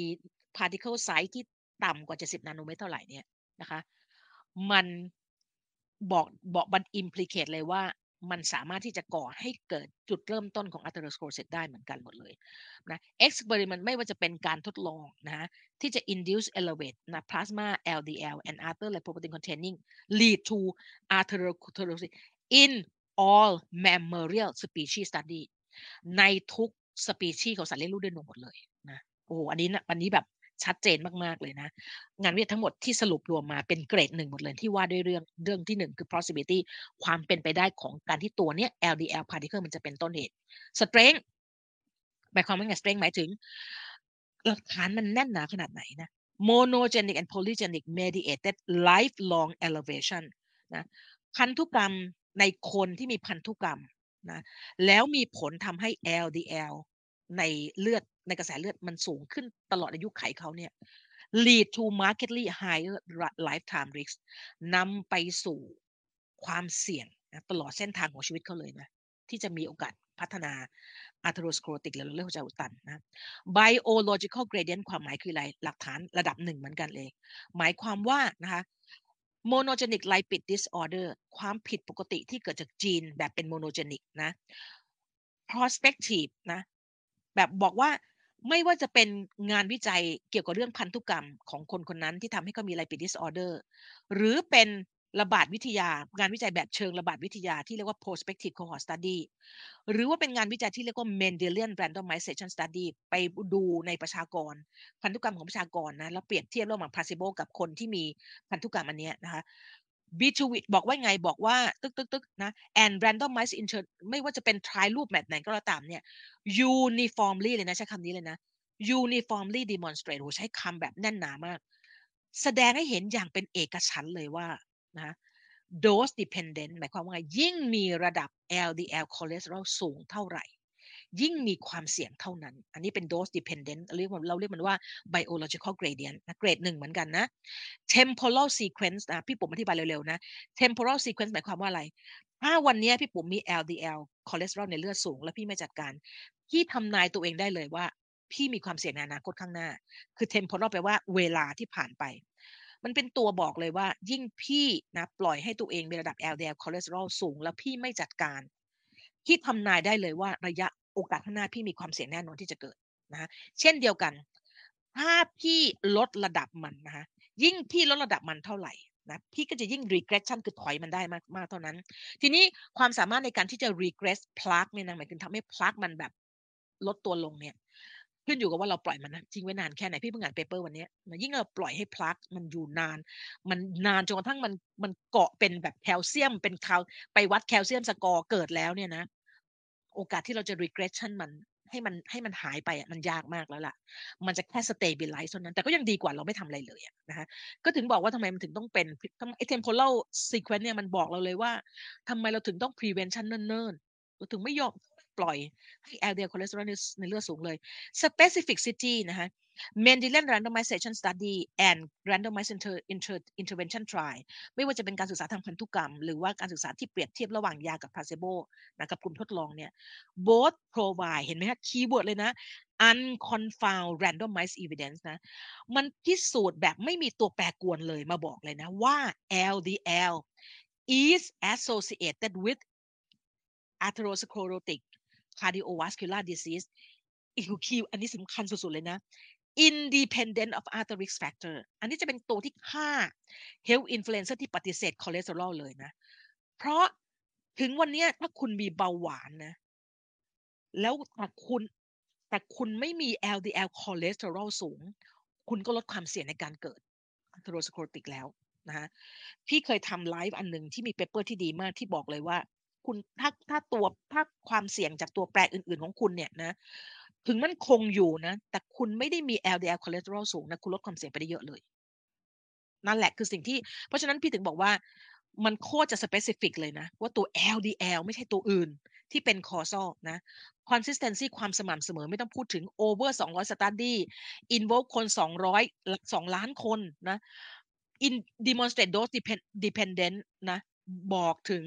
particle size ที่ต่ำกว่า70นาโนเมตรเท่าไหร่เนี่ยนะคะมันบอกมัน implicate เลยว่ามันสามารถที่จะก่อให้เกิดจุดเริ่มต้นของ atherosclerosis ได้เหมือนกันหมดเลยนะ experiment ไม่ว่าจะเป็นการทดลองนะที่จะ induce elevate นะ plasma LDL and other lipoprotein containing lead to atherosclerosis in all mammalian species study ในทุก species ของสัตว์เลี้ยงลูกด้วยนมหมดเลยนะโอ้โหอันนี้แบบชัดเจนมากๆเลยนะงานวิจัยทั้งหมดที่สรุปรวมมาเป็นเกรด1หมดเลยที่ว่าด้วยเรื่องที่1คือ possibility ความเป็นไปได้ของการที่ตัวเนี้ย LDL particle มันจะเป็นต้นเหตุ strength หมายความว่าไง strength หมายถึงหลักฐานมันแน่นหนาขนาดไหนนะ monogenic and polygenic mediated lifelong elevation นะพันธุกรรมในคนที่มีพันธุกรรมนะแล้วมีผลทำให้ LDL ในเลือดในกระแสเลือดมันสูงขึ้นตลอดอายุไขเขาเนี่ย lead to markedly higher lifetime risk นำไปสู่ความเสี่ยงนะตลอดเส้นทางของชีวิตเขาเลยนะที่จะมีโอกาสพัฒนา atherosclerotic หรือโรคหัวใจอุดตันนะ biological gradient ความหมายคืออะไรหลักฐานระดับหนึ่งเหมือนกันเลยหมายความว่านะคะ monogenic lipid disorder ความผิดปกติที่เกิดจากจีนแบบเป็น monogenic นะ prospective นะแบบบอกว่าไม่ว่าจะเป็นงานวิจัยเกี่ยวกับเรื่องพันธุกรรมของคนคนนั้นที่ทำให้เขามี lipid disorder หรือเป็น ระบาดวิทยางานวิจัยแบบเชิงระบาดวิทยาที่เรียกว่า prospective cohort study หรือว่าเป็นงานวิจัยที่เรียกว่า Mendelian randomization study ไปดูในประชากรพันธุกรรมของประชากรนะแล้วเปรียบเทียบระหว่าง placebo กับคนที่มีพันธุกรรมอันเนี้ยนะคะบิชวิตบอกว่าไงบอกว่าตึกนะ and randomized inter ไม่ว่าจะเป็น trial รูปแบบไหนก็แล้วตามเนี่ย uniformly เลยนะใช้คำนี้เลยนะ uniformly demonstrate โหใช้คำแบบแน่นหนามากแสดงให้เห็นอย่างเป็นเอกฉันท์เลยว่านะ dose dependent หมายความว่ายิ่งมีระดับ LDL cholesterol สูงเท่าไหร่ยิ่งมีความเสี่ยงเท่านั้นอันนี้เป็น dose dependent เราเรียกมันว่า biological gradient นะเกรด1เหมือนกันนะ temporal sequence นะพี่ปุ๋มอธิบายเร็วๆนะ temporal sequence หมายความว่าอะไรถ้าวันนี้พี่ปุ๋มมี LDL cholesterol ในเลือดสูงแล้วพี่ไม่จัดการพี่ทำนายตัวเองได้เลยว่าพี่มีความเสี่ยงในอนาคตข้างหน้าคือ temporal แปลว่าเวลาที่ผ่านไปมันเป็นตัวบอกเลยว่ายิ่งพี่นะปล่อยให้ตัวเองมีระดับ LDL cholesterol สูงแล้วพี่ไม่จัดการที่ทำนายได้เลยว่าระยะโอกาสข้างหน้าพี่มีความเสี่ยงแน่นอนที่จะเกิดนะเช่นเดียวกันถ้าพี่ลดระดับมันนะยิ่งพี่ลดระดับมันเท่าไหร่นะพี่ก็จะยิ่ง regression คือถอยมันได้มากเท่านั้นทีนี้ความสามารถในการที่จะ regress plaque เนี่ยนะหมายถึงทำให้ plaque มันแบบลดตัวลงเนี่ยขึ้นอยู่กับว่าเราปล่อยมันนะจริงไว้นานแค่ไหนพี่เพิ่งอ่านเปเปอร์วันนี้ยิ่งเราปล่อยให้ plaque มันอยู่นานจนกระทั่งมันเกาะเป็นแบบแคลเซียมเป็นไปวัดแคลเซียมสกอร์เกิดแล้วเนี่ยนะโอกาสที่เราจะ regression มันให้มันหายไปอ่ะมันยากมากแล้วล่ะมันจะแค่ stabilize เท่านั้นแต่ก็ยังดีกว่าเราไม่ทำอะไรเลยนะฮะก็ถึงบอกว่าทำไมมันถึงต้องเป็นไอ้ temporal sequence เนี่ยมันบอกเราเลยว่าทำไมเราถึงต้อง prevention เนิ่นๆเราถึงไม่ยอมปล่อยให้ LDL cholesterol ในเลือดสูงเลย specificity นะฮะ Mendelian randomization study and randomized intervention trial ไม่ว่าจะเป็นการศึกษาทางพันธุกรรมหรือว่าการศึกษาที่เปรียบเทียบระหว่างยากับ placebo นะกับกลุ่มทดลองเนี่ย both provide เห็นไหมฮะคีย์เวิร์ดเลยนะ unconfound randomized evidence นะมันพิสูจน์แบบไม่มีตัวแปรกวนเลยมาบอกเลยนะว่า LDL is associated with atherosclerotic cardiovascular disease อีกคีย์อันนี้สำคัญสุดๆเลยนะ independent of other risk factor อันนี้จะเป็นตัวที่ฆ่า health influencer ที่ปฏิเสธคอเลสเตอรอลเลยนะเพราะถึงวันนี้ถ้าคุณมีเบาหวานนะแล้วแต่คุณไม่มี LDL คอเลสเตอรอลสูงคุณก็ลดความเสี่ยงในการเกิด atherosclerotic แล้วนะพี่เคยทำไลฟ์อันนึงที่มีเปเปอร์ที่ดีมากที่บอกเลยว่าคุณถ้าความเสี่ยงจากตัวแปรอื่นๆของคุณเนี่ยนะถึงมันคงอยู่นะแต่คุณไม่ได้มี LDL คอเลสเตอรอลสูงนะคุณลดความเสี่ยงไปได้เยอะเลยนั่นแหละคือสิ่งที่เพราะฉะนั้นพี่ถึงบอกว่ามันโคตรจะสเปซิฟิกเลยนะว่าตัว LDL ไม่ใช่ตัวอื่นที่เป็น causal นะ consistency ความสม่ำเสมอไม่ต้องพูดถึง over 200 study involve คน200 ล้านคนนะ in demonstrate dose dependent นะบอกถึง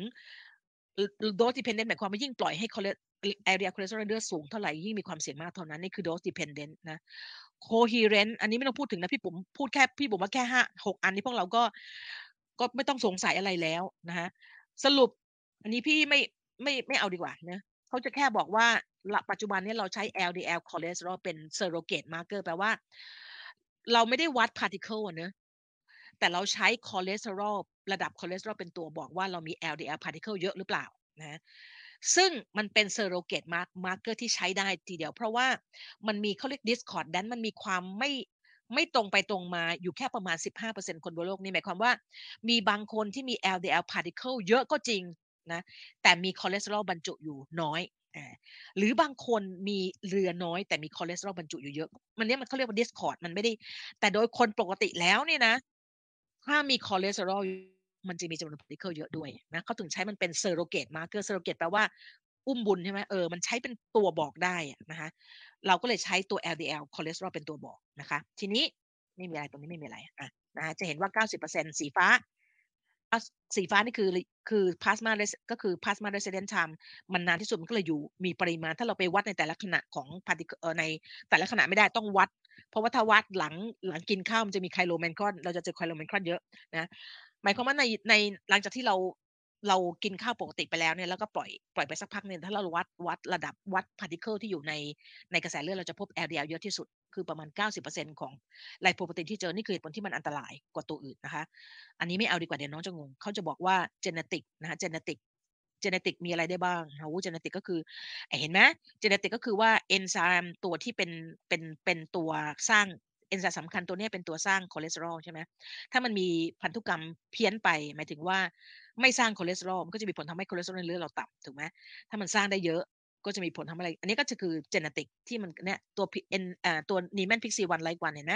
dose dependent หมายความว่ายิ่งปล่อยให้ LDL cholesterol เลือดสูงเท่าไหร่ยิ่งมีความเสี่ยงมากเท่านั้นนี่คือ dose dependent นะ coherent อันนี้ไม่ต้องพูดถึงนะพี่ปุ๋มพูดแค่พี่ปุ๋มว่าแค่5 6อันนี้พวกเราก็ไม่ต้องสงสัยอะไรแล้วนะฮะสรุปอันนี้พี่ไม่เอาดีกว่านะเขาจะแค่บอกว่าปัจจุบันนี้เราใช้ LDL cholesterol เป็น surrogate marker แปลว่าเราไม่ได้วัด particle อ่ะนะแต่เราใช้คอเลสเตอรอลระดับคอเลสเตอรอลเป็นตัวบอกว่าเรามี LDL particle เยอะหรือเปล่านะซึ่งมันเป็น surrogate marker ที่ใช้ได้ทีเดียวเพราะว่ามันมีเขาเรียก discordance มันมีความไม่ตรงไปตรงมาอยู่แค่ประมาณ 15% คนบนโลกนี่หมายความว่ามีบางคนที่มี LDL particle เยอะก็จริงนะแต่มีคอเลสเตอรอลบรรจุอยู่น้อยหรือบางคนมีเลือดน้อยแต่มีคอเลสเตอรอลบรรจุอยู่เยอะมันเนี่ยมันเขาเรียกว่า discord มันไม่ได้แต่โดยคนปกติแล้วเนี่ยนะถ้ามีคอเลสเตอรอลมันจะมีจำนวนพาร์ติเคิลเยอะด้วยนะเขาถึงใช้มันเป็นเซโรเกตมาร์เกอร์เซโรเกตแปลว่าอุ้มบุญใช่ไหมมันใช้เป็นตัวบอกได้นะคะเราก็เลยใช้ตัว LDL คอเลสเตอรอลเป็นตัวบอกนะคะทีนี้ไม่มีอะไรตรงนี้ไม่มีอะไรนะจะเห็นว่า 90% สีฟ้านี่คือ plasma ก็คือ plasma residence time มันนานที่สุดมันก็เลยอยู่มีปริมาณถ้าเราไปวัดในแต่ละขณะของ particle ในแต่ละขณะไม่ได้ต้องวัดเพราะว่าถ้าวัดหลังกินข้าวมันจะมีไคโลแมนคอนเราจะเจอไคโลแมนคอนเยอะนะหมายความว่าในหลังจากที่เรา เรากินข้าวปกติไปแล้วเนี่ยแล้วก็ปล่อยไปสักพักนึงถ้าเราวัดระดับวัดพาร์ติเคิลที่อยู่ในกระแสเลือดเราจะพบ LDL เยอะที่สุดคือประมาณ 90% ของไลโปโปรตีนที่เจอนี่คือเหตุผลที่มันอันตรายกว่าตัวอื่นนะคะอันนี้ไม่เอาดีกว่าเดี๋ยวน้องจะงงเขาจะบอกว่าเจเนติกนะคะเจเนติกมีอะไรได้บ้างเราเจเนติกก็คือเห็นไหมเจเนติกก็คือว่าเอนไซม์ตัวที่เป็นตัวสร้างเอนไซม์สำคัญตัวนี้เป็นตัวสร้างคอเลสเตอรอลใช่ไหมถ้ามันมีพันธุกรรมเพี้ยนไปหมายถึงว่าไม่สร้างคอเลสเตอรอลมันก็จะมีผลทำให้คอเลสเตอรอลในเลือดเราต่ำถูกไหมถ้ามันสร้างได้เยอะก็จะมีผลทำอะไรอันนี้ก็จะคือเจเนติกที่มันเนี่ยตัวนีแมนพิกซีวันไลกวันเห็นไหม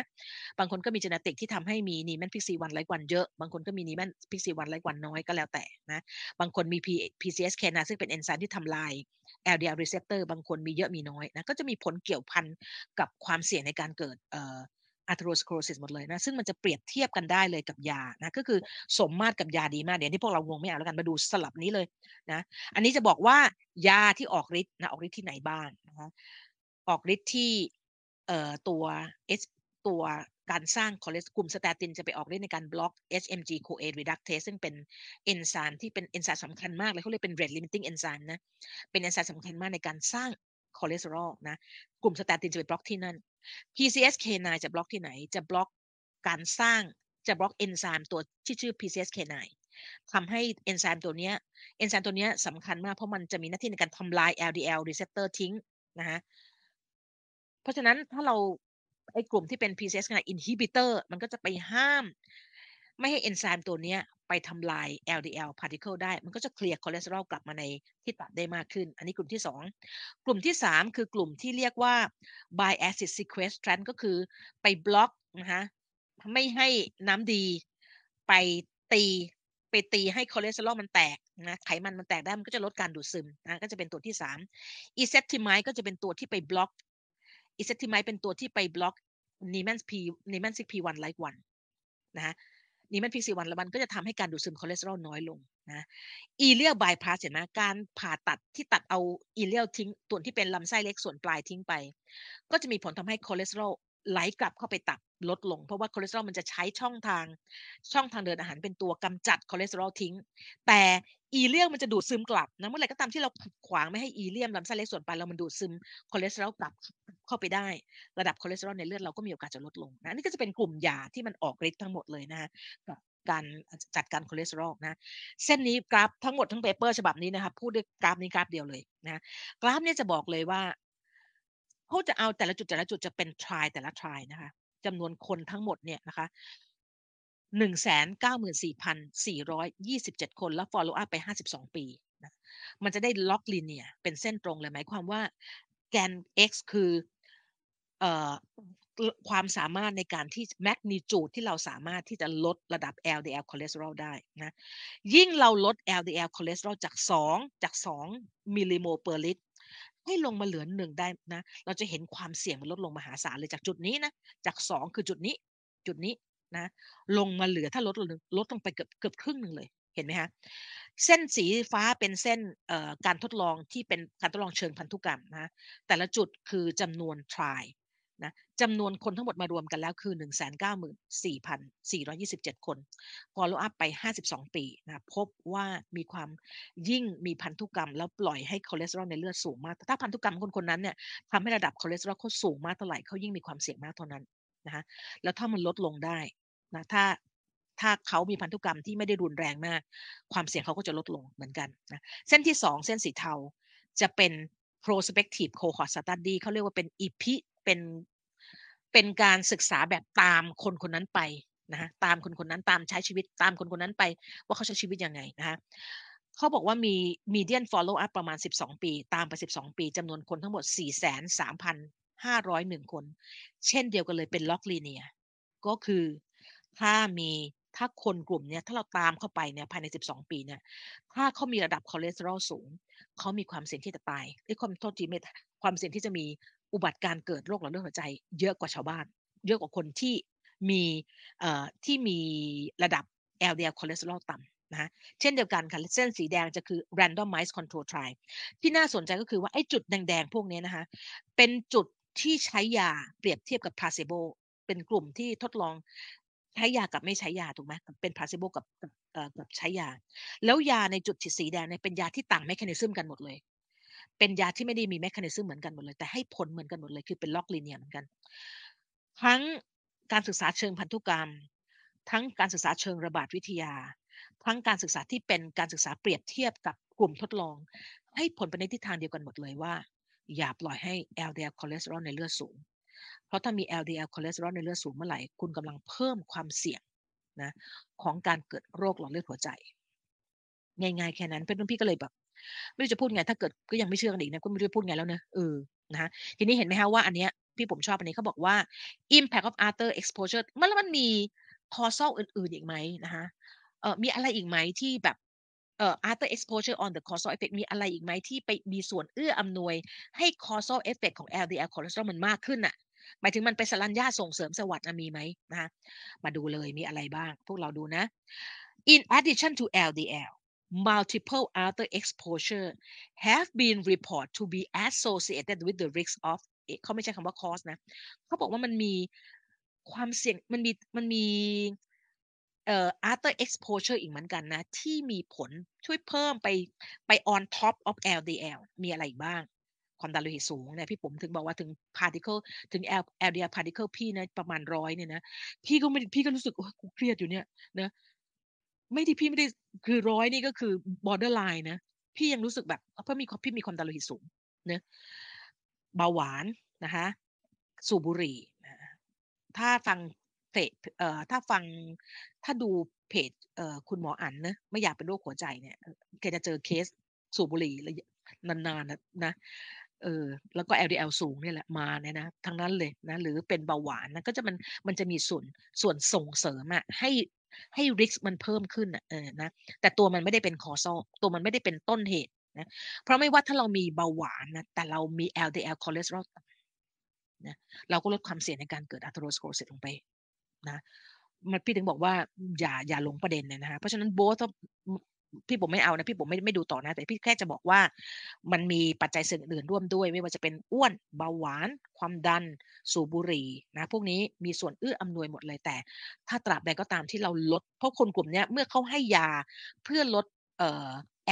บางคนก็มีเจเนติกที่ทำให้มีนีแมนพิกซีวันไลกวันเยอะบางคนก็มีนีแมนพิกซีวันไลกวันน้อยก็แล้วแต่นะบางคนมี PCSK9 ซึ่งเป็นเอนไซม์ที่ทำลาย LDL receptor บางคนมีเยอะมีน้อยนะก็จะมีผลเกี่ยวพันกับความเสี่ยงในการเกิดatherosclerosis หมดเลยนะซึ่งมันจะเปรียบเทียบกันได้เลยกับยานะก็คือสมมาตรกับยาดีมากเดี๋ยวนี้พวกเรางงไม่เอาแล้วกันมาดูสลับนี้เลยนะอันนี้จะบอกว่ายาที่ออกฤทธิ์นะออกฤทธิ์ที่ไหนบ้างนะคะออกฤทธิ์ที่ตัวการสร้างคอเลสกลุ่มสแตตินจะไปออกฤทธิ์ในการบล็อก HMG CoA reductase ซึ่งเป็นเอนไซม์ที่เป็นเอนไซม์สำคัญมากเลยเขาเรียกเป็น rate limiting enzyme นะเป็นเอนไซม์สำคัญมากในการสร้างคอเลสเตอรอลนะกลุ่มสแตตินจะไปบล็อกที่นั่น PCSK9 จะบล็อกที่ไหนจะบล็อกการสร้างจะบล็อกเอนไซม์ตัวที่ชื่อ PCSK9 ทำให้เอนไซม์ตัวเนี้ยสำคัญมากเพราะมันจะมีหน้าที่ในการทำลาย LDL receptor ทิ้งนะฮะเพราะฉะนั้นถ้าเราไอ้กลุ่มที่เป็น PCSK9 inhibitor มันก็จะไปห้ามไม่ให้เอนไซม์ตัวเนี้ยไปทำลาย LDL particle ได้มันก็จะเคลียร์คอเลสเตอรอลกลับมาในที่ตับได้มากขึ้นอันนี้กลุ่มที่2กลุ่มที่3คือกลุ่มที่เรียกว่า biacid sequestrant ก็คือไปบล็อกนะคะไม่ให้น้ำดีไปตีให้คอเลสเตอรอลมันแตกนะไขมันมันแตกได้มันก็จะลดการดูดซึมนะก็จะเป็นตัวที่3 ezetimibe ก็จะเป็นตัวที่ไปบล็อก ezetimibe เป็นตัวที่ไปบล็อก Niemann-Pick-P1 like 1นะฮะนี่มันพิกซีวันละมันก็จะทำให้การดูดซึมคอเลสเตอรอลน้อยลงนะอีเลียลบายพาสเห็นไหมการผ่าตัดที่ตัดเอาอีเลียลทิ้งส่วนที่เป็นลำไส้เล็กส่วนปลายทิ้งไปก็จะมีผลทำให้คอเลสเตอรอลไหลกลับเข้าไปตับลดลงเพราะว่าคอเลสเตอรอลมันจะใช้ช่องทางเดินอาหารเป็นตัวกำจัดคอเลสเตอรอลทิ้งแต่อีเลียมมันจะดูดซึมกลับนะเมื่อไหร่ก็ตามที่เราขัดขวางไม่ให้อีเลียมลำไส้เล็กส่วนปลายเรามันดูดซึมคอเลสเตอรอลกลับเข้าไปได้ระดับคอเลสเตอรอลในเลือดเราก็มีโอกาสจะลดลงนะนี่ก็จะเป็นกลุ่มยาที่มันออกฤทธิ์ทั้งหมดเลยนะฮะกับการจัดการคอเลสเตอรอลนะเส้นนี้กราฟทั้งหมดทั้งเปเปอร์ฉบับนี้นะคะพูดด้วยกราฟนี้กราฟเดียวเลยนะกราฟนี้จะบอกเลยว่าเขาจะเอาแต่ละจุดจะเป็น try แต่ละ try นะคะจำนวนคนทั้งหมดเนี่ยนะคะ 194,427 คนแล้ว follow up ไป52ปีนะมันจะได้ล็อกลิเนียเป็นเส้นตรงเลยหมายความว่าแกน x คือความสามารถในการที่ magnitude ที่เราสามารถที่จะลดระดับ LDL cholesterol ได้นะยิ่งเราลด LDL cholesterol จาก2มิลลิโมลเปอร์ลิตรให้ลงมาเหลือ1ได้นะเราจะเห็นความเสี่ยงมันลดลงมหาศาลเลยจากจุดนี้นะจาก2คือจุดนี้นะลงมาเหลือถ้าลดลงไปเกือบครึ่งนึงเลยเห็นไหมฮะเส้นสีฟ้าเป็นเส้นการทดลองที่เป็นการทดลองเชิงพันธุกรรมนะแต่ละจุดคือจำนวน try นะจำนวนคนทั้งหมดมารวมกันแล้วคือ 194,427 คน follow up ไป52ปีนะพบว่ามีความยิ่งมีพันธุกรรมแล้วปล่อยให้คอเลสเตอรอลในเลือดสูงมากถ้าพันธุกรรมคนๆนั้นเนี่ยทำให้ระดับคอเลสเตอรอลเขาสูงมากเท่าไหร่เขายิ่งมีความเสี่ยงมากเท่านั้นนะฮะแล้วถ้ามันลดลงได้นะถ้าเขามีพันธุกรรมที่ไม่ได้รุนแรงมากความเสี่ยงเขาก็จะลดลงเหมือนกันนะเส้นที่2เส้นสีเทาจะเป็น prospective cohort study เขาเรียกว่าเป็น EPเป็นการศึกษาแบบตามคนนั้นไปนะฮะตามคนนั้นตามใช้ชีวิตตามคนนั้นไปว่าเขาใช้ชีวิตยังไงนะฮะเขาบอกว่ามี median follow up ประมาณ12ปีตามไป12ปีจำนวนคนทั้งหมด 43,501 คนเช่นเดียวกันเลยเป็นล็อกลีเนียก็คือถ้าคนกลุ่มเนี้ยถ้าเราตามเข้าไปเนี่ยภายใน12ปีเนี่ยถ้าเขามีระดับคอเลสเตอรอลสูงเขามีความเสี่ยงที่จะตายด้วยความโทษจีเมตความเสี่ยงที่จะมีอุบัติการเกิดโรคหลอดเลือดหัวใจเยอะกว่าชาวบ้านเยอะกว่าคนที่มีระดับ LDL คอเลสเตอรอลต่ำนะฮะเช่นเดียวกันค่ะเส้นสีแดงจะคือ randomized control trial ที่น่าสนใจก็คือว่าไอ้จุดแดงๆพวกนี้นะคะเป็นจุดที่ใช้ยาเปรียบเทียบกับ placebo เป็นกลุ่มที่ทดลอง ใช้ยากับไม่ใช้ยาถูกไหมเป็น placebo กับใช้ยาแล้วยาในจุดฉีดสีแดงเนี่ยเป็นยาที่ต่างเมคานิซึมกันหมดเลยเป็นยาที่ไม่ได้มีเมคานิซึมเหมือนกันหมดเลยแต่ให้ผลเหมือนกันหมดเลยคือเป็นล็อกลีเนียเหมือนกันทั้งการศึกษาเชิงพันธุกรรมทั้งการศึกษาเชิงระบาดวิทยาทั้งการศึกษาที่เป็นการศึกษาเปรียบเทียบกับกลุ่มทดลองให้ผลไปในทิศทางเดียวกันหมดเลยว่าอย่าปล่อยให้ LDL คอเลสเตอรอลในเลือดสูงเพราะถ้ามี LDL คอเลสเตอรอลในเลือดสูงเมื่อไหร่คุณกำลังเพิ่มความเสี่ยงนะของการเกิดโรคหลอดเลือดหัวใจง่ายๆแค่นั้นเป็นรุ่นพี่ก็เลยแบบไม่รู้จะพูดไงถ้าเกิดก็ยังไม่เชื่อกันอีกนะก็ไม่รู้จะพูดไงแล้วเนอะนะฮะทีนี้เห็นไหมฮะว่าอันเนี้ยพี่ผมชอบอันนี้เขาบอกว่า impact of after exposure มันมี causal อื่นๆอีกไหมนะคะมีอะไรอีกไหมที่แบบafter exposure on the causal effect มีอะไรอีกไหมที่ไปมีส่วนเอื้ออำนวยให้ causal effect ของ LDL cholesterol มันมากขึ้นอะหมายถึงมันไปสลัญญาส่งเสริมสวัสดิ์มีไหมนะคะมาดูเลยมีอะไรบ้างพวกเราดูนะ in addition to LDL multiple after exposure have been reported to be associated with the risk of เขาไม่ใช่คำว่า cause นะเขาบอกว่ามันมีความเสี่ยงมันมีafter exposure อีกเหมือนกันนะที่มีผลช่วยเพิ่มไป on top of LDL มีอะไรอีกบ้างความดันโลหิตสูงเนี่ยพี่ผมถึงบอกว่าถึง particle ถึง LDL particle พี่นะประมาณ100เนี่ยนะพี่ก็รู้สึกโอ้กูเครียดอยู่เนี่ยนะไม่ที่พี่ไม่ได้คือ100นี่ก็คือ borderline นะพี่ยังรู้สึกแบบเพราะพี่มีความดันโลหิตสูงนะเบาหวานนะคะสูบบุหรี่ถ้าดูเพจคุณหมออั๋นนะไม่อยากเป็นโรคหัวใจเนี่ยแกจะเจอเคสสูบบุหรี่นานๆนะแล้วก็ LDL สูงเนี่ยแหละมาเนี่ยนะทั้งนั้นเลยนะหรือเป็นเบาหวานนะก็จะมันจะมีส่วนส่งเสริมอ่ะให้ risk มันเพิ่มขึ้นอ่ะนะแต่ตัวมันไม่ได้เป็น causal ตัวมันไม่ได้เป็นต้นเหตุนะเพราะไม่ว่าถ้าเรามีเบาหวานนะแต่เรามี LDL cholesterol นะเราก็ลดความเสี่ยงในการเกิด atherosclerosis ลงไปนะมันพี่ถึงบอกว่าอย่าหลงประเด็นเลยนะคะเพราะฉะนั้น both พี่ผมไม่เอานะพี่ผมไม่ดูต่อนะแต่พี่แค่จะบอกว่ามันมีปัจจัยเสี่ยงอื่นร่วมด้วยไม่ว่าจะเป็นอ้วนเบาหวานความดันสูบบุหรี่นะพวกนี้มีส่วนเอื้ออำนวยหมดเลยแต่ถ้าตราบใดก็ตามที่เราลดเพราะคนกลุ่มนี้เมื่อเขาให้ยาเพื่อลด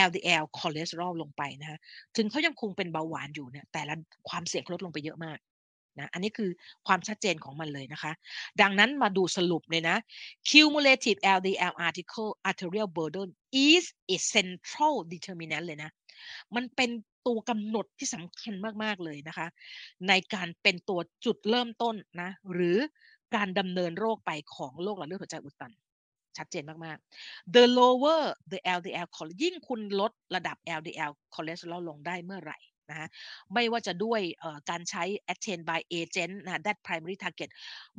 LDL คอเลสเตอรอลลงไปนะคะถึงเขายังคงเป็นเบาหวานอยู่เนี่ยแต่ละความเสี่ยงลดลงไปเยอะมากนะอันนี้คือความชัดเจนของมันเลยนะคะดังนั้นมาดูสรุปเลยนะ cumulative LDL arterial burden is a central determinant เลยนะมันเป็นตัวกำหนดที่สำคัญมากๆเลยนะคะในการเป็นตัวจุดเริ่มต้นนะหรือการดำเนินโรคไปของโรคหลอดเลือดหัวใจอุดตันชัดเจนมากๆ the lower the LDL ยิ่งคุณลดระดับ LDL cholesterol ลงได้เมื่อไหร่นะไม่ว่าจะด้วยการใช้ attain by agent นะ that primary target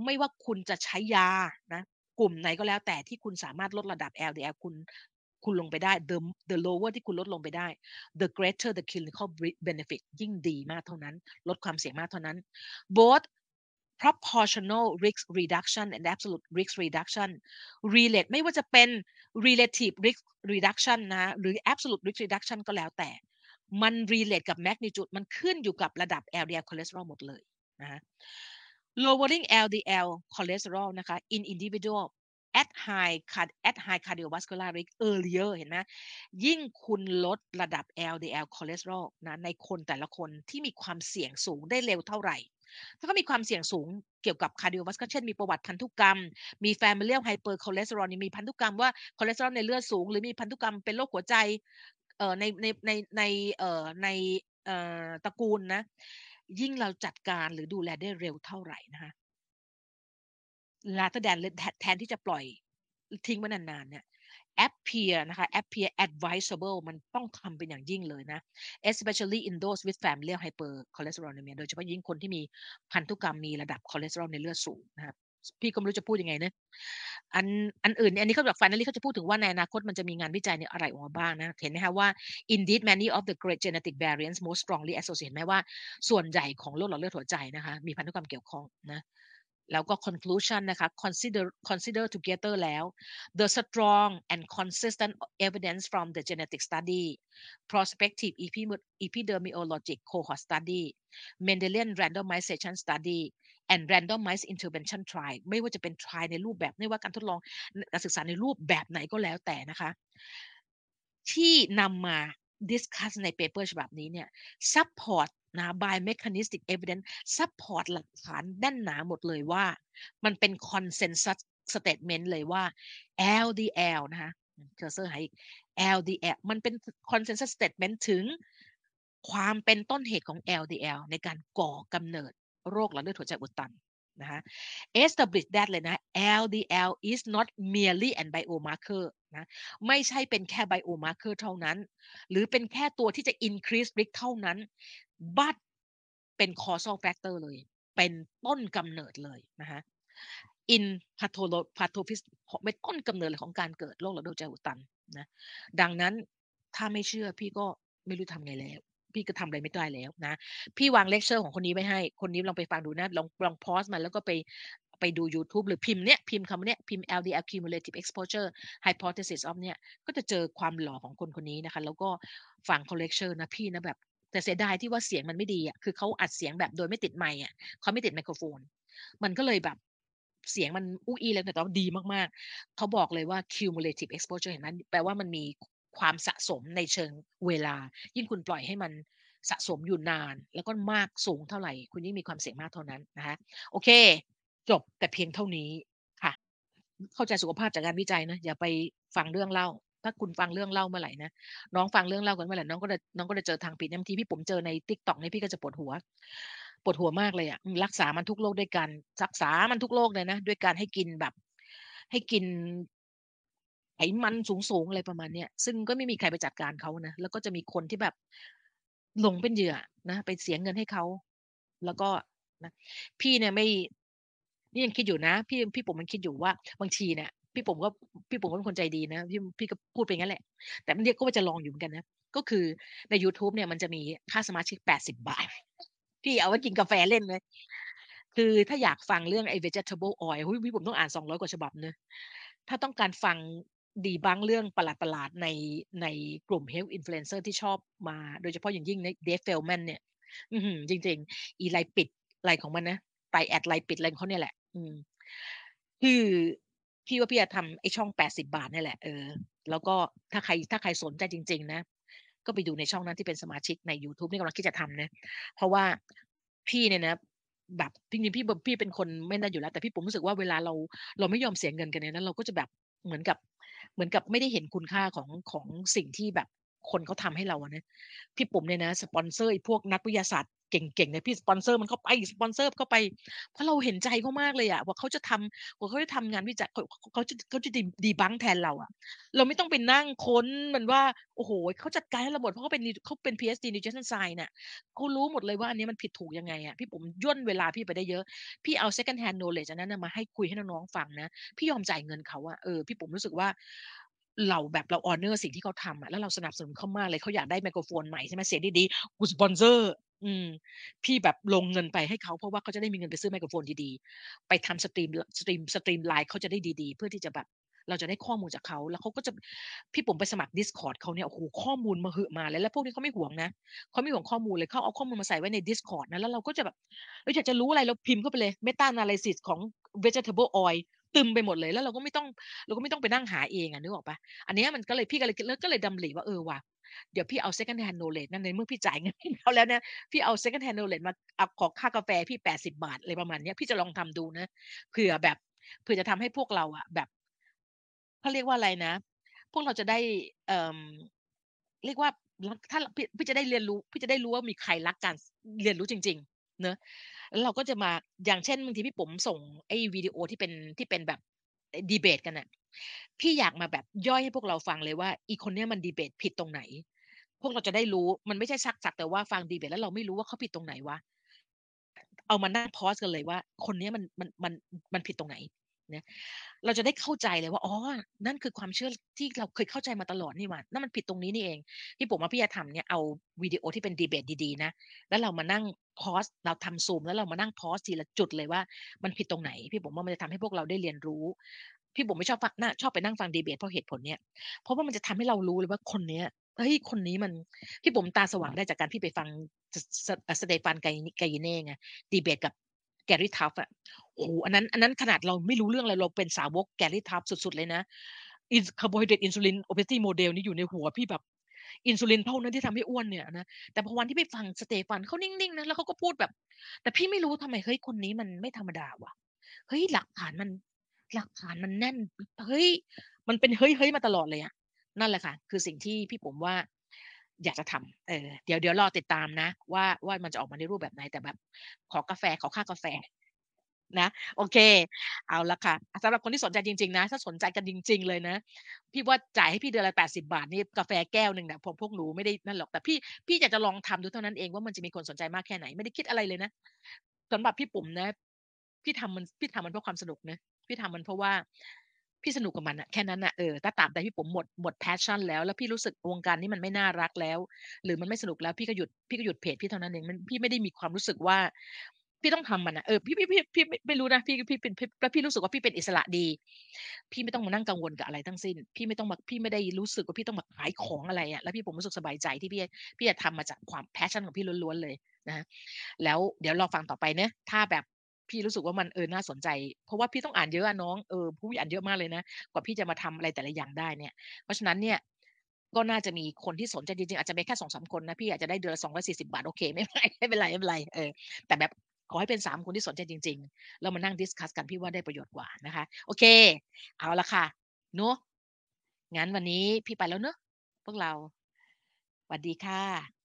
ไม่ว่าคุณจะใช้ยานะกลุ่มไหนก็แล้วแต่ที่คุณสามารถลดระดับ LDL คุณลงไปได้ the lower ที่คุณลดลงไปได้ the greater the clinical benefit ยิ่งดีมากเท่านั้นลดความเสี่ยงมากเท่านั้น both proportional risk reduction and absolute risk reduction relate ไม่ว่าจะเป็น relative risk reduction นะหรือ absolute risk reduction ก็แล้วแต่มัน relate กับ magnitude มันขึ้นอยู่กับระดับ LDL cholesterol หมดเลยนะ lowering LDL cholesterol นะคะ in individual at high cardiovascular risk earlier เห็นไหมยิ่งคุณลดระดับ LDL cholesterol นะในคนแต่ละคนที่มีความเสี่ยงสูงได้เร็วเท่าไหร่ถ้าก็มีความเสี่ยงสูงเกี่ยวกับ cardiovascular เช่นมีประวัติพันธุกรรมมี familial hypercholesterol มีพันธุกรรมว่า cholesterol ในเลือดสูงหรือมีพันธุกรรมเป็นโรคหัวใจในตระกูลนะยิ่งเราจัดการหรือดูแลได้เร็วเท่าไหร่นะคะแทนที่จะปล่อยทิ้งไว้นานๆเนี่ย appear นะคะ appear advisable มันต้องทำเป็นอย่างยิ่งเลยนะ especially in those with familial hypercholesterolemia โดยเฉพาะยิ่งคนที่มีพันธุกรรมมีระดับคอเลสเตอรอลในเลือดสูงนะครับพี่ก็ไม่รู้จะพูดยังไงนะอันอื่นอันนี้เขาแบบfinallyเขาจะพูดถึงว่าในอนาคตมันจะมีงานวิจัยเนี่ยอะไรออกมาบ้างนะเห็นไหมคะว่า indeed many of the great genetic variants most strongly associated ไหมว่าส่วนใหญ่ของโรคหลอดเลือดหัวใจนะคะมีพันธุกรรมเกี่ยวข้องนะ แล้วก็ conclusion นะคะ consider together แล้ว the strong and consistent evidence from the genetic study prospective epidemiologic cohort study Mendelian randomization study and randomized intervention trial ไม่ว่าจะเป็น trial ในรูปแบบไม่ว่าการทดลองการศึกษาในรูปแบบไหนก็แล้วแต่นะคะที่นำมาdiscuss ใน paper ฉบับนี้เนี่ย support นะ by mechanistic evidence support หลักฐานแน่นหนาหมดเลยว่ามันเป็น consensus statement เลยว่า LDL นะคะเคอร์เซอร์ให้อีก LDL มันเป็น consensus statement ถึงความเป็นต้นเหตุของ LDL ในการก่อกำเนิดโรคหลอดเลือดหัวใจอุดตันนะคะ establish that เลยนะ LDL is not merely an biomarker นะไม่ใช่เป็นแค่ biomarker เท่านั้นหรือเป็นแค่ตัวที่จะ increase risk เท่านั้น but เป็น causal factor เลยเป็นต้นกำเนิดเลยนะคะ in pathophysiology เป็นต้นกำเนิดของการเกิดโรคหลอดเลือดหัวใจอุดตันนะดังนั้นถ้าไม่เชื่อพี่ก็ไม่รู้ทำไงแล้วพี่ก็ทำอะไรไม่ได้แล้วนะพี่วางเลคเชอร์ของคนนี้ไว้ให้คนนี้ลองไปฟังดูนะลองพอสมันแล้วก็ไปดู YouTube หรือพิมพ์เนี้ยพิมพ์คำเนี้ยพิมพ์ LDL cumulative exposure hypothesis of เนี้ยก็จะเจอความหล่อของคนคนนี้นะคะแล้วก็ฟังเขาเลคเชอร์นะพี่นะแบบแต่เสียดายที่ว่าเสียงมันไม่ดีอ่ะคือเขาอัดเสียงแบบโดยไม่ติดไมค์อ่ะเขาไม่ติดไมโครโฟนมันก็เลยแบบเสียงมันอู้อี้แล้วแต่ว่าดีมากๆเขาบอกเลยว่า cumulative exposure เห็นไหมแปลว่ามันมีความสะสมในเชิงเวลายิ่งคุณปล่อยให้มันสะสมอยู่นานแล้วก็มากสูงเท่าไหร่คุณยิ่งมีความเสี่ยงมากเท่านั้นนะคะโอเคจบแต่เพียงเท่านี้ค่ะเข้าใจสุขภาพจากการวิจัยนะอย่าไปฟังเรื่องเล่าถ้าคุณฟังเรื่องเล่าเมื่อไหร่นะน้องฟังเรื่องเล่ากันเมื่อไหร่น้องก็จะเจอทางผิดบางทีพี่ผมเจอใน TikTok นี่พี่ก็จะปวดหัวมากเลยอ่ะรักษามันทุกโรคด้วยกันรักษามันทุกโรคเลยนะด้วยการให้กินแบบให้กินไขมันสูงๆอะไรประมาณเนี้ยซึ่งก็ไม่มีใครไปจัดการเขานะแล้วก็จะมีคนที่แบบหลงเป็นเหยื่อนะไปเสียเงินให้เขาแล้วก็นะพี่เนี่ยไม่นี่ยังคิดอยู่นะพี่ผมมันคิดอยู่ว่าบางทีเนี่ยพี่ผมก็เป็นคนใจดีนะพี่ก็พูดไปงั้นแหละแต่มันเรียกก็จะลองอยู่เหมือนกันนะก็คือใน YouTube เนี่ยมันจะมีค่าสมาชิก80 บาทพี่เอาไว้กินกาแฟเล่นเลยคือถ้าอยากฟังเรื่องไอ้ vegetable oil พี่ผมต้องอ่าน200กว่าฉบับนะถ้าต้องการฟังดีบางเรื่องประหลาดๆในกลุ่ม Health Influencer ที่ชอบมาโดยเฉพาะอย่างยิ่งใน Dave Feldman เนี่ยจริงๆอีไลปิดอะไรของมันนะไตแอดไลปิดอะไรของเขาเนี่ยแหละคือพี่ว่าพี่จะทำไอช่อง80 บาทนี่แหละแล้วก็ถ้าใครสนใจจริงๆนะก็ไปดูในช่องนั้นที่เป็นสมาชิกใน YouTube นี่กำลังคิดจะทำนะเพราะว่าพี่เนี่ยนะแบบจริงๆพี่เป็นคนไม่ได้อยู่แล้วแต่พี่ผมรู้สึกว่าเวลาเราไม่ยอมเสียเงินกันเนี่ยนะเราก็จะแบบเหมือนกับไม่ได้เห็นคุณค่าของสิ่งที่แบบคนเขาทำให้เราอ่ะนะพี่ปุ๋มเนี่ยนะสปอนเซอร์พวกนักวิทยาศาสตร์เก่งๆเนี่ยพี่สปอนเซอร์มันเข้าไปสปอนเซอร์เข้าไปเพราะเราเห็นใจเขามากเลยอ่ะว่าเขาจะทำงานวิจัยเขาจะดีบังแทนเราอ่ะเราไม่ต้องไปนั่งค้นมันว่าโอ้โหเขาจัดการให้เราหมดเพราะเขาเป็น PhD Nutrition Science น่ะเขารู้หมดเลยว่าอันนี้มันผิดถูกยังไงอ่ะพี่ปุ๋มย่นเวลาพี่ไปได้เยอะพี่เอา second hand knowledge อันนั้นมาให้คุยให้น้องๆฟังนะพี่ยอมจ่ายเงินเขาอ่ะพี่ปุ๋มรู้สึกว่าเราออเนอร์สิ่งที่เขาทำอ่ะแล้วเราสนับสนุนเขามากเลยเขาอยากได้ไมโครโฟนใหม่ใช่ไหมเสียดีๆกูสปอนเซอร์พี่แบบลงเงินไปให้เขาเพราะว่าเขาจะได้มีเงินไปซื้อไมโครโฟนดีๆไปทำสตรีมไลน์เขาจะได้ดีๆเพื่อที่จะแบบเราจะได้ข้อมูลจากเขาแล้วเขาก็จะพี่ผมไปสมัคร Discord เขาเนี่ยโอ้โหข้อมูลมาหือมาเลยแล้วพวกนี้เขาไม่ห่วงนะเขาไม่ห่วงข้อมูลเลยเขาเอาข้อมูลมาใส่ไว้ใน Discord นะแล้วเราก็จะแบบเราอยากจะรู้อะไรเราพิมพ์เข้าไปเลย Meta Analysis ของ Vegetable Oilตึมไปหมดเลยแล้วเราก็ไม่ต้องไปนั่งหาเองอ่ะนึกออกปะอันนี้มันก็เลยพี่ก็เลยดำริว่าว่ะเดี๋ยวพี่เอา second hand knowledge นั่นเลยเมื่อพี่จ่ายเงินเขาแล้วนะพี่เอา second hand knowledge มาเอาของค่ากาแฟพี่80 บาทอะไรประมาณนี้พี่จะลองทำดูนะเผื่อจะทำให้พวกเราอ่ะแบบเขาเรียกว่าอะไรนะพวกเราจะได้เรียกว่าถ้าพี่จะได้เรียนรู้พี่จะได้รู้ว่ามีใครรักการเรียนรู้จริงเนอะแล้วเราก็จะมาอย่างเช่นบางทีพี่ผมส่งไอ้วิดีโอที่เป็นแบบดีเบตกันน่ะพี่อยากมาแบบย่อยให้พวกเราฟังเลยว่าอีคนเนี้ยมันดีเบตผิดตรงไหนพวกเราจะได้รู้มันไม่ใช่สักแต่ว่าฟังดีเบตแล้วเราไม่รู้ว่าเขาผิดตรงไหนวะเอามานั่งพอสกันเลยว่าคนเนี้ยมันผิดตรงไหน เนี่ยเราจะได้เข้าใจเลยว่าอ๋อนั่นคือความเชื่อที่เราเคยเข้าใจมาตลอดนี่หว่านั่นมันผิดตรงนี้นี่เองที่ผมมาพิจารณาทำเนี่ยเอาวิดีโอที่เป็นดีเบตดีๆนะแล้วเรามานั่งพอสเราทำซูมแล้วเรามานั่งพอสทีละจุดเลยว่ามันผิดตรงไหนพี่ผมว่ามันจะทำให้พวกเราได้เรียนรู้พี่ผมไม่ชอบฟังชอบไปนั่งฟังดีเบตเพราะเหตุผลเนี่ยเพราะว่ามันจะทำให้เรารู้เลยว่าคนเนี้ยเฮ้ยคนนี้มันพี่ผมตาสว่างได้จากการพี่ไปฟังสเตฟานไกยิเน่ไงดีเบตกับGary Taubes อ่ะโอ้อันนั้นขนาดเราไม่รู้เรื่องอะไรเราเป็นสาวก Gary Taubes สุดๆเลยนะคาร์โบไฮเดรตอินซูลินโอเปซิตี้โมเดลนี่อยู่ในหัวพี่แบบอินซูลินเท่านั้นที่ทำให้อ้วนเนี่ยนะแต่พอวันที่ไปฟังสเตฟานเขานิ่งๆนะแล้วเขาก็พูดแบบแต่พี่ไม่รู้ทำไมเฮ้ยคนนี้มันไม่ธรรมดาว่ะเฮ้ยหลักฐานมันแน่นเฮ้ยมันเป็นเฮ้ยมาตลอดเลยอ่ะนั่นแหละค่ะคือสิ่งที่พี่ผมว่าอยากจะทำเดี๋ยวรอติดตามนะว่ามันจะออกมาในรูปแบบไหนแต่แบบขอค่ากาแฟนะโอเคเอาละค่ะสำหรับคนที่สนใจจริงๆนะถ้าสนใจกันจริงๆเลยนะพี่ว่าจ่ายให้พี่เดือนละ80บาทนี่กาแฟแก้วนึงนะผมพวกหนูไม่ได้นั่นหรอกแต่พี่อยากจะลองทำดูเท่านั้นเองว่ามันจะมีคนสนใจมากแค่ไหนไม่ได้คิดอะไรเลยนะสำหรับพี่ปุ๋มนะพี่ทำมันเพราะความสนุกนะพี่ทำมันเพราะว่าพี่สนุกกับมันอะแค่นั้นอะถ้าตามแต่พี่ผมหมดแพชชั่นแล้วพี่รู้สึกวงการนี้มันไม่น่ารักแล้วหรือมันไม่สนุกแล้วพี่ก็หยุดเพจพี่เท่านั้นเองมันพี่ไม่ได้มีความรู้สึกว่าพี่ต้องทำมันอะพี่ไม่รู้นะพี่เป็นแล้วพี่รู้สึกว่าพี่เป็นอิสระดีพี่ไม่ต้องมานั่งกังวลกับอะไรทั้งสิ้นพี่ไม่ได้รู้สึกว่าพี่ต้องมาขายของอะไรอะแล้วพี่ผมรู้สึกสบายใจที่พี่จะทำมาจากความแพชชั่นของพี่ล้วนๆเลยนะแล้วเดี๋ยวรอฟังต่อไปนะถ้าแบบพี่รู้สึกว่ามันน่าสนใจเพราะว่าพี่ต้องอ่านเยอะน้องผู้อ่านเยอะมากเลยนะกว่าพี่จะมาทำอะไรแต่ละอย่างได้เนี่ยเพราะฉะนั้นเนี่ยก็น่าจะมีคนที่สนใจจริงๆอาจจะไม่แค่ 2-3 คนนะพี่อาจจะได้เดือนละ240บาทโอเคไม่เป็นไรแต่แบบขอให้เป็น3คนที่สนใจจริงๆแล้วมานั่งดิสคัสกันพี่ว่าได้ประโยชน์กว่านะคะโอเคเอาละค่ะเนาะงั้นวันนี้พี่ไปแล้วเนาะพวกเราสวัสดีค่ะ